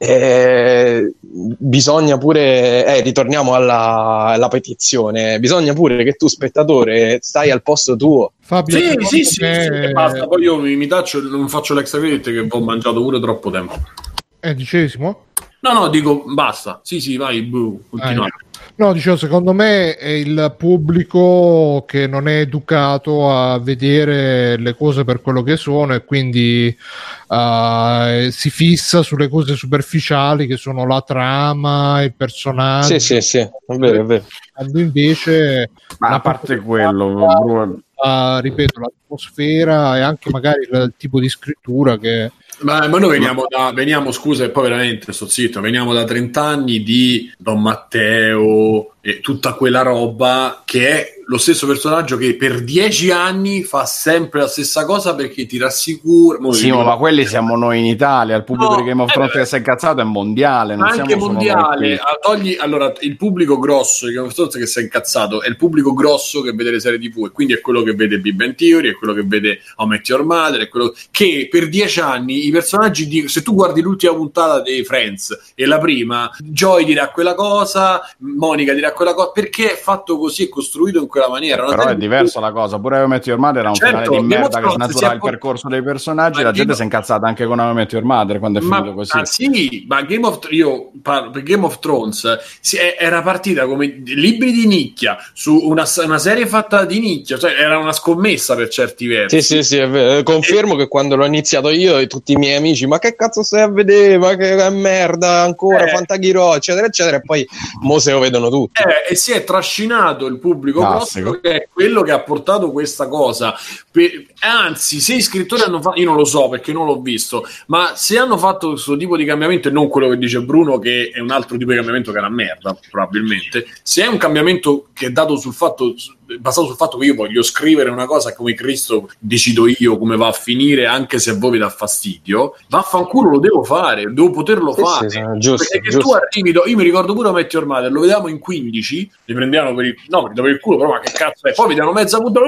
Eh, bisogna pure eh, ritorniamo alla, alla petizione, bisogna pure che tu spettatore stai al posto tuo. Fabio, sì sì sì, che... sì basta, poi io mi, mi taccio, non faccio l'extra credit che ho mangiato pure troppo tempo. Eh, dicevi Simo? No no, dico basta, sì sì vai, buh, continuate. Ah, no, dicevo, secondo me è il pubblico che non è educato a vedere le cose per quello che sono e quindi uh, si fissa sulle cose superficiali che sono la trama, il personaggio. Sì, sì, sì, è vero, è vero. Quando invece... Ma a parte quello... La, uh, ripeto, l'atmosfera e anche magari il tipo di scrittura che... Ma, ma noi veniamo da, veniamo scusa e poi veramente sto zitto, veniamo da trent'anni di Don Matteo e tutta quella roba che è lo stesso personaggio che per dieci anni fa sempre la stessa cosa perché ti rassicura. Mo sì, ma quelli siamo noi in Italia, il pubblico no, di Game of Thrones eh, che si è incazzato è mondiale, non anche siamo mondiale. A togli, allora, il pubblico grosso di Game of Thrones che si è incazzato è il pubblico grosso che vede le serie tivù e quindi è quello che vede Big Bang Theory, quello che vede How I Met Your Mother, è quello che per dieci anni i personaggi di... se tu guardi l'ultima puntata dei Friends e la prima, Joy dirà quella cosa, Monica dirà quella cosa, perché è fatto così, è costruito in quella maniera. Però è diversa cui... la cosa, pure How I Met Your Mother era un certo, finale di merda che snaturava il percorso dei personaggi, ma la gente of... si è incazzata anche con How I Met Your Mother quando è finito ma, così. Ah, sì, ma Game of, io parlo, Game of Thrones si è, era partita come libri di nicchia su una, una serie fatta di nicchia, cioè era una scommessa per certi versi. Sì, sì, sì, è vero. Confermo e... che quando l'ho iniziato io e tutti i miei amici, ma che cazzo stai a vedere, ma che merda ancora, eh... Fantaghirò, eccetera, eccetera, e poi mo se lo vedono tutti. Eh, e si è trascinato il pubblico grosso, che è quello che ha portato questa cosa. Pe... Anzi, se i scrittori hanno fatto, io non lo so perché non l'ho visto, ma se hanno fatto questo tipo di cambiamento, e non quello che dice Bruno, che è un altro tipo di cambiamento che è una merda, probabilmente, se è un cambiamento che è dato sul fatto... basato sul fatto che io voglio scrivere una cosa come Cristo decido io come va a finire, anche se a voi vi dà fastidio, vaffanculo, lo devo fare, devo poterlo sì, fare sì, sì, giusto, perché giusto. Tu arrivi, io mi ricordo pure Metti Ormai, lo vedevamo in quindici, li prendiamo per il, no, per il culo, però ma che cazzo è, poi vediamo mezza puntata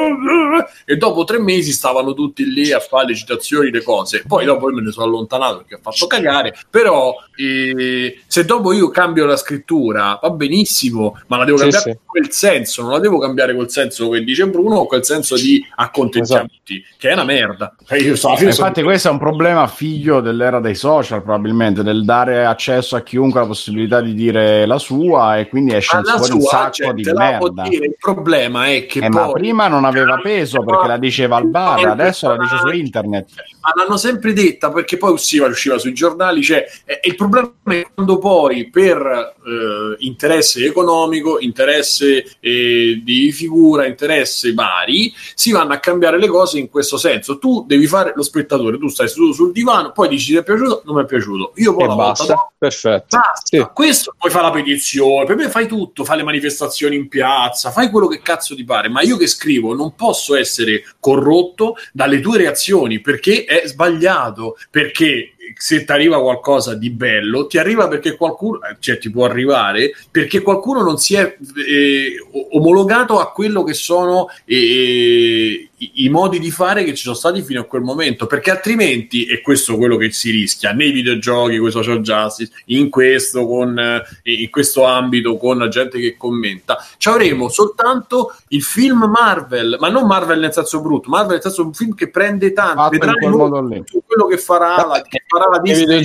e dopo tre mesi stavano tutti lì a fare le citazioni, le cose, poi dopo io me ne sono allontanato perché ho fatto cagare, però eh, se dopo io cambio la scrittura va benissimo, ma la devo sì, cambiare sì. in quel senso, non la devo cambiare col senso che dice Bruno o quel senso di accontentamenti, esatto. Che è una merda. Io so, io infatti sono... questo è un problema figlio dell'era dei social, probabilmente, del dare accesso a chiunque la possibilità di dire la sua, e quindi esce un sacco gente, di merda. Il problema è che eh, poi... ma prima non aveva peso perché la diceva al bar, adesso la dice su internet, ma l'hanno sempre detta perché poi usciva, usciva sui giornali, cioè eh, il problema è quando poi per eh, interesse economico, interesse eh, di figura, interesse vari, si vanno a cambiare le cose in questo senso. Tu devi fare lo spettatore, tu stai seduto sul divano, poi dici ti è piaciuto, non mi è piaciuto, io poi e la basta, volta dopo, perfetto. Basta. Sì. Questo poi fa la petizione, per me fai tutto, fai le manifestazioni in piazza, fai quello che cazzo ti pare, ma io che scrivo non posso essere corrotto dalle tue reazioni, perché è sbagliato, perché se ti arriva qualcosa di bello ti arriva perché qualcuno, cioè ti può arrivare perché qualcuno non si è eh, omologato a quello che sono eh, i, i modi di fare che ci sono stati fino a quel momento, perché altrimenti, e questo è quello che si rischia nei videogiochi con i social justice, in questo, con, eh, in questo ambito con la gente che commenta, ci avremo soltanto il film Marvel, ma non Marvel nel senso brutto, Marvel nel senso un film che prende tanto, vedrai tutto quello che farà la, che farà la Disney.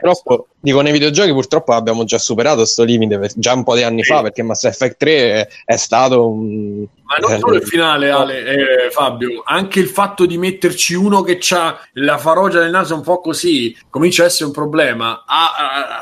Purtroppo, dico, nei videogiochi purtroppo abbiamo già superato questo limite per, già un po' di anni sì. fa, perché Mass Effect tre è, è stato un... ma non solo il finale, Ale, eh, Fabio, anche il fatto di metterci uno che c'ha la farogia del naso un po' così comincia a essere un problema, ah, ah, ah,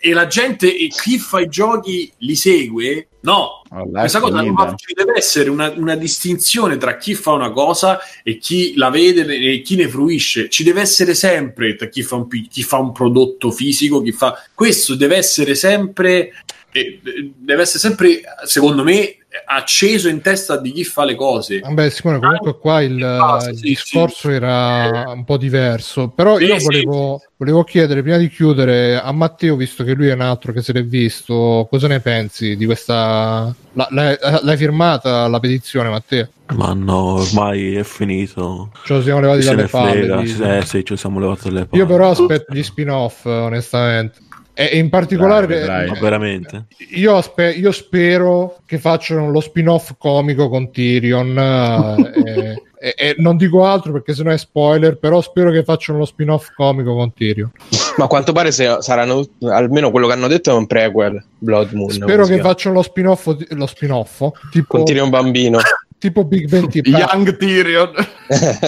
e la gente, e chi fa i giochi li segue? No, allora, questa cosa non ci deve essere una, una distinzione tra chi fa una cosa e chi la vede e chi ne fruisce, ci deve essere sempre tra chi fa un, chi fa un prodotto fisico, chi fa questo deve essere sempre eh, deve essere sempre, secondo me, acceso in testa di chi fa le cose. Beh, Simone, comunque qua il, ah, sì, il discorso sì. era un po' diverso, però sì, io volevo, sì. volevo chiedere prima di chiudere a Matteo, visto che lui è un altro che se l'è visto, cosa ne pensi di questa, la, la, l'hai firmata la petizione, Matteo? Ma no, ormai è finito, ce lo siamo levati dalle palle. Eh, sì, ce lo siamo levati dalle palle. Io però aspetto gli spin-off, onestamente. E in particolare dai, dai, eh, veramente. Io, aspe- io spero che facciano lo spin-off comico con Tyrion eh, e-, e non dico altro perché sennò è spoiler, però spero che facciano lo spin-off comico con Tyrion. Ma a quanto pare se saranno, almeno quello che hanno detto è un prequel, Blood Moon. Spero che facciano lo spin-off, lo spin-off tipo... con Tyrion bambino. Tipo Big Ben, Young Tyrion.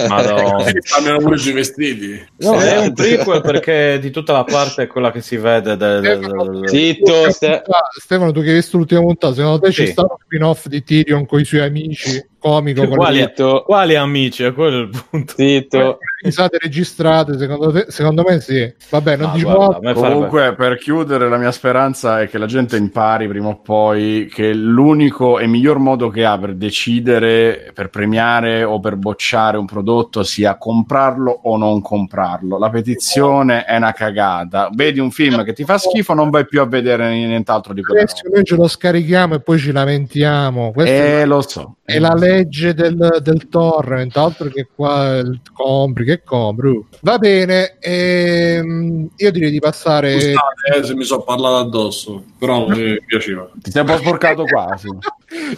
Madonna, cambiano pure i vestiti. No, è un prequel perché di tutta la parte è quella che si vede. Del, Stefano, zitto, Ste- Stefano, tu che hai visto l'ultima puntata, secondo te sì. c'è stato uno spin-off di Tyrion con i suoi amici? Comico, quali, quelli... quali amici a quel punto? Zitto. State registrate, secondo te? Secondo me sì. Vabbè, non ah, dico guarda, comunque bene. Per chiudere, la mia speranza è che la gente impari prima o poi che l'unico e miglior modo che ha per decidere, per premiare o per bocciare un prodotto sia comprarlo o non comprarlo. La petizione è una cagata. Vedi un film che ti fa schifo, non vai più a vedere nient'altro di quello. Noi ce lo scarichiamo e poi ci lamentiamo. Questo eh, è... lo so. È la legge del, del torrent, altro che qua compri che compri. Va bene, ehm, io direi di passare. Scusate, eh, se mi so parlato addosso, però mi piaceva. Ti sei un po' sporcato quasi.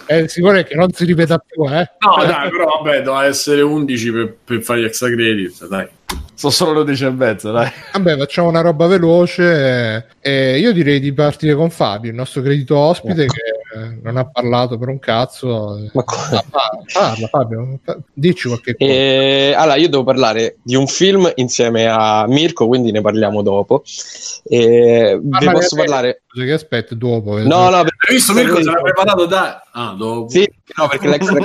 Eh, sicuro che non si ripeta più, eh? No, dai, però vabbè, doveva essere undici per, per fare gli extra credit, dai. Sono solo le dieci e mezza, dai. Vabbè, facciamo una roba veloce. Eh, io direi di partire con Fabio, il nostro credito ospite, oh. che eh, non ha parlato per un cazzo. Ma ah, parla, parla, Fabio, dici qualche cosa. Eh, allora, io devo parlare di un film insieme a Mirko, quindi ne parliamo dopo. Eh, vi posso parlare... Che aspetta, dopo. Eh. No, no, perché... Hai visto Mirko, se l'ha preparato da... Ah, dopo. Sì, no, perché l'extra...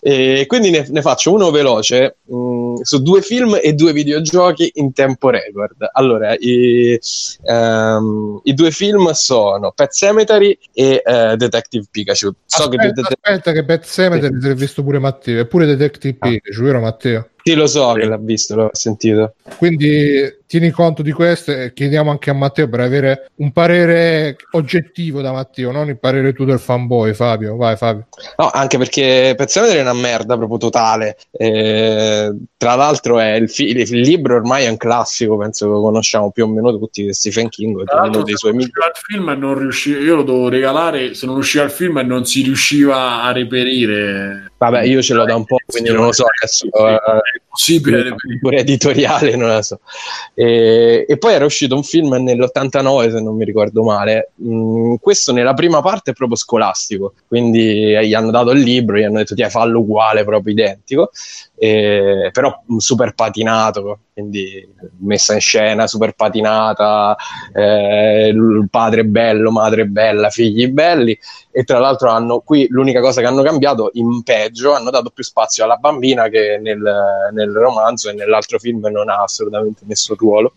E quindi ne, ne faccio uno veloce mh, su due film e due videogiochi in tempo record. Allora, i, um, i due film sono Pet Sematary e uh, Detective Pikachu. So aspetta, che det- aspetta che Pet Sematary sì. L'hai visto pure Matteo, e pure Detective ah. Pikachu, vero Matteo? Sì, lo so che l'ha visto, l'ho sentito. Quindi tieni conto di questo e chiediamo anche a Matteo per avere un parere oggettivo da Matteo, non il parere tu del fanboy, Fabio. Vai, Fabio. No, anche perché Pet Sematary è una merda proprio totale. Eh, tra l'altro è il, fi- il libro ormai è un classico, penso che lo conosciamo più o meno tutti, Stephen King. Tra l'altro dei suoi amici. Al film e non riusciva, io lo devo regalare, se non usciva al film e non si riusciva a reperire. Vabbè, io ce l'ho da un po', quindi non lo so adesso. Possibile, pure editoriale, non la so. E, e poi era uscito un film nell'ottantanove, se non mi ricordo male. Mm, questo nella prima parte è proprio scolastico, quindi eh, gli hanno dato il libro, gli hanno detto ti fallo uguale, proprio identico, eh, però super patinato, quindi messa in scena super patinata, eh, padre bello, madre bella, figli belli. E tra l'altro hanno qui l'unica cosa che hanno cambiato in peggio, hanno dato più spazio alla bambina che nel, nel romanzo, e nell'altro film non ha assolutamente nessun ruolo.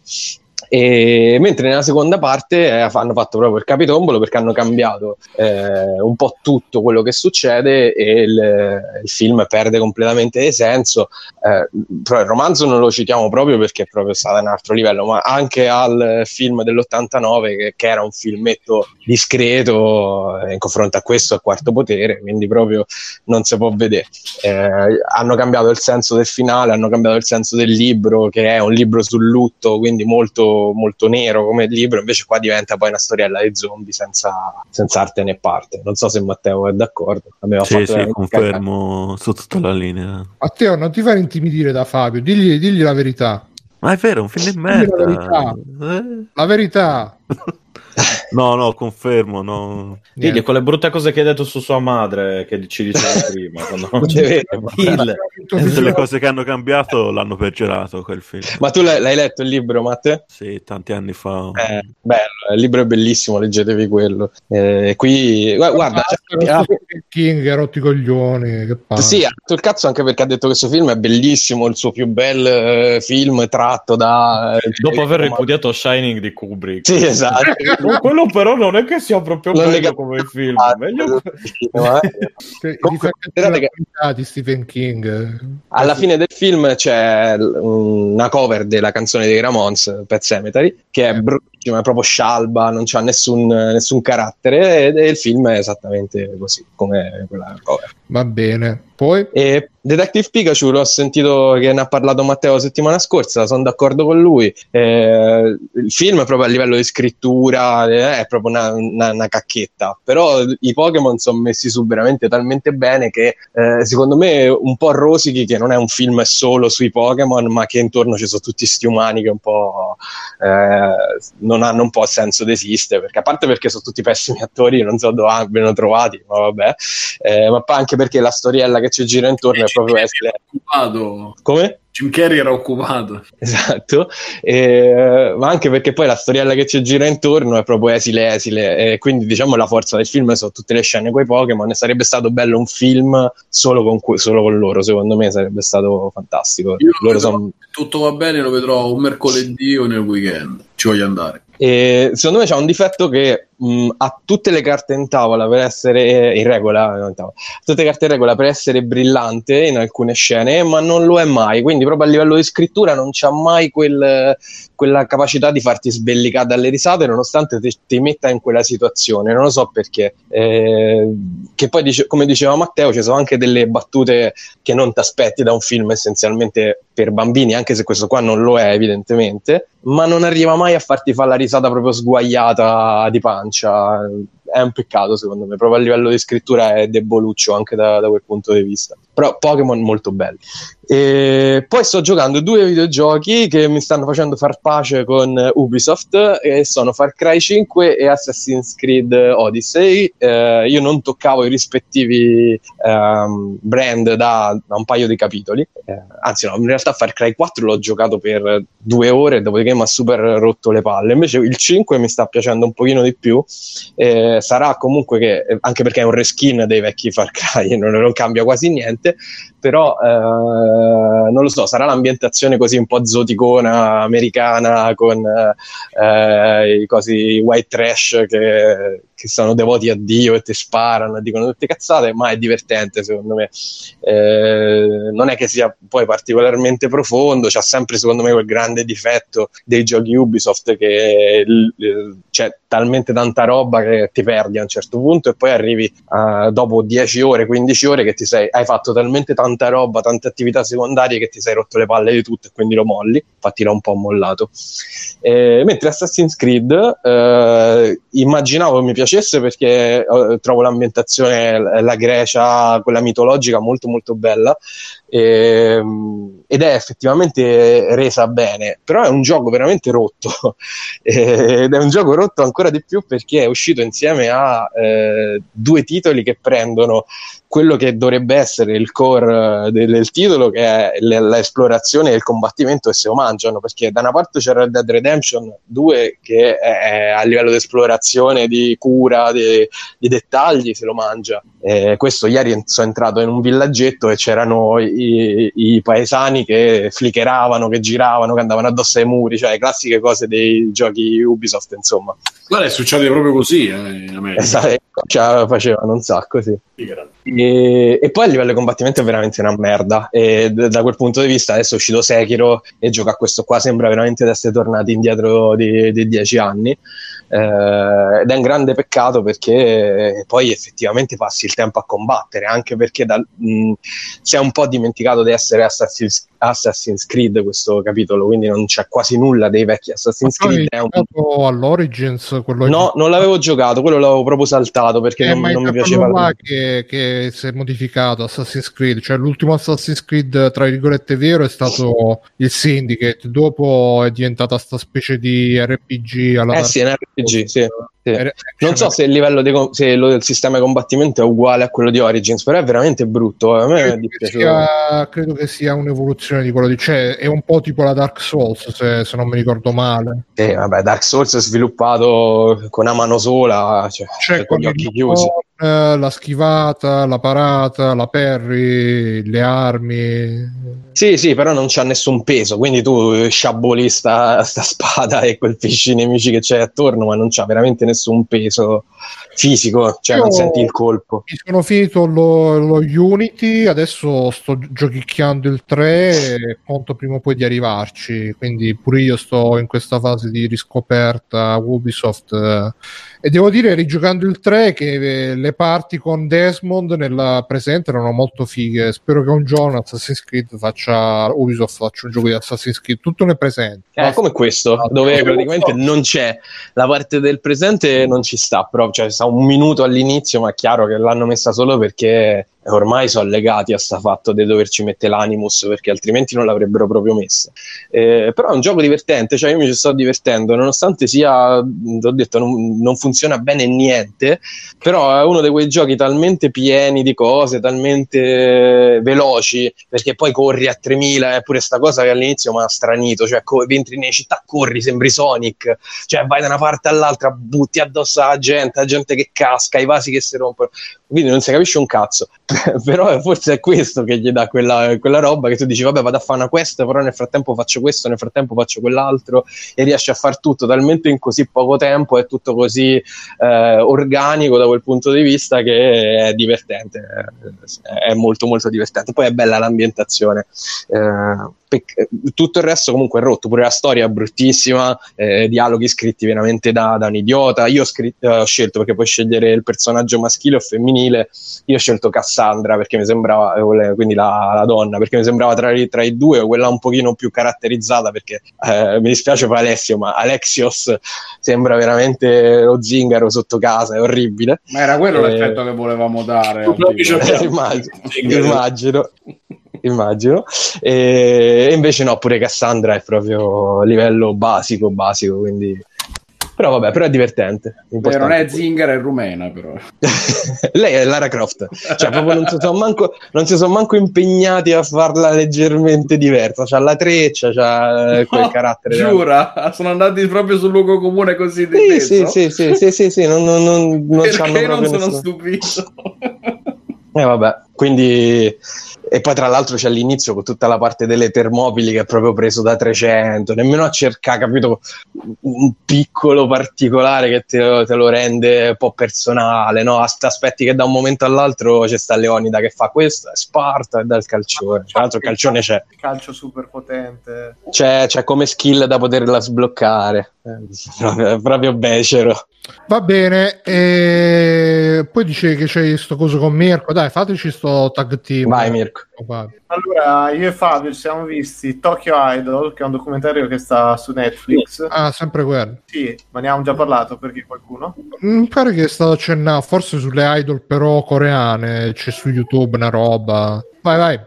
E mentre nella seconda parte eh, hanno fatto proprio il capitombolo, perché hanno cambiato eh, un po' tutto quello che succede, e il, il film perde completamente di senso. Eh, però il romanzo non lo citiamo proprio perché è proprio stato un altro livello, ma anche al film dell'ottantanove che, che era un filmetto discreto eh, in confronto a questo, al Quarto Potere, quindi proprio non si può vedere. Eh, hanno cambiato il senso del finale, hanno cambiato il senso del libro, che è un libro sul lutto, quindi molto molto nero come libro, invece qua diventa poi una storiella di zombie senza, senza arte né parte. Non so se Matteo è d'accordo. Abbiamo sì, fatto sì, confermo, sono tutta la linea. Matteo, non ti fare intimidire da Fabio, digli, digli la verità. Ma è vero, un film di merda. La verità. Eh? La verità. No, no, confermo. No. Digli con le brutte cose che hai detto su sua madre, che ci diceva prima. Quando... C'è il... Tutte le cose che hanno cambiato l'hanno peggiorato quel film. Ma tu l'hai, l'hai letto il libro, Matteo? Sì, tanti anni fa. Eh, bello, il libro è bellissimo, leggetevi quello. Eh, qui, guarda, ah, c'è... King ha rotto i coglioni. Che palle. Sì, ha rotto il cazzo anche perché ha detto che questo film è bellissimo, il suo più bel eh, film tratto da. Eh, Dopo aver ripudiato ma... Shining di Kubrick. Sì, esatto. Quello però non è che sia proprio non meglio come il film, meglio di Stephen King. Alla fine del film c'è una cover della canzone dei Ramones, Pet Sematary, che è bruttissima, è proprio scialba, non c'ha nessun, nessun carattere, e il film è esattamente così come quella cover. Va bene. Poi? E Detective Pikachu l'ho sentito che ne ha parlato Matteo la settimana scorsa, sono d'accordo con lui. Eh, il film proprio a livello di scrittura eh, è proprio una, una, una cacchetta, però i Pokémon sono messi su veramente talmente bene che eh, secondo me un po' rosichi che non è un film solo sui Pokémon, ma che intorno ci sono tutti sti umani che un po' eh, non hanno un po' senso di esistere, perché a parte perché sono tutti pessimi attori, non so dove abbiano trovati, ma vabbè, eh, ma anche perché la storiella che ci gira intorno e è proprio occupato. Come? Jim Carrey era occupato, esatto, eh, ma anche perché poi la storiella che ci gira intorno è proprio esile esile, eh, quindi diciamo la forza del film sono tutte le scene coi Pokémon, e sarebbe stato bello un film solo con, que- solo con loro, secondo me sarebbe stato fantastico. Io loro vedrò, son... tutto va bene, lo vedrò un mercoledì o nel weekend, ci voglio andare. E secondo me c'è un difetto che mh, ha tutte le carte in tavola per essere in regola, non in tavola, tutte le carte in regola per essere brillante in alcune scene, ma non lo è mai, quindi proprio a livello di scrittura non c'ha mai quel, quella capacità di farti sbellicare dalle risate nonostante te, ti metta in quella situazione, non lo so perché, eh, che poi dice, come diceva Matteo, ci sono anche delle battute che non ti aspetti da un film essenzialmente per bambini, anche se questo qua non lo è evidentemente, ma non arriva mai a farti fare la risata proprio sguaiata di pancia. È un peccato secondo me, proprio a livello di scrittura è deboluccio anche da, da quel punto di vista, però Pokémon molto belli. E poi sto giocando due videogiochi che mi stanno facendo far pace con Ubisoft, e sono Far Cry cinque e Assassin's Creed Odyssey. Eh, io non toccavo i rispettivi ehm, brand da, da un paio di capitoli, eh, anzi no, in realtà Far Cry quattro l'ho giocato per due ore, dopodiché mi ha super rotto le palle, invece il cinque mi sta piacendo un pochino di più, eh, sarà comunque che, anche perché è un reskin dei vecchi Far Cry, non, non cambia quasi niente, però eh, non lo so, sarà l'ambientazione così un po' zoticona americana con eh, i cosi white trash che, che sono devoti a Dio e ti sparano e dicono tutte cazzate, ma è divertente secondo me, eh, non è che sia poi particolarmente profondo, c'ha sempre secondo me quel grande difetto dei giochi Ubisoft che eh, c'è talmente tanta roba che ti perdi a un certo punto e poi arrivi eh, dopo dieci ore, quindici ore che ti sei, hai fatto talmente tanta tanta roba, tante attività secondarie che ti sei rotto le palle di tutto e quindi lo molli, infatti l'ho un po' mollato. Eh, mentre Assassin's Creed eh, immaginavo mi piacesse perché eh, trovo l'ambientazione, la Grecia, quella mitologica, molto molto bella, eh, ed è effettivamente resa bene, però è un gioco veramente rotto ed è un gioco rotto ancora di più perché è uscito insieme a eh, due titoli che prendono quello che dovrebbe essere il core del, del titolo, che è l'esplorazione e il combattimento, e se lo mangiano, perché da una parte c'è Red Dead Redemption due che è, a livello di esplorazione, di cura, di, di dettagli, se lo mangia. Eh, questo ieri sono entrato in un villaggetto e c'erano i, i paesani che flicheravano, che giravano, che andavano addosso ai muri, cioè le classiche cose dei giochi Ubisoft, insomma. Guarda, succede proprio così eh, in America. Esatto, cioè, facevano un sacco, sì. E, e poi a livello di combattimento è veramente una merda, e d- da quel punto di vista adesso è uscito Sekiro e gioca questo qua sembra veramente di essere tornati indietro di, di dieci anni, eh, ed è un grande peccato perché poi effettivamente passi il tempo a combattere, anche perché da, mh, si è un po' dimenticato di essere Assassin's, Assassin's Creed questo capitolo, quindi non c'è quasi nulla dei vecchi Assassin's Creed. È un... giocato all'Origins? Quello no, che... non l'avevo giocato, quello l'avevo proprio saltato perché eh, non, non mi piaceva la... che, che si è modificato Assassin's Creed, cioè l'ultimo Assassin's Creed tra virgolette vero è stato il Syndicate, dopo è diventata sta specie di R P G alla eh sì, è un R P G, sì. Sì. Non so se il livello de, se lo, del sistema di combattimento è uguale a quello di Origins, però è veramente brutto. A me credo, è dispiaciuto. Che sia, credo che sia un'evoluzione di quello di, cioè è un po' tipo la Dark Souls, se, se non mi ricordo male. Eh, vabbè, Dark Souls è sviluppato con una mano sola, cioè, cioè, cioè con gli occhi chiusi. La schivata, la parata, la parry, le armi. Sì, sì, però non c'ha nessun peso, quindi tu sciaboli sta, sta spada e colpisci i nemici che c'è attorno, ma non c'ha veramente nessun peso fisico, cioè io non senti il colpo. Mi sono finito lo, lo Unity, adesso sto giochicchiando il tre e conto prima o poi di arrivarci, quindi pure io sto in questa fase di riscoperta Ubisoft, e devo dire, rigiocando il tre, che le parti con Desmond nella presente erano molto fighe. Spero che un giorno Assassin's Creed faccia Ubisoft faccia un gioco di Assassin's Creed tutto nel presente, eh, ah, come questo, no, dove no, praticamente no. non c'è la parte del presente, non ci sta proprio, cioè sta un minuto all'inizio, ma è chiaro che l'hanno messa solo perché ormai sono legati a sta fatto di doverci mettere l'animus, perché altrimenti non l'avrebbero proprio messa, eh, però è un gioco divertente, cioè io mi ci sto divertendo nonostante sia, ho detto, non, non funziona bene niente, però è uno di quei giochi talmente pieni di cose, talmente veloci, perché poi corri a tremila, è pure sta cosa che all'inizio mi ha stranito, cioè co- entri nelle città, corri, sembri Sonic, cioè vai da una parte all'altra, butti addosso la gente, la gente che casca, i vasi che si rompono, quindi non si capisce un cazzo. però forse è questo che gli dà quella, quella roba che tu dici vabbè vado a fare una quest, però nel frattempo faccio questo, nel frattempo faccio quell'altro, e riesci a far tutto talmente in così poco tempo, è tutto così eh, organico da quel punto di vista che è divertente, è molto molto divertente. Poi è bella l'ambientazione, eh, pec- tutto il resto comunque è rotto, pure la storia è bruttissima, eh, dialoghi scritti veramente da, da un idiota. Io ho, scritto, ho scelto, perché puoi scegliere il personaggio maschile o femminile, io ho scelto Cassandra perché mi sembrava, quindi la, la donna, perché mi sembrava tra, tra i due quella un pochino più caratterizzata, perché eh, mi dispiace per Alessio, ma Alexios sembra veramente lo zingaro sotto casa, è orribile. Ma era quello eh, l'effetto che volevamo dare, eh, immagino, immagino immagino e, e invece no, pure Cassandra è proprio livello basico basico, quindi però vabbè, però è divertente. Beh, non è zingara, è rumena però. Lei è Lara Croft, cioè proprio non si sono manco, non si sono manco impegnati a farla leggermente diversa, c'ha la treccia, c'ha quel no, carattere. Giura? Della... Sono andati proprio sul luogo comune così di sì, sì, sì, sì, sì, sì, sì, non, non, non, non perché non sono nessuno. Stupito? E eh, vabbè, quindi... E poi tra l'altro c'è all'inizio con tutta la parte delle termopili che è proprio preso da trecento, nemmeno a cercare, capito, un piccolo particolare che te, te lo rende un po' personale, no? Aspetti che da un momento all'altro c'è sta Leonida che fa questo, è Sparta, e dà il calcione. Tra l'altro il calcione c'è. Calcio super potente. C'è, c'è come skill da poterla sbloccare. È proprio becero. Va bene, e... poi dice che c'è sto coso con Mirko, dai fateci sto tag team. Vai Mirko. Allora io e Fabio ci siamo visti Tokyo Idol, che è un documentario che sta su Netflix. Ah, sempre quello. Sì, ma ne abbiamo già parlato perché qualcuno mi pare che è stato accennato, forse sulle idol però coreane, c'è su YouTube una roba. Vai vai.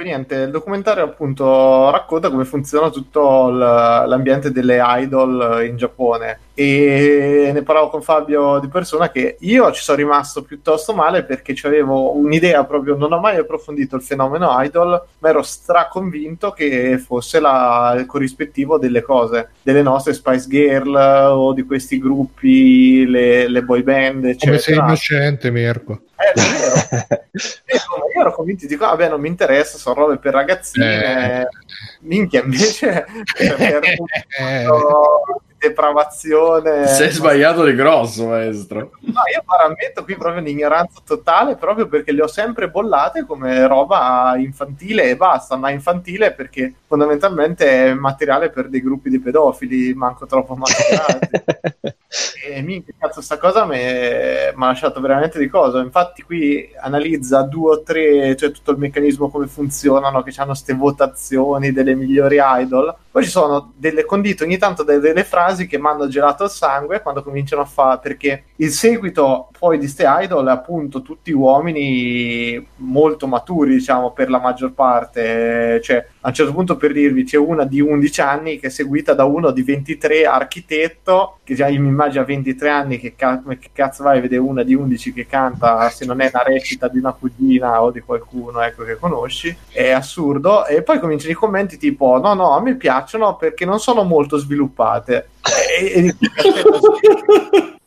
Niente, il documentario appunto racconta come funziona tutto l'ambiente delle idol in Giappone, e ne parlavo con Fabio di persona che io ci sono rimasto piuttosto male perché ci avevo un'idea proprio, non ho mai approfondito il fenomeno idol, ma ero straconvinto che fosse la, il corrispettivo delle cose, delle nostre Spice Girl o di questi gruppi, le, le boy band eccetera. Come sei innocente Mirko. Eh, vero. Io ero convinto, dico vabbè non mi interessa, sono robe per ragazzine, eh. Minchia invece per depravazione sei sbagliato di grosso maestro. No, io parammetto qui proprio un'ignoranza totale, proprio perché le ho sempre bollate come roba infantile e basta, ma infantile perché fondamentalmente è materiale per dei gruppi di pedofili manco troppo mascherati. E minchia, cazzo, sta cosa mi ha lasciato veramente di coso. Infatti qui analizza due o tre, cioè tutto il meccanismo come funzionano, che hanno ste votazioni delle migliori idol, poi ci sono delle condite ogni tanto delle, delle frasi che mi hanno gelato il sangue quando cominciano a fare, perché il seguito poi di ste idol è appunto tutti uomini molto maturi, diciamo, per la maggior parte, cioè a un certo punto, per dirvi, c'è una di undici anni che è seguita da uno di ventitré, architetto, che già mi immagino a ventitré anni che, ca- che cazzo vai a vedere una di undici che canta, se non è una recita di una cugina o di qualcuno, ecco, che conosci, è assurdo. E poi cominciano i commenti tipo no no, a me piacciono perché non sono molto sviluppate. E, e...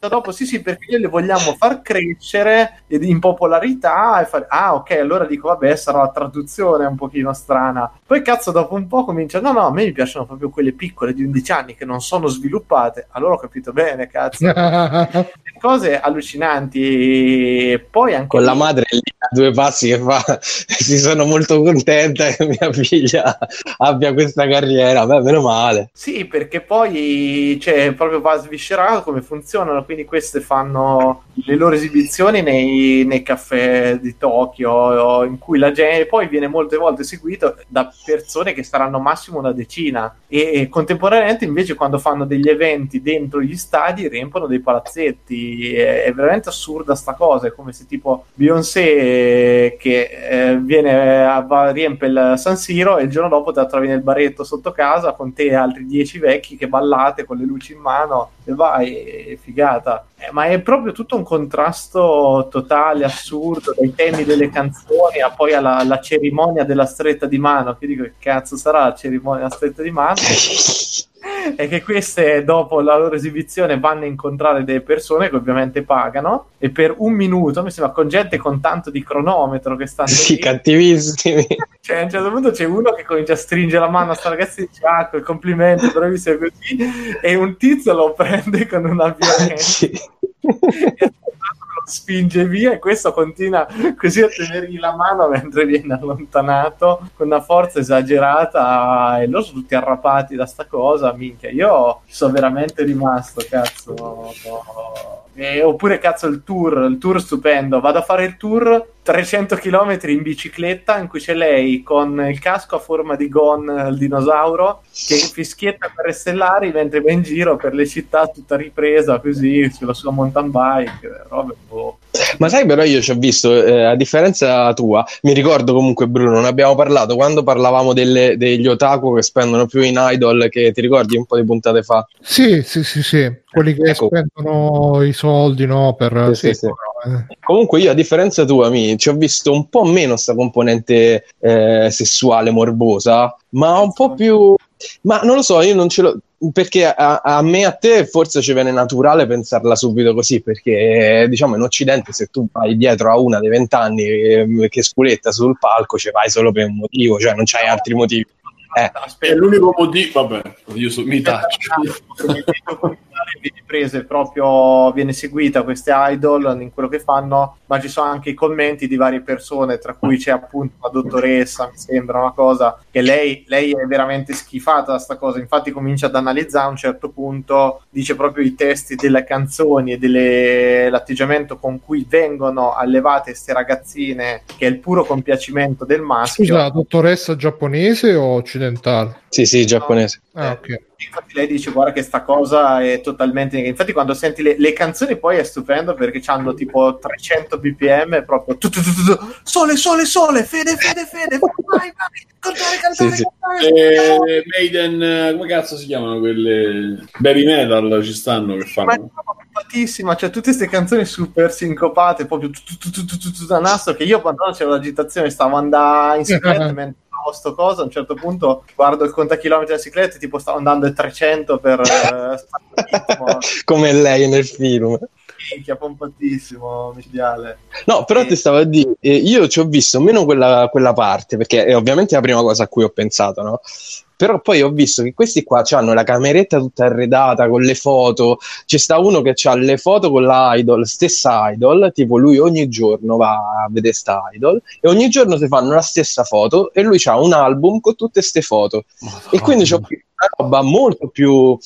dopo sì sì, perché noi le vogliamo far crescere in popolarità e far... ah ok, allora dico vabbè, sarà la traduzione un pochino strana. Poi cazzo dopo un po' comincia no no, a me mi piacciono proprio quelle piccole di undici anni che non sono sviluppate, allora ho capito bene, cazzo. Cose allucinanti. E poi anche con lì... la madre lì a due passi che fa si sono molto contenta che mia figlia abbia questa carriera, beh meno male. Sì, perché poi cioè, proprio va sviscerato come funzionano, quindi queste fanno le loro esibizioni nei, nei caffè di Tokyo, in cui la gente poi viene molte volte seguito da persone che saranno massimo una decina, e, e contemporaneamente invece quando fanno degli eventi dentro gli stadi riempiono dei palazzetti. È veramente assurda sta cosa, è come se tipo Beyoncé che eh, viene, va, riempie il San Siro e il giorno dopo te la trovi nel baretto sotto casa con te e altri dieci vecchi che ballate con le luci in mano e vai, figata. Eh, ma è proprio tutto un contrasto totale, assurdo, dai temi delle canzoni a poi alla, alla cerimonia della stretta di mano, che dico che cazzo sarà la cerimonia della stretta di mano. è che queste dopo la loro esibizione vanno a incontrare delle persone che ovviamente pagano, e per un minuto mi sembra con gente con tanto di cronometro che stanno sì, lì, cattivissimi, cioè a un certo punto c'è uno che comincia a stringere la mano a sta ragazza e dice ah complimenti bravissimo così, e un tizio lo prende con una violenza sì. e lo spinge via, e questo continua così a tenergli la mano mentre viene allontanato con una forza esagerata, e loro sono tutti arrapati da sta cosa, minchia, io sono veramente rimasto, cazzo, eh, oppure cazzo il tour, il tour stupendo, vado a fare il tour trecento chilometri in bicicletta in cui c'è lei con il casco a forma di Gon, il dinosauro, che fischietta per stellari mentre va in giro per le città tutta ripresa così sulla sua mountain bike, robe boh. Ma sai, però io ci ho visto, eh, a differenza tua, mi ricordo comunque, Bruno, ne abbiamo parlato quando parlavamo delle, degli otaku che spendono più in idol, che ti ricordi un po' di puntate fa? Sì, sì, sì, sì. Quelli che ecco. spendono i soldi, no? Per sì, sì, sì. Eh. Comunque io, a differenza tua, mi, ci ho visto un po' meno sta componente eh, sessuale morbosa, ma un po' più... Ma non lo so, io non ce l'ho... Perché a, a me, a te, forse ci viene naturale pensarla subito così, perché diciamo in Occidente se tu vai dietro a una dei vent'anni eh, che spuletta sul palco, ci vai solo per un motivo, cioè non c'hai altri motivi. Eh. È l'unico motivo, vabbè, io so, mi taccio. Viene prese proprio, viene seguita queste idol in quello che fanno, ma ci sono anche i commenti di varie persone, tra cui c'è appunto la dottoressa, mi sembra una cosa, che lei, lei è veramente schifata da sta cosa, infatti comincia ad analizzare a un certo punto, dice proprio i testi delle canzoni e delle, l'atteggiamento con cui vengono allevate queste ragazzine, che è il puro compiacimento del maschio. Scusa, la dottoressa giapponese o occidentale? Sì, sì, giapponese. Ah, ok. Infatti lei dice guarda che sta cosa è totalmente, infatti quando senti le, le canzoni poi è stupendo perché hanno tipo trecento bpm proprio tu, tu, tu, tu, tu. Sole sole sole fede fede fede vai vai cantare cantare, sì, cantare, sì. cantare. Eh, Maiden, come cazzo si chiamano quelle Baby Metal, ci stanno che fanno. Ma è compatissima, cioè tutte queste canzoni super sincopate proprio tu, tu, tu, tu, tu, tu, da naso, che io quando c'era l'agitazione stavo andando in secreto mentre sto cosa, a un certo punto guardo il contachilometri della cicletta, tipo stavo andando a trecento per eh, come lei nel film. Minchia, pompatissimo, micidiale. No, però e... ti stavo a dire, io ci ho visto meno quella, quella parte, perché è ovviamente la prima cosa a cui ho pensato, no? Però poi ho visto che questi qua hanno la cameretta tutta arredata con le foto, c'è sta uno che ha le foto con la idol, stessa idol, tipo lui ogni giorno va a vedere sta idol e ogni giorno si fanno la stessa foto e lui ha un album con tutte ste foto. Madonna. E quindi c'ho una roba molto più...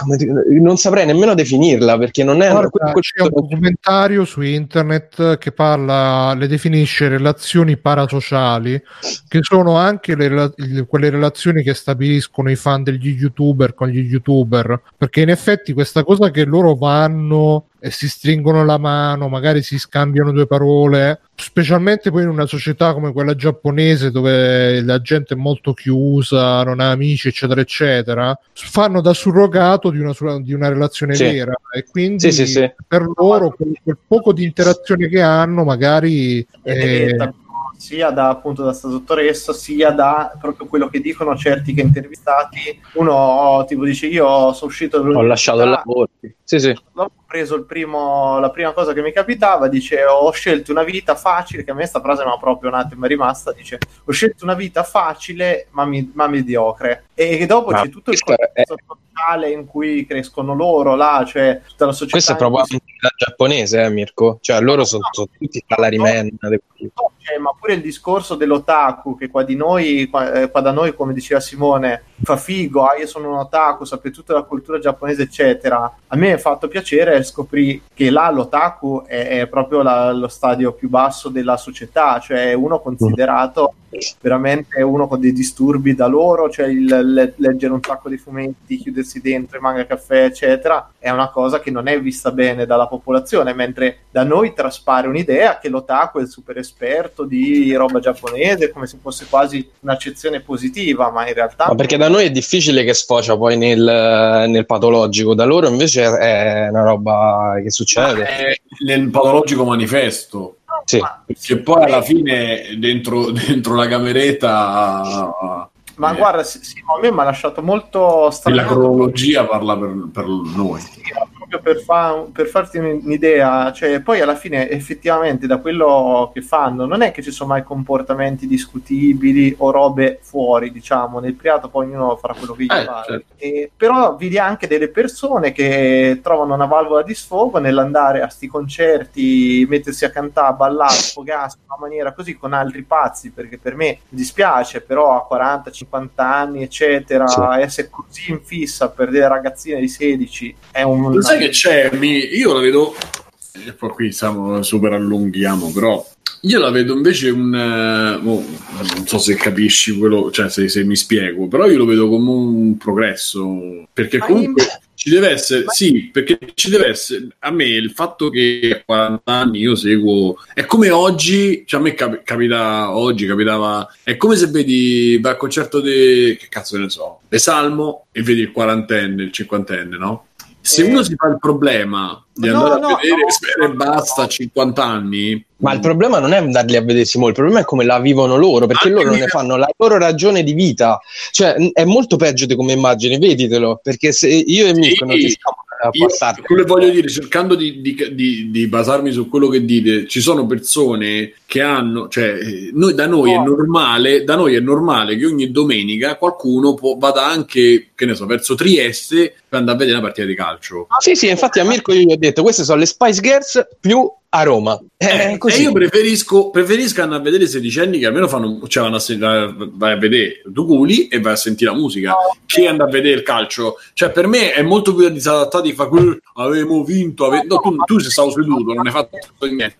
Come ti... non saprei nemmeno definirla, perché non è... Guarda, c'è un documentario su internet che parla, le definisce relazioni parasociali, che sono anche le, le, quelle relazioni che stabiliscono i fan degli youtuber con gli youtuber, perché in effetti questa cosa che loro vanno e si stringono la mano, magari si scambiano due parole, specialmente poi in una società come quella giapponese dove la gente è molto chiusa, non ha amici eccetera eccetera, fanno da surrogato di una, di una relazione sì. vera, e quindi sì, sì, sì. per loro quel, quel poco di interazione che hanno magari eh, sia da appunto da sta dottoressa, sia da proprio quello che dicono certi che intervistati, uno tipo dice io sono uscito, ho lasciato il lavoro, sì, sì. ho preso il primo, la prima cosa che mi capitava, dice ho scelto una vita facile, che a me sta frase ma proprio un attimo è rimasta, dice ho scelto una vita facile ma, mi, ma mediocre, e, e dopo ma c'è tutto il contesto è... sociale in cui crescono loro là, cioè tutta la società, questo è proprio si... la giapponese, eh, Mirko, cioè loro no, sono, no, sono tutti salaryman, no, no, cioè, ma pure il discorso dell'otaku che qua di noi, qua, qua da noi, come diceva Simone, fa figo, ah, io sono un otaku, sapete tutta la cultura giapponese eccetera, a me è fatto piacere scoprì che là l'otaku è, è proprio la, lo stadio più basso della società, cioè uno considerato veramente uno con dei disturbi da loro, cioè il le, leggere un sacco di fumetti, chiudersi dentro i manga caffè eccetera, è una cosa che non è vista bene dalla popolazione, mentre da noi traspare un'idea che l'otaku è il super esperto di roba giapponese, come se fosse quasi un'accezione positiva, ma in realtà ma perché da noi è difficile che sfocia poi nel, nel patologico, da loro invece è una roba che succede nel patologico manifesto, sì. Che poi alla fine dentro, dentro la cameretta Ma eh. guarda, sì, a me mi ha lasciato molto strano. La cronologia parla per, per noi. Sì, proprio per, fa, per farti un'idea, cioè, poi alla fine effettivamente da quello che fanno non è che ci sono mai comportamenti discutibili o robe fuori, diciamo, nel priato poi ognuno farà quello che gli eh, pare. Certo. E, però vedi anche delle persone che trovano una valvola di sfogo nell'andare a sti concerti, mettersi a cantare, ballare, sfogarsi in una maniera così con altri pazzi, perché per me dispiace, però a quaranta cinquanta anni eccetera, sì, essere così in fissa per delle ragazzine di sedici è un... Non sai che c'è, io la vedo, poi qui siamo super allunghiamo, però io la vedo invece un oh, non so se capisci quello, cioè se, se mi spiego, però io lo vedo come un progresso, perché comunque ci deve essere, sì, perché ci deve essere. A me il fatto che a quaranta anni io seguo, è come oggi, cioè a me cap- capita oggi, capitava, è come se vedi va al concerto di, che cazzo ne so, le Salmo, e vedi il quarantenne, il cinquantenne, no? Se uno si fa il problema di no, andare a no, vedere no, e basta no. cinquanta anni, ma il problema non è andarli a vedersi molto, il problema è come la vivono loro, perché anche loro mia... ne fanno la loro ragione di vita, cioè è molto peggio di come immagini, veditelo, perché se io e Mirko sì, non ci stiamo a passare. Quello voglio dire, cercando di, di, di, di basarmi su quello che dite, ci sono persone che hanno, cioè noi, da noi no. è normale, da noi è normale che ogni domenica qualcuno può, vada anche, che ne so, verso Trieste per andare a vedere una partita di calcio. Ah, sì, sì, infatti a Mirko io gli ho detto, queste sono le Spice Girls più a Roma. Eh, così. E io preferisco, preferisco andare a vedere sedicenni che almeno fanno, cioè vanno a se, vai a vedere due culi e vai a sentire la musica, no, che andare a vedere il calcio, cioè per me è molto più disadattato di fare quello, avevo vinto, ave... no, tu, tu sei stato seduto, non hai fatto niente.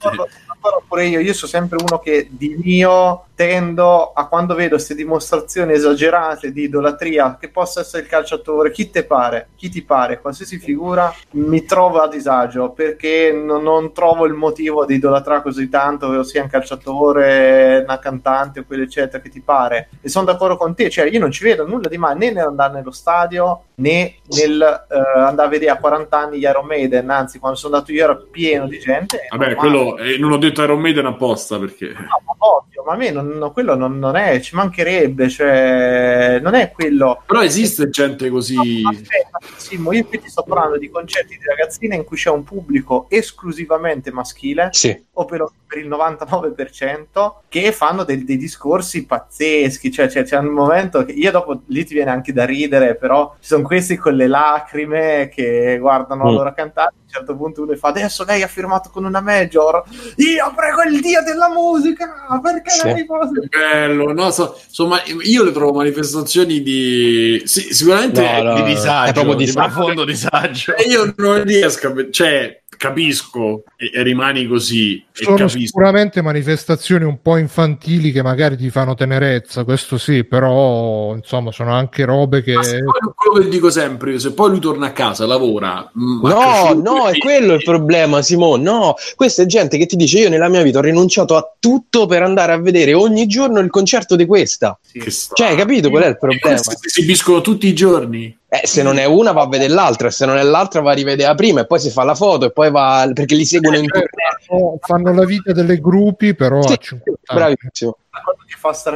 Pure io, io sono sempre uno che di mio tendo a, quando vedo queste dimostrazioni esagerate di idolatria, che possa essere il calciatore, chi te pare, chi ti pare, qualsiasi figura, mi trovo a disagio, perché non, non trovo il motivo di idolatrare così tanto, sia un calciatore, una cantante o quello eccetera che ti pare. E sono d'accordo con te, cioè io non ci vedo nulla di male né nell'andare nello stadio né nel uh, andare a vedere a quaranta anni gli Iron Maiden, anzi quando sono andato io era pieno di gente. Vabbè, quello eh, non ho detto Iron Maiden apposta perché... No, ma ovvio, ma a me non, no, quello non, non è, ci mancherebbe, cioè non è quello. Però esiste gente così... No, aspetta, Simo, io qui ti sto parlando di concerti di ragazzine in cui c'è un pubblico esclusivamente maschile, sì, o per, per il novantanove per cento, che fanno del, dei discorsi pazzeschi, cioè, cioè c'è un momento che io dopo lì ti viene anche da ridere, però ci sono questi con le lacrime che guardano mm. loro cantare. A un certo punto uno fa, adesso lei ha firmato con una major, io prego il dio della musica, perché sì, non mi posso... Bello, no, so, insomma io le trovo manifestazioni di sì, sicuramente no, no, di disagio, è proprio di, di profondo disagio, e io non riesco a... cioè capisco e, e rimani così, sono e capisco. Sicuramente manifestazioni un po' infantili che magari ti fanno tenerezza, questo sì, però insomma sono anche robe che... Ma se poi, quello che dico sempre, se poi lui torna a casa, lavora, no no è quello il problema, Simone, no, questa è gente che ti dice io nella mia vita ho rinunciato a tutto per andare a vedere ogni giorno il concerto di questa, sì, cioè hai capito qual è il problema, si esibiscono tutti i giorni. Eh, se non è una va a vedere l'altra, se non è l'altra va a rivedere la prima e poi si fa la foto e poi va, perché li seguono in turno, fanno la vita delle gruppi, però sì, a cinquanta bravissimo.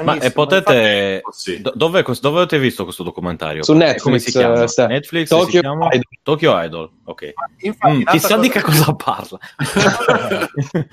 Ma e potete infatti, do- dove, dove avete visto questo documentario? Su Netflix, come si chiama? Sta. Netflix Tokyo, si chiama? Idol. Tokyo Idol, ok. Infatti, mm, chissà cosa... di che cosa parla.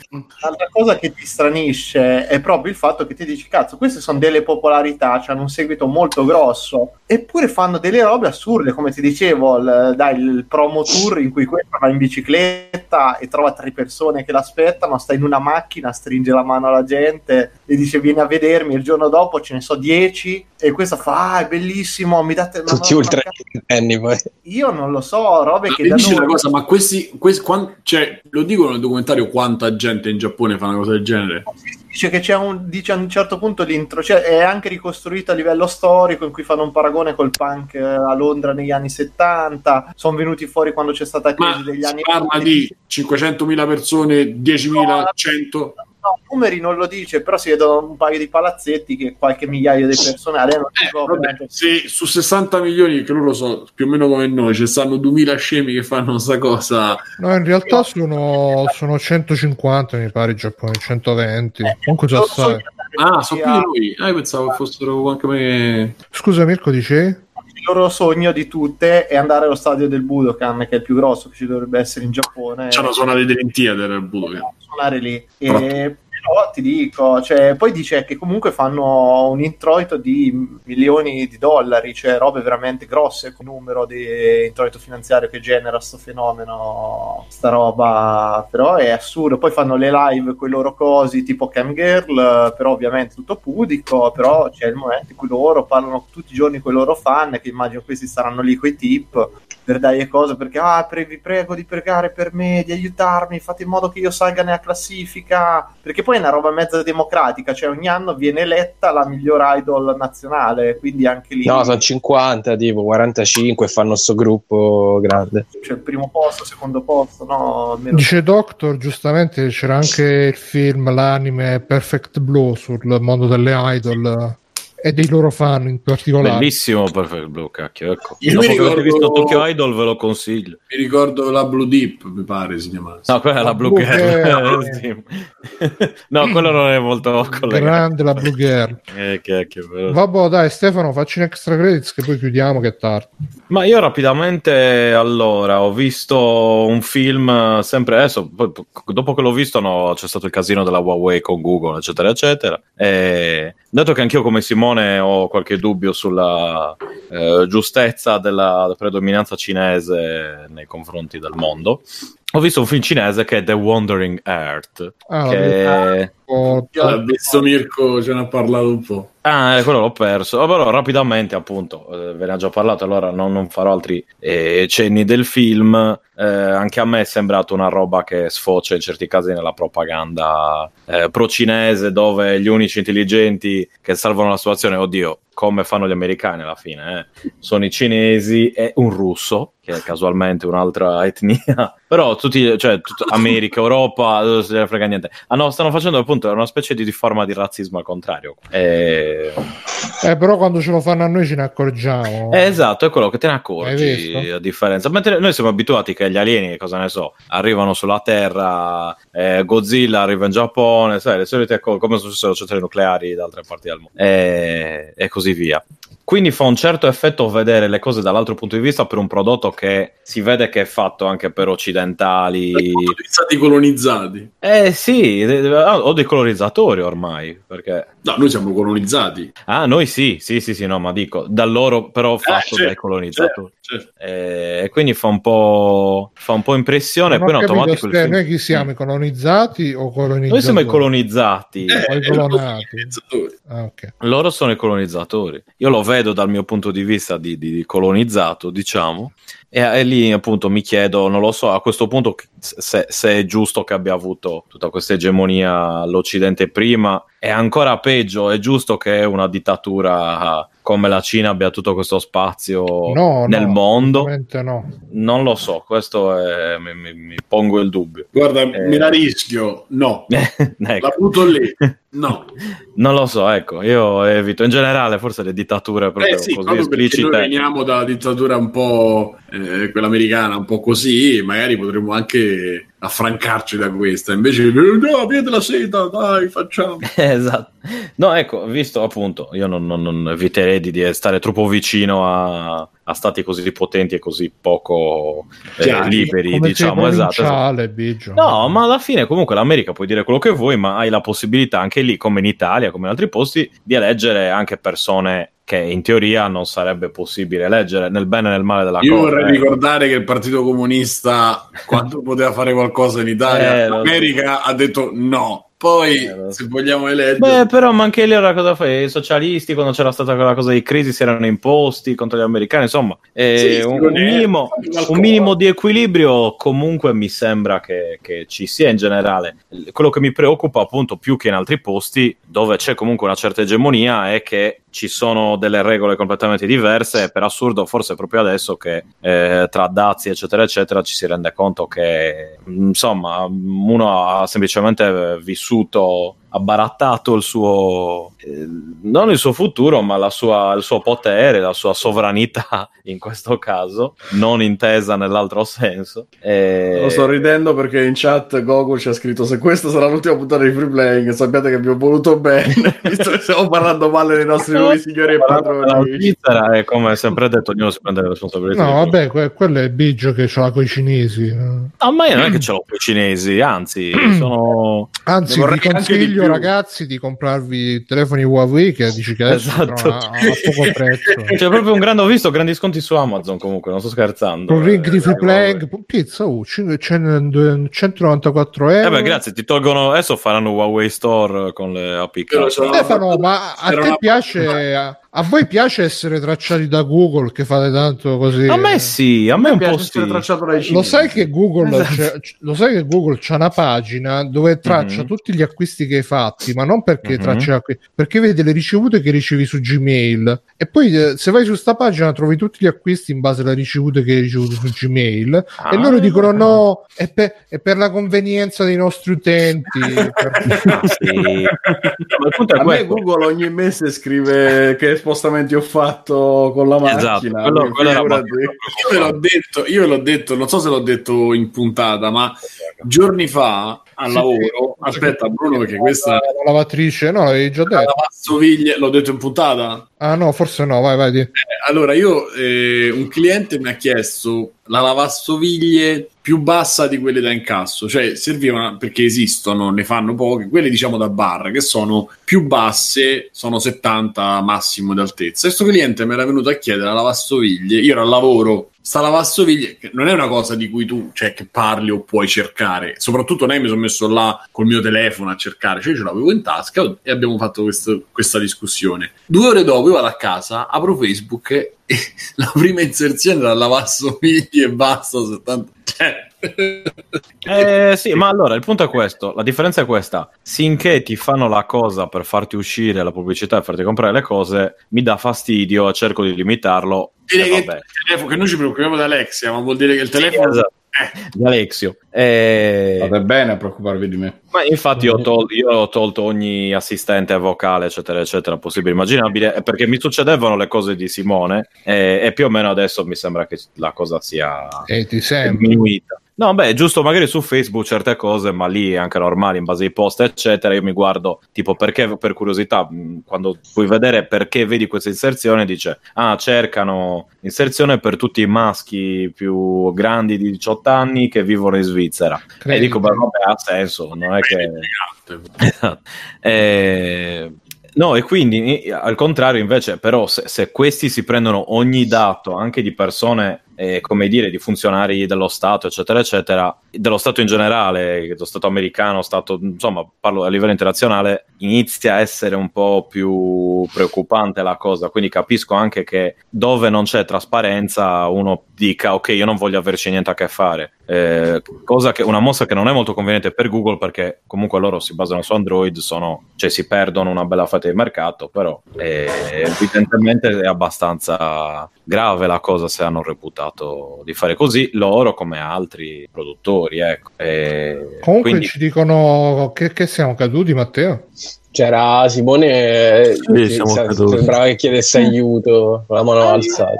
L'altra cosa che ti stranisce è proprio il fatto che ti dici cazzo, queste sono delle popolarità, cioè hanno un seguito molto grosso, eppure fanno delle robe assurde, come ti dicevo il, dai, il promo tour in cui questa va in bicicletta e trova tre persone che l'aspettano, sta in una macchina, stringe la mano alla gente e dice vieni a vedermi, il giorno dopo ce ne so dieci e questa fa ah, è bellissimo, mi date una tutti ultra anni, poi io non lo so, robe ma che da noi... una cosa, ma questi, questi quant... cioè, lo dicono nel documentario quanta gente in Giappone fa una cosa del genere, dice che c'è un, dice a un certo punto l'intro, cioè è anche ricostruito a livello storico in cui fanno un paragone col punk a Londra negli anni settanta, sono venuti fuori quando c'è stata la crisi degli anni, ma si parla di cinquecentomila persone, diecimila, no, cento. No, numeri non lo dice, però si vedono un paio di palazzetti che qualche migliaio di persone non eh, vabbè, se su sessanta milioni, che loro so più o meno come noi, ci stanno duemila scemi che fanno sta cosa. No, in realtà sono, sono centocinquanta mi pare, in Giappone centoventi. Eh, comunque già sai. ah, sono più di lui. Ah, io pensavo fossero anche me. Scusa, Mirko, dice? Il loro sogno di tutte è andare allo stadio del Budokan, che è il più grosso che ci dovrebbe essere in Giappone. C'è una zona dei dell'Entia del Budokan. Suonare lì. E... però ti dico, cioè, poi dice che comunque fanno un introito di milioni di dollari, cioè robe veramente grosse, con il numero di introito finanziario che genera sto fenomeno, sta roba, però è assurdo. Poi fanno le live con i loro cosi tipo Cam Girl, però ovviamente tutto pudico, però c'è il momento in cui loro parlano tutti i giorni con i loro fan, che immagino questi saranno lì coi tip per dargli cose, perché ah, pre- vi prego di pregare per me, di aiutarmi, fate in modo che io salga nella classifica, perché poi è una roba mezza democratica, cioè ogni anno viene eletta la miglior idol nazionale, quindi anche lì... No, sono cinquanta, tipo quarantacinque, fanno sto gruppo grande. Cioè il primo posto, secondo posto, no? Meno... Dice Doctor, giustamente c'era anche il film, l'anime Perfect Blue sul mondo delle idol e dei loro fan in particolare. Bellissimo Perfect Blue, cacchio, ecco. Io dopo mi ricordo... che avete visto Tokyo Idol ve lo consiglio. Mi ricordo la Blue Deep, mi pare si chiamasse. No, quella è la, la Blue, Blue Girl. Girl. No, quello non è molto collegato. Grande la Blue Girl. Eh, cacchio, però. Vabbè, dai, Stefano, facci un extra credits che poi chiudiamo che è tardi. Ma io rapidamente, allora, ho visto un film sempre adesso, poi, dopo che l'ho visto no, c'è stato il casino della Huawei con Google, eccetera, eccetera. E dato che anch'io come Simone ho qualche dubbio sulla eh, giustezza della predominanza cinese nei confronti del mondo, ho visto un film cinese che è The Wandering Earth. Ah, che... oh, l'ha visto Mirko, ce ne ha parlato un po'. Ah, quello l'ho perso. Oh, però rapidamente, appunto, eh, ve ne ho già parlato, allora non, non farò altri eh, cenni del film. Eh, anche a me è sembrato una roba che sfocia in certi casi nella propaganda eh, pro-cinese, dove gli unici intelligenti che salvano la situazione, oddio, come fanno gli americani alla fine, eh? Sono i cinesi e un russo, che è casualmente un'altra etnia, però tutti, cioè, tut- America, Europa, non se ne frega niente. Ah no, stanno facendo appunto una specie di, di forma di razzismo al contrario. E... Eh, però quando ce lo fanno a noi ce ne accorgiamo. Eh, esatto, è quello che te ne accorgi, a differenza. Mentre noi siamo abituati che gli alieni, cosa ne so, arrivano sulla Terra, eh, Godzilla arriva in Giappone, sai, le solite cose, come sono successe le centrali nucleari da altre parti del mondo. E, e così via. Quindi fa un certo effetto vedere le cose dall'altro punto di vista per un prodotto che si vede che è fatto anche per occidentali. Dal punto di vista di colonizzati. Eh sì, o dei colonizzatori ormai, perché... No, noi siamo colonizzati. Ah, noi sì, sì, sì, sì, no, ma dico, da loro però fatto eh, certo, dai colonizzatori. Certo, certo. E quindi fa un po' fa un po' impressione. Non poi capito, automatico sper- il film... Noi chi siamo, i colonizzati o colonizzatori? Noi siamo i colonizzati. Eh, i colonizzatori. Ah, okay. Loro sono i colonizzatori. Io lo vedo dal mio punto di vista di, di, di colonizzato, diciamo, e, e lì appunto mi chiedo, non lo so, a questo punto se, se è giusto che abbia avuto tutta questa egemonia l'Occidente prima, è ancora peggio, è giusto che una dittatura come la Cina abbia tutto questo spazio no, nel no, mondo? No. Non lo so, questo è, mi, mi, mi pongo il dubbio. Guarda, eh... me la rischio, no. Ecco. La butto lì, no. Non lo so, ecco, io evito. In generale forse le dittature proprio eh sì, così esplicite. Noi veniamo dalla dittatura un po', eh, quella americana, un po' così, magari potremmo anche... affrancarci da questa, invece no, via della seta, dai, facciamo. Esatto, no, ecco, visto appunto, io non, non, non eviterei di, di stare troppo vicino a, a stati così potenti e così poco eh, liberi, come diciamo, esatto, esatto. No, ma alla fine comunque l'America puoi dire quello che vuoi, ma hai la possibilità anche lì, come in Italia, come in altri posti, di eleggere anche persone che in teoria non sarebbe possibile leggere, nel bene e nel male della cosa. Io vorrei eh. ricordare che il Partito Comunista, quando poteva fare qualcosa in Italia, eh, l'America so. ha detto no. Poi, eh, se vogliamo eleggere... Beh, però, ma anche lì era cosa fai? I socialisti, quando c'era stata quella cosa di crisi, si erano imposti contro gli americani, insomma. Eh, sì, un, minimo, un minimo di equilibrio comunque mi sembra che, che ci sia in generale. Quello che mi preoccupa, appunto, più che in altri posti, dove c'è comunque una certa egemonia, è che ci sono delle regole completamente diverse e per assurdo forse proprio adesso che eh, tra dazi eccetera eccetera ci si rende conto che insomma uno ha semplicemente vissuto ha barattato il suo eh, non il suo futuro, ma la sua, il suo potere, la sua sovranità, in questo caso non intesa nell'altro senso. E... lo sto ridendo perché in chat Gogo ci ha scritto: se questa sarà l'ultima puntata di FreePlaying, sappiate che vi ho voluto bene, visto che stiamo parlando male dei nostri nuovi signori e padroni. E come sempre detto, ognuno si prende le responsabilità. No, vabbè, que- quello è il bigio che ce l'ha con i cinesi. Ah, ma io non è che ce l'ho con i cinesi, anzi sono... anzi, vi consiglio di ragazzi di comprarvi telefoni Huawei, che dici che adesso esatto. a, a poco prezzo. C'è proprio un grande, ho visto grandi sconti su Amazon, comunque, non sto scherzando. Un ring di FreePlaying, pizza, uh, centonovantaquattro euro. Eh beh, grazie, ti tolgono, adesso faranno Huawei Store con le A P K. Stefano, ma a te piace... a voi piace essere tracciati da Google, che fate tanto così? A me sì, a me, a me un piace po' essere sì. tracciato dai cinesi. Lo sai che Google esatto. lo sai che Google c'ha una pagina dove traccia mm-hmm. tutti gli acquisti che hai fatti, ma non perché mm-hmm. traccia, perché vede le ricevute che ricevi su Gmail, e poi se vai su sta pagina trovi tutti gli acquisti in base alle ricevute che hai ricevuto su Gmail, ah, e loro dicono no, è per, è per la convenienza dei nostri utenti. Per... sì. A me Google ogni mese scrive che spostamenti ho fatto con la macchina. Esatto, quello, quello era era io ve l'ho detto, io ve l'ho detto, non so se l'ho detto in puntata, ma giorni fa al lavoro, aspetta Bruno, perché questa la, la lavatrice, no, l'avevi già detto, la lavastoviglie, l'ho detto in puntata? Ah no, forse no, vai vai di. Eh, allora io eh, un cliente mi ha chiesto la lavastoviglie più bassa di quelle da incasso, cioè servivano, perché esistono, ne fanno poche, quelle diciamo da bar, che sono più basse, sono settanta massimo d'altezza. Questo cliente mi era venuto a chiedere la lavastoviglie, io ero al lavoro. Sta lavastoviglie, che non è una cosa di cui tu, cioè, che parli o puoi cercare. Soprattutto noi mi sono messo là col mio telefono a cercare, cioè ce l'avevo in tasca, e abbiamo fatto questo, questa discussione. Due ore dopo io vado a casa, apro Facebook e la prima inserzione era lavastoviglie e basta, settanta Eh, sì, ma allora il punto è questo, la differenza è questa: sinché ti fanno la cosa per farti uscire la pubblicità e farti comprare le cose, mi dà fastidio, cerco di limitarlo. Direi eh, che, il telefono, che noi ci preoccupiamo da Alexia, ma vuol dire che il telefono sì, eh. di Alexio eh... vada bene a preoccuparvi di me. Ma infatti io ho, tol- io ho tolto ogni assistente vocale eccetera eccetera possibile immaginabile, perché mi succedevano le cose di Simone, e, e più o meno adesso mi sembra che la cosa sia e ti diminuita. No, beh, giusto, magari su Facebook certe cose, ma lì è anche normale, in base ai post eccetera. Io mi guardo, tipo, perché per curiosità, quando puoi vedere perché vedi questa inserzione, dice ah, cercano inserzione per tutti i maschi più grandi di diciotto anni che vivono in Svizzera. Credito. E dico, beh, vabbè, ha senso, non è che... eh... No, e quindi al contrario invece, però se, se questi si prendono ogni dato anche di persone, eh, come dire, di funzionari dello Stato eccetera eccetera, dello Stato in generale, dello Stato americano, Stato, insomma parlo a livello internazionale, inizia a essere un po' più preoccupante la cosa. Quindi capisco anche che dove non c'è trasparenza uno dica ok, io non voglio averci niente a che fare, eh, cosa che una mossa che non è molto conveniente per Google, perché comunque loro si basano su Android, sono, cioè si perdono una bella fetta di mercato, però eh, evidentemente è abbastanza grave la cosa se hanno reputato di fare così loro come altri produttori, ecco. E comunque quindi... ci dicono che, che siamo caduti, Matteo. C'era Simone, sì, sembrava che chiedesse aiuto, la mano alzata.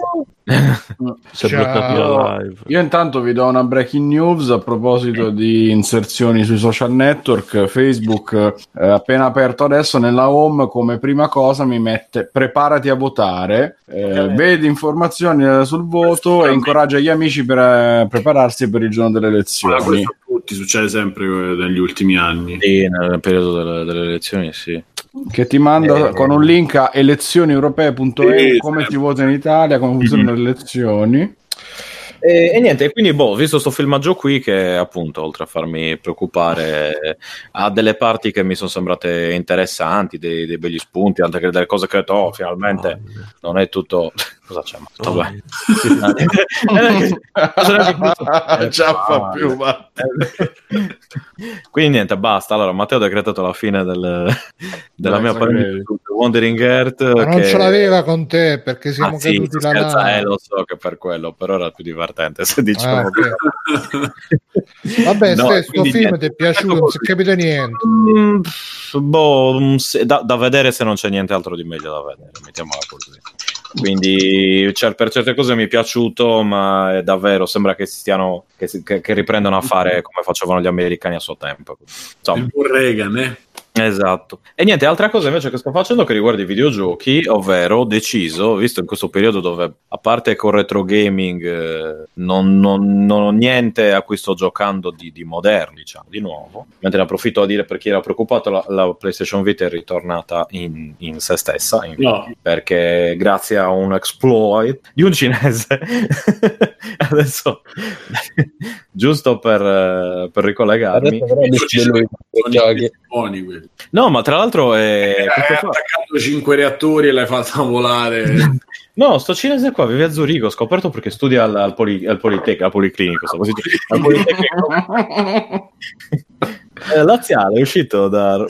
Live. Io intanto vi do una breaking news a proposito di inserzioni sui social network. Facebook, eh, appena aperto adesso, nella home come prima cosa mi mette preparati a votare, eh, vedi informazioni sul voto e incoraggia gli amici per eh, prepararsi per il giorno delle elezioni. Ma tutti, succede sempre negli ultimi anni, sì, nel periodo delle, delle elezioni, sì. Che ti manda eh, con un link a elezioni europee punto e u, come ti vota in Italia, come funzionano le elezioni. E, e niente, quindi boh, visto sto filmaggio qui che appunto, oltre a farmi preoccupare, ha delle parti che mi sono sembrate interessanti, dei, dei begli spunti, anche delle cose che ho detto, oh, finalmente oh, non è tutto... Cosa c'è? Ma oh, vabbè. Non ce ne fa più, ma... Quindi niente, basta. Allora, Matteo ha decretato la fine del, della no, mia partita di Wandering Earth. Ma che... non ce l'aveva con te perché siamo ah, caduti sì, da là. Eh, lo so che per quello, però era più divertente se diciamo. Ah, okay. Vabbè, no, se sto film niente. Ti è piaciuto, non si è capito niente. Mm, boh, da, da vedere se non c'è niente altro di meglio da vedere, mettiamola così. Quindi cioè, per certe cose mi è piaciuto, ma è davvero sembra che si stiano che, si, che, che riprendano a fare come facevano gli americani a suo tempo. Insomma. Il buon Reagan, eh? Esatto. E niente, altra cosa invece che sto facendo che riguarda i videogiochi, ovvero ho deciso, visto in questo periodo dove a parte con retro gaming non, non, non ho niente a cui sto giocando di, di moderno, diciamo, di nuovo, mentre ne approfitto a dire per chi era preoccupato la, la PlayStation Vita è ritornata in, in se stessa in, no. perché grazie a un exploit di un cinese adesso giusto per, per ricollegarmi adesso ci sono i buoni. No, ma tra l'altro è... eh, hai attaccato cinque reattori e l'hai fatta volare. No, sto cinese qua vive a Zurigo, ho scoperto perché studia al, al, poli, al Politecnico, al Policlinico, so, così, al Politecnico. Eh, laziale, è uscito da...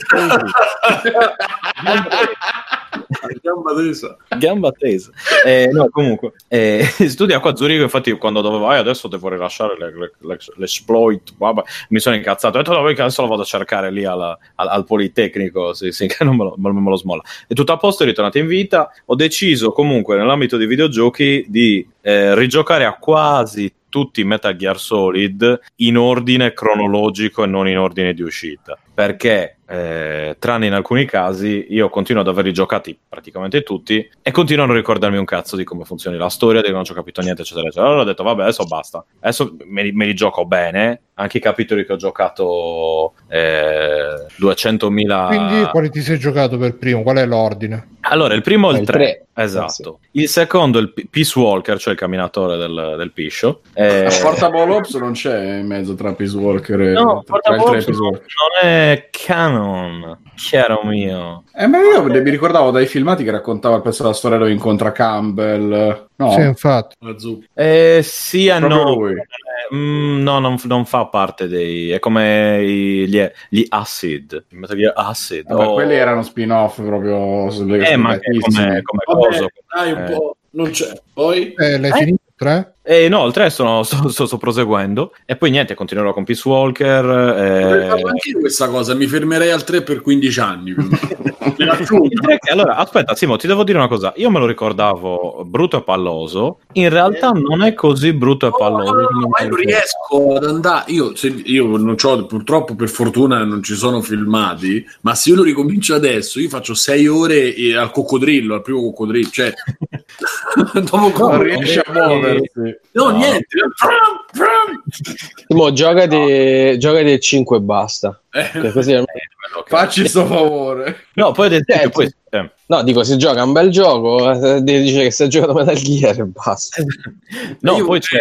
gamba tesa, gamba tesa. Eh, no, comunque eh, studia qua a Zurigo, infatti quando dovevo ah, adesso devo rilasciare le, le, le, l'esploit vabbè, mi sono incazzato, ho detto no, adesso lo vado a cercare lì alla, al, al Politecnico, sì, sì, che non me lo, me lo smolla, è tutto a posto, è ritornato in vita. Ho deciso comunque nell'ambito dei videogiochi di eh, rigiocare a quasi tutti i Metal Gear Solid in ordine cronologico e non in ordine di uscita, perché eh, tranne in alcuni casi io continuo ad averli giocati praticamente tutti e continuo a non ricordarmi un cazzo di come funzioni la storia, di che non ci ho capito niente eccetera eccetera. Allora ho detto vabbè, adesso basta, adesso me li, me li gioco bene, anche i capitoli che ho giocato eh, duecentomila. Quindi quale ti sei giocato per primo? Qual è l'ordine? Allora il primo è il tre, esatto, sì. Il secondo è il Peace Walker, cioè il camminatore del, del piscio. Eh... Portable Ops non c'è in mezzo tra Peace Walker e no, Portable Ops non è canon, chiaro mio. Eh, ma io mi ricordavo dai filmati che raccontava il pezzo della storia dove incontra Campbell. No, sì, infatti. Eh, sì e no. Lui. Mm, no, non, non fa parte dei. È come gli, gli Acid. Metal Gear Acid. Vabbè, oh. Quelli erano spin-off proprio. Eh, ma che come, come vabbè, coso. Dai, un eh. po'. Non c'è. Poi. Eh, l'hai eh? finito? Tre? E no, il tre sono, sto, sto, sto proseguendo e poi niente, continuerò con Peace Walker. E... anche io questa cosa, mi fermerei al tre per quindici anni. Allora, aspetta, Simo, ti devo dire una cosa. Io me lo ricordavo brutto e palloso. In realtà eh, non è così brutto e palloso. No, no, no, ma io non riesco ad andare. Io, se, io non c'ho, purtroppo, per fortuna non ci sono filmati. Ma se io lo ricomincio adesso, io faccio sei ore al coccodrillo, al primo coccodrillo. Cioè, dopo non riesci a muoversi. No, no, niente. Mo, giocati, no. giocati il cinque e basta. Eh, così almeno... facci sto favore. No, poi del eh, poi... eh. No, dico, si gioca un bel gioco, dice che si è giocato Metal Gear e basta. No, io poi c'è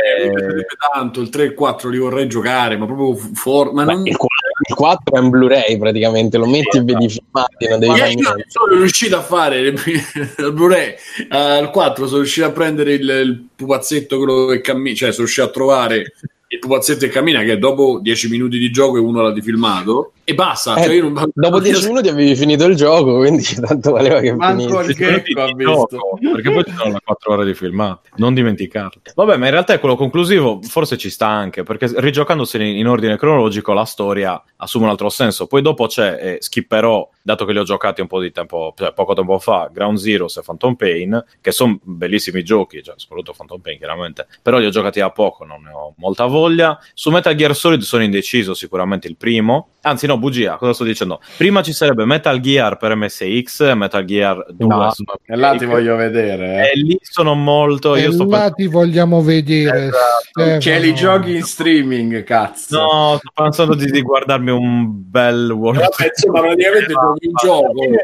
tanto il tre e il quattro li vorrei giocare, ma proprio for... ma ma non... il, quattro, il quattro è in Blu-ray praticamente, lo metti eh, e vedi filmati, non devi fare niente. Io sono riuscito a fare il Blu-ray al quattro, sono riuscito a prendere il, il pupazzetto quello che cammina, cioè sono riuscito a trovare il pupazzetto e cammina, che dopo dieci minuti di gioco e uno l'ha rifilmato e basta. Eh, cioè io non... dopo dieci minuti avevi finito il gioco, quindi tanto valeva che finissi gioco, perché poi ci sono quattro ore di filmato, non dimenticarlo. Vabbè, ma in realtà è quello conclusivo, forse ci sta anche, perché rigiocandoseli in ordine cronologico la storia assume un altro senso. Poi dopo c'è, eh, skipperò, dato che li ho giocati un po' di tempo, cioè poco tempo fa, Ground Zeroes e Phantom Pain, che sono bellissimi giochi, cioè, soprattutto Phantom Pain chiaramente, però li ho giocati da poco, non ne ho molta voglia. Su Metal Gear Solid sono indeciso, sicuramente il primo, anzi no, bugia, cosa sto dicendo? Prima ci sarebbe Metal Gear per M S X, Metal Gear due. No, là ti voglio vedere. Eh. E lì sono molto... io sto là pensando... ti vogliamo vedere. Esatto. C'è li giochi in streaming, cazzo. No, sto pensando di, di guardarmi un bel World. Vabbè, insomma, praticamente giochi in gioco. Quelli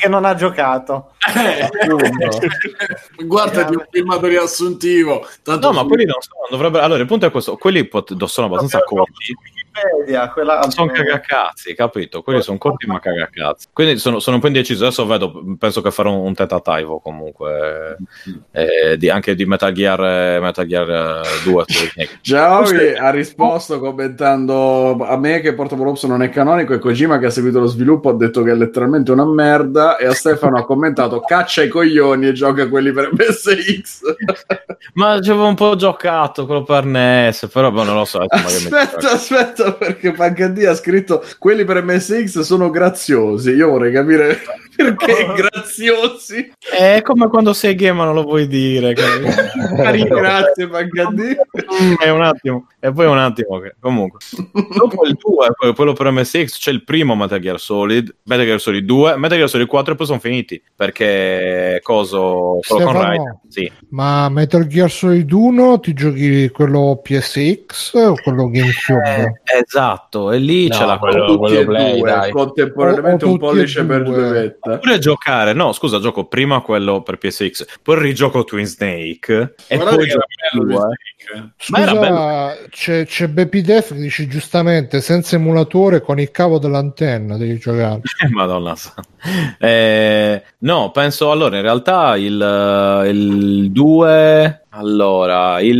che non ha giocato. Eh, guardati un filmato riassuntivo. Tanto no, ma quelli non sono, dovrebbero... allora, il punto è questo. Quelli pot... sono abbastanza corti. Wikipedia, quella... sono cagacazzi, capito? Quelli sono corti ma cagacazzi. Quindi sono, sono un po' indeciso. Adesso vedo, penso che farò un tentativo comunque eh, di, anche di Metal Gear Metal Gear due. Jaovi ha risposto commentando a me che Portable Ops non è canonico e Kojima, che ha seguito lo sviluppo, ha detto che è letteralmente una merda, e a Stefano ha commentato caccia i coglioni e gioca quelli per M S X. Ma ci avevo un po' giocato quello per N E S, però boh, non lo so. Aspetta, aspetta, perché Pancadì ha scritto quelli per M S X sono graziosi. Io vorrei capire perché graziosi. È come quando sei gay ma non lo vuoi dire. Grazie Pancadì. È un attimo. E poi un attimo che comunque. Dopo il due, quello per M S X, c'è il primo Metal Gear Solid, Metal Gear Solid due, Metal Gear Solid quattro e poi sono finiti perché coso Stefano, con Ride. Sì. Ma Metal Gear Solid uno ti giochi quello P S X o quello GameCube? Eh, esatto, e lì no, c'è la quello, quello Play, due, dai. Contemporaneamente o, o un pollice per due vette. Pure giocare, no, scusa, gioco prima quello per P S X, poi rigioco Twin Snake e guarda poi gioco bello, Snake. Scusa, ma era bello. C'è, c'è Bepi Def che dice giustamente senza emulatore con il cavo dell'antenna devi giocare. Madonna santa. Eh, no, penso allora in realtà il due... Allora, il,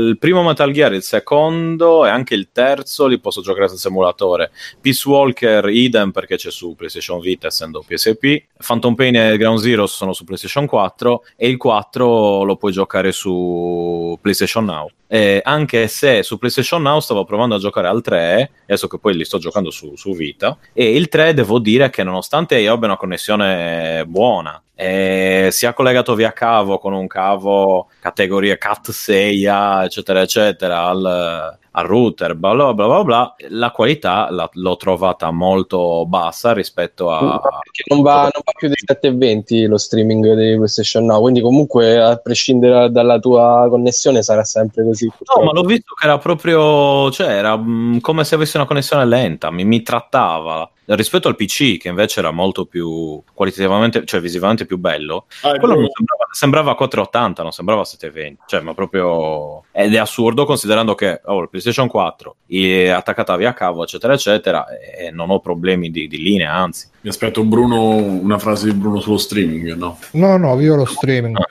il primo Metal Gear, il secondo e anche il terzo li posso giocare senza emulatore. Peace Walker idem perché c'è su PlayStation Vita essendo P S P. Phantom Pain e Ground Zero sono su PlayStation quattro e il quattro lo puoi giocare su PlayStation Now. E anche se su PlayStation Now stavo provando a giocare al tre, adesso che poi li sto giocando su, su Vita, e il tre devo dire che nonostante io abbia una connessione buona, e si è collegato via cavo con un cavo categoria Cat sei A eccetera eccetera al, al router bla bla bla bla bla, la qualità la, l'ho trovata molto bassa rispetto a perché non va, non va più di settecentoventi lo streaming di PlayStation Now, quindi comunque a prescindere dalla tua connessione sarà sempre così purtroppo. No, ma l'ho visto che era proprio, cioè era mh, come se avessi una connessione lenta, mi, mi trattava rispetto al P C che invece era molto più qualitativamente, cioè visivamente più bello. Ah, quello mi sembrava, sembrava quattrocentottanta, non sembrava settecentoventi, cioè ma proprio, ed è assurdo considerando che ho oh, il PlayStation quattro è attaccata via cavo eccetera eccetera e non ho problemi di, di linea, anzi mi aspetto Bruno, una frase di Bruno sullo streaming. No no no, io lo streaming no.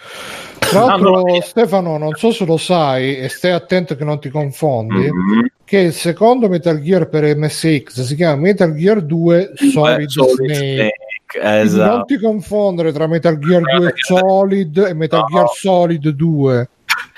Tra l'altro no, no, Stefano non so se lo sai e stai attento che non ti confondi, mm-hmm. Che il secondo Metal Gear per M S X si chiama Metal Gear due Solid Snake, Snake. Esatto. Non ti confondere tra Metal Gear due Solid e Metal no. Gear Solid due.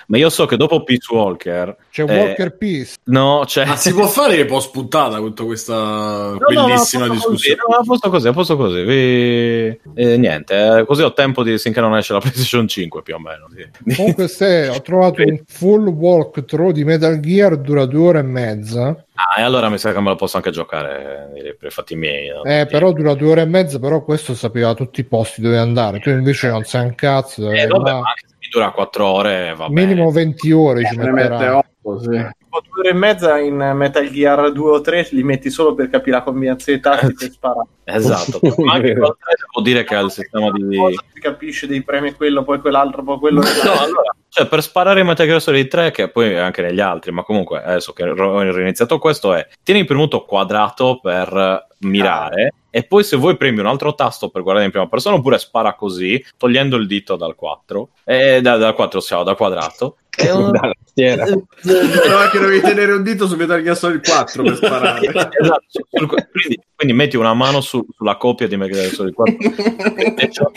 Ma io so che dopo Peace Walker c'è eh, Walker Peace. No, c'è... Ma si può fare post puntata tutta questa bellissima no, no, discussione. Così, no, a posto così, a posto così. Vi... Eh, niente, eh, così ho tempo di finché non esce la PlayStation cinque più o meno. Sì. Comunque se ho trovato un full walkthrough di Metal Gear, dura due ore e mezza. Ah, e allora mi sa che me lo posso anche giocare eh, per i fatti miei. No? Eh, però dura due ore e mezza, però questo sapeva tutti i posti dove andare. Tu invece non sai un cazzo dove eh, vabbè, ma mi dura quattro ore, va bene. Minimo venti ore eh, ci metterà. Sì. Due ore e mezza in Metal Gear due o tre li metti solo per capire la combinazione tattica e sparare. Esatto. Ma anche con tre devo dire che ha il sistema di si capisce dei premi quello poi quell'altro poi quello no, allora cioè per sparare in Metal Gear Solid tre che poi anche negli altri, ma comunque adesso che ho riniziato questo è tieni premuto quadrato per mirare ah. E poi se vuoi premi un altro tasto per guardare in prima persona oppure spara così togliendo il dito dal quattro e da, dal quattro siamo dal quadrato. È un... però è che devi tenere un dito su Metal Gear Solid quattro per sparare. Esatto, sul... quindi, quindi metti una mano su, sulla copia di Metal Gear Solid quattro e, cioè,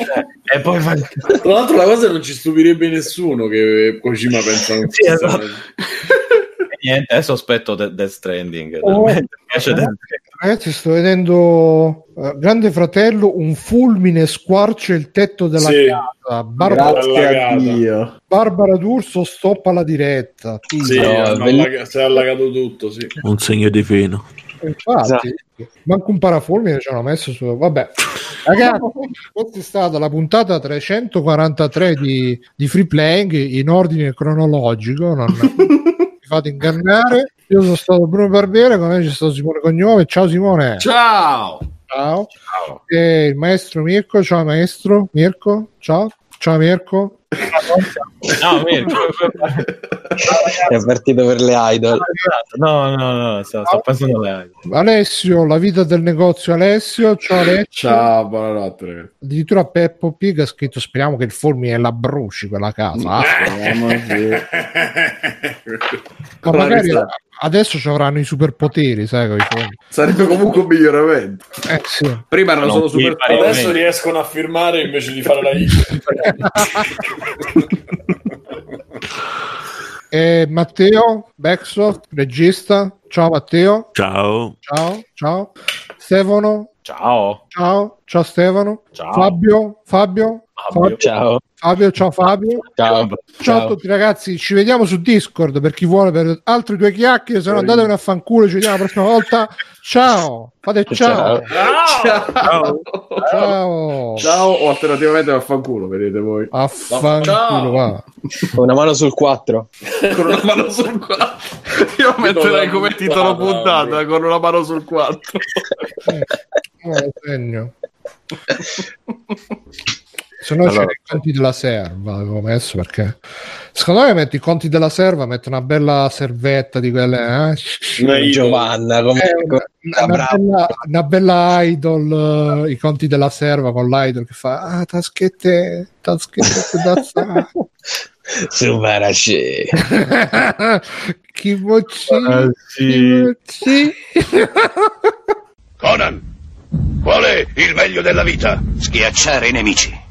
e poi fai... Tra l'altro la cosa non ci stupirebbe nessuno che Kojima pensa non sì, esatto. Niente, adesso aspetto Death de- Stranding oh, mi piace eh, Death ragazzi sto vedendo uh, Grande Fratello, un fulmine squarcia il tetto della sì. Casa Barbara, Dio. Barbara D'Urso stoppa la diretta sì, sì, no, belliss- si è allagato tutto sì. Un segno di pena infatti esatto. Manco un paraformine ci hanno messo su... Vabbè ragazzi, questa è stata la puntata trecentoquarantatré di, di Free Playing in ordine cronologico non... Fate ingannare. Io sono stato Bruno Barbiere, con me c'è stato Simone Cognome. Ciao Simone. Ciao. Ciao. Ciao. E il maestro Mirko. Ciao maestro Mirko. Ciao. Ciao Mirko. No, Mirko è partito per le idol. No, no, no, sto, sto passando le idol. Alessio, la vita del negozio. Alessio, ciao Alessio. Ciao, buonanotte. Addirittura Peppo Pig ha scritto: speriamo che il fulmine la bruci quella casa. Ma magari adesso ci avranno i superpoteri, sai? Sarebbe comunque un miglioramento. Eh, sì. Prima erano solo superpoteri, adesso riescono a firmare invece di fare la E Matteo, Backsoft, regista. Ciao Matteo. Ciao. Ciao, ciao. Stefano. Ciao. Ciao, ciao Stefano. Ciao. Fabio, Fabio. Fabio. Ciao. Fabio, ciao Fabio. Ciao. Ciao a tutti ragazzi, ci vediamo su Discord per chi vuole per altri due chiacchiere, se no andatevene a fanculo, ci vediamo la prossima volta. Ciao. Fate ciao. Ciao. Ciao. Ciao. Ciao. Ciao o alternativamente a fanculo, vedete voi. A fanculo va. Con una mano sul quattro. Con una mano sul quattro. Io metterei come titolo puntata con una mano sul quattro. Eh, segno. Se no allora, c'è i conti della serva avevo messo, perché secondo me metti i conti della serva, metti una bella servetta di quelle eh? Giovanna come eh, una, una, bella, una bella idol, uh, i conti della serva con l'idol che fa ah, taschette taschette da sa Subarashi Kimochi Conan, qual è il meglio della vita? Schiacciare i nemici,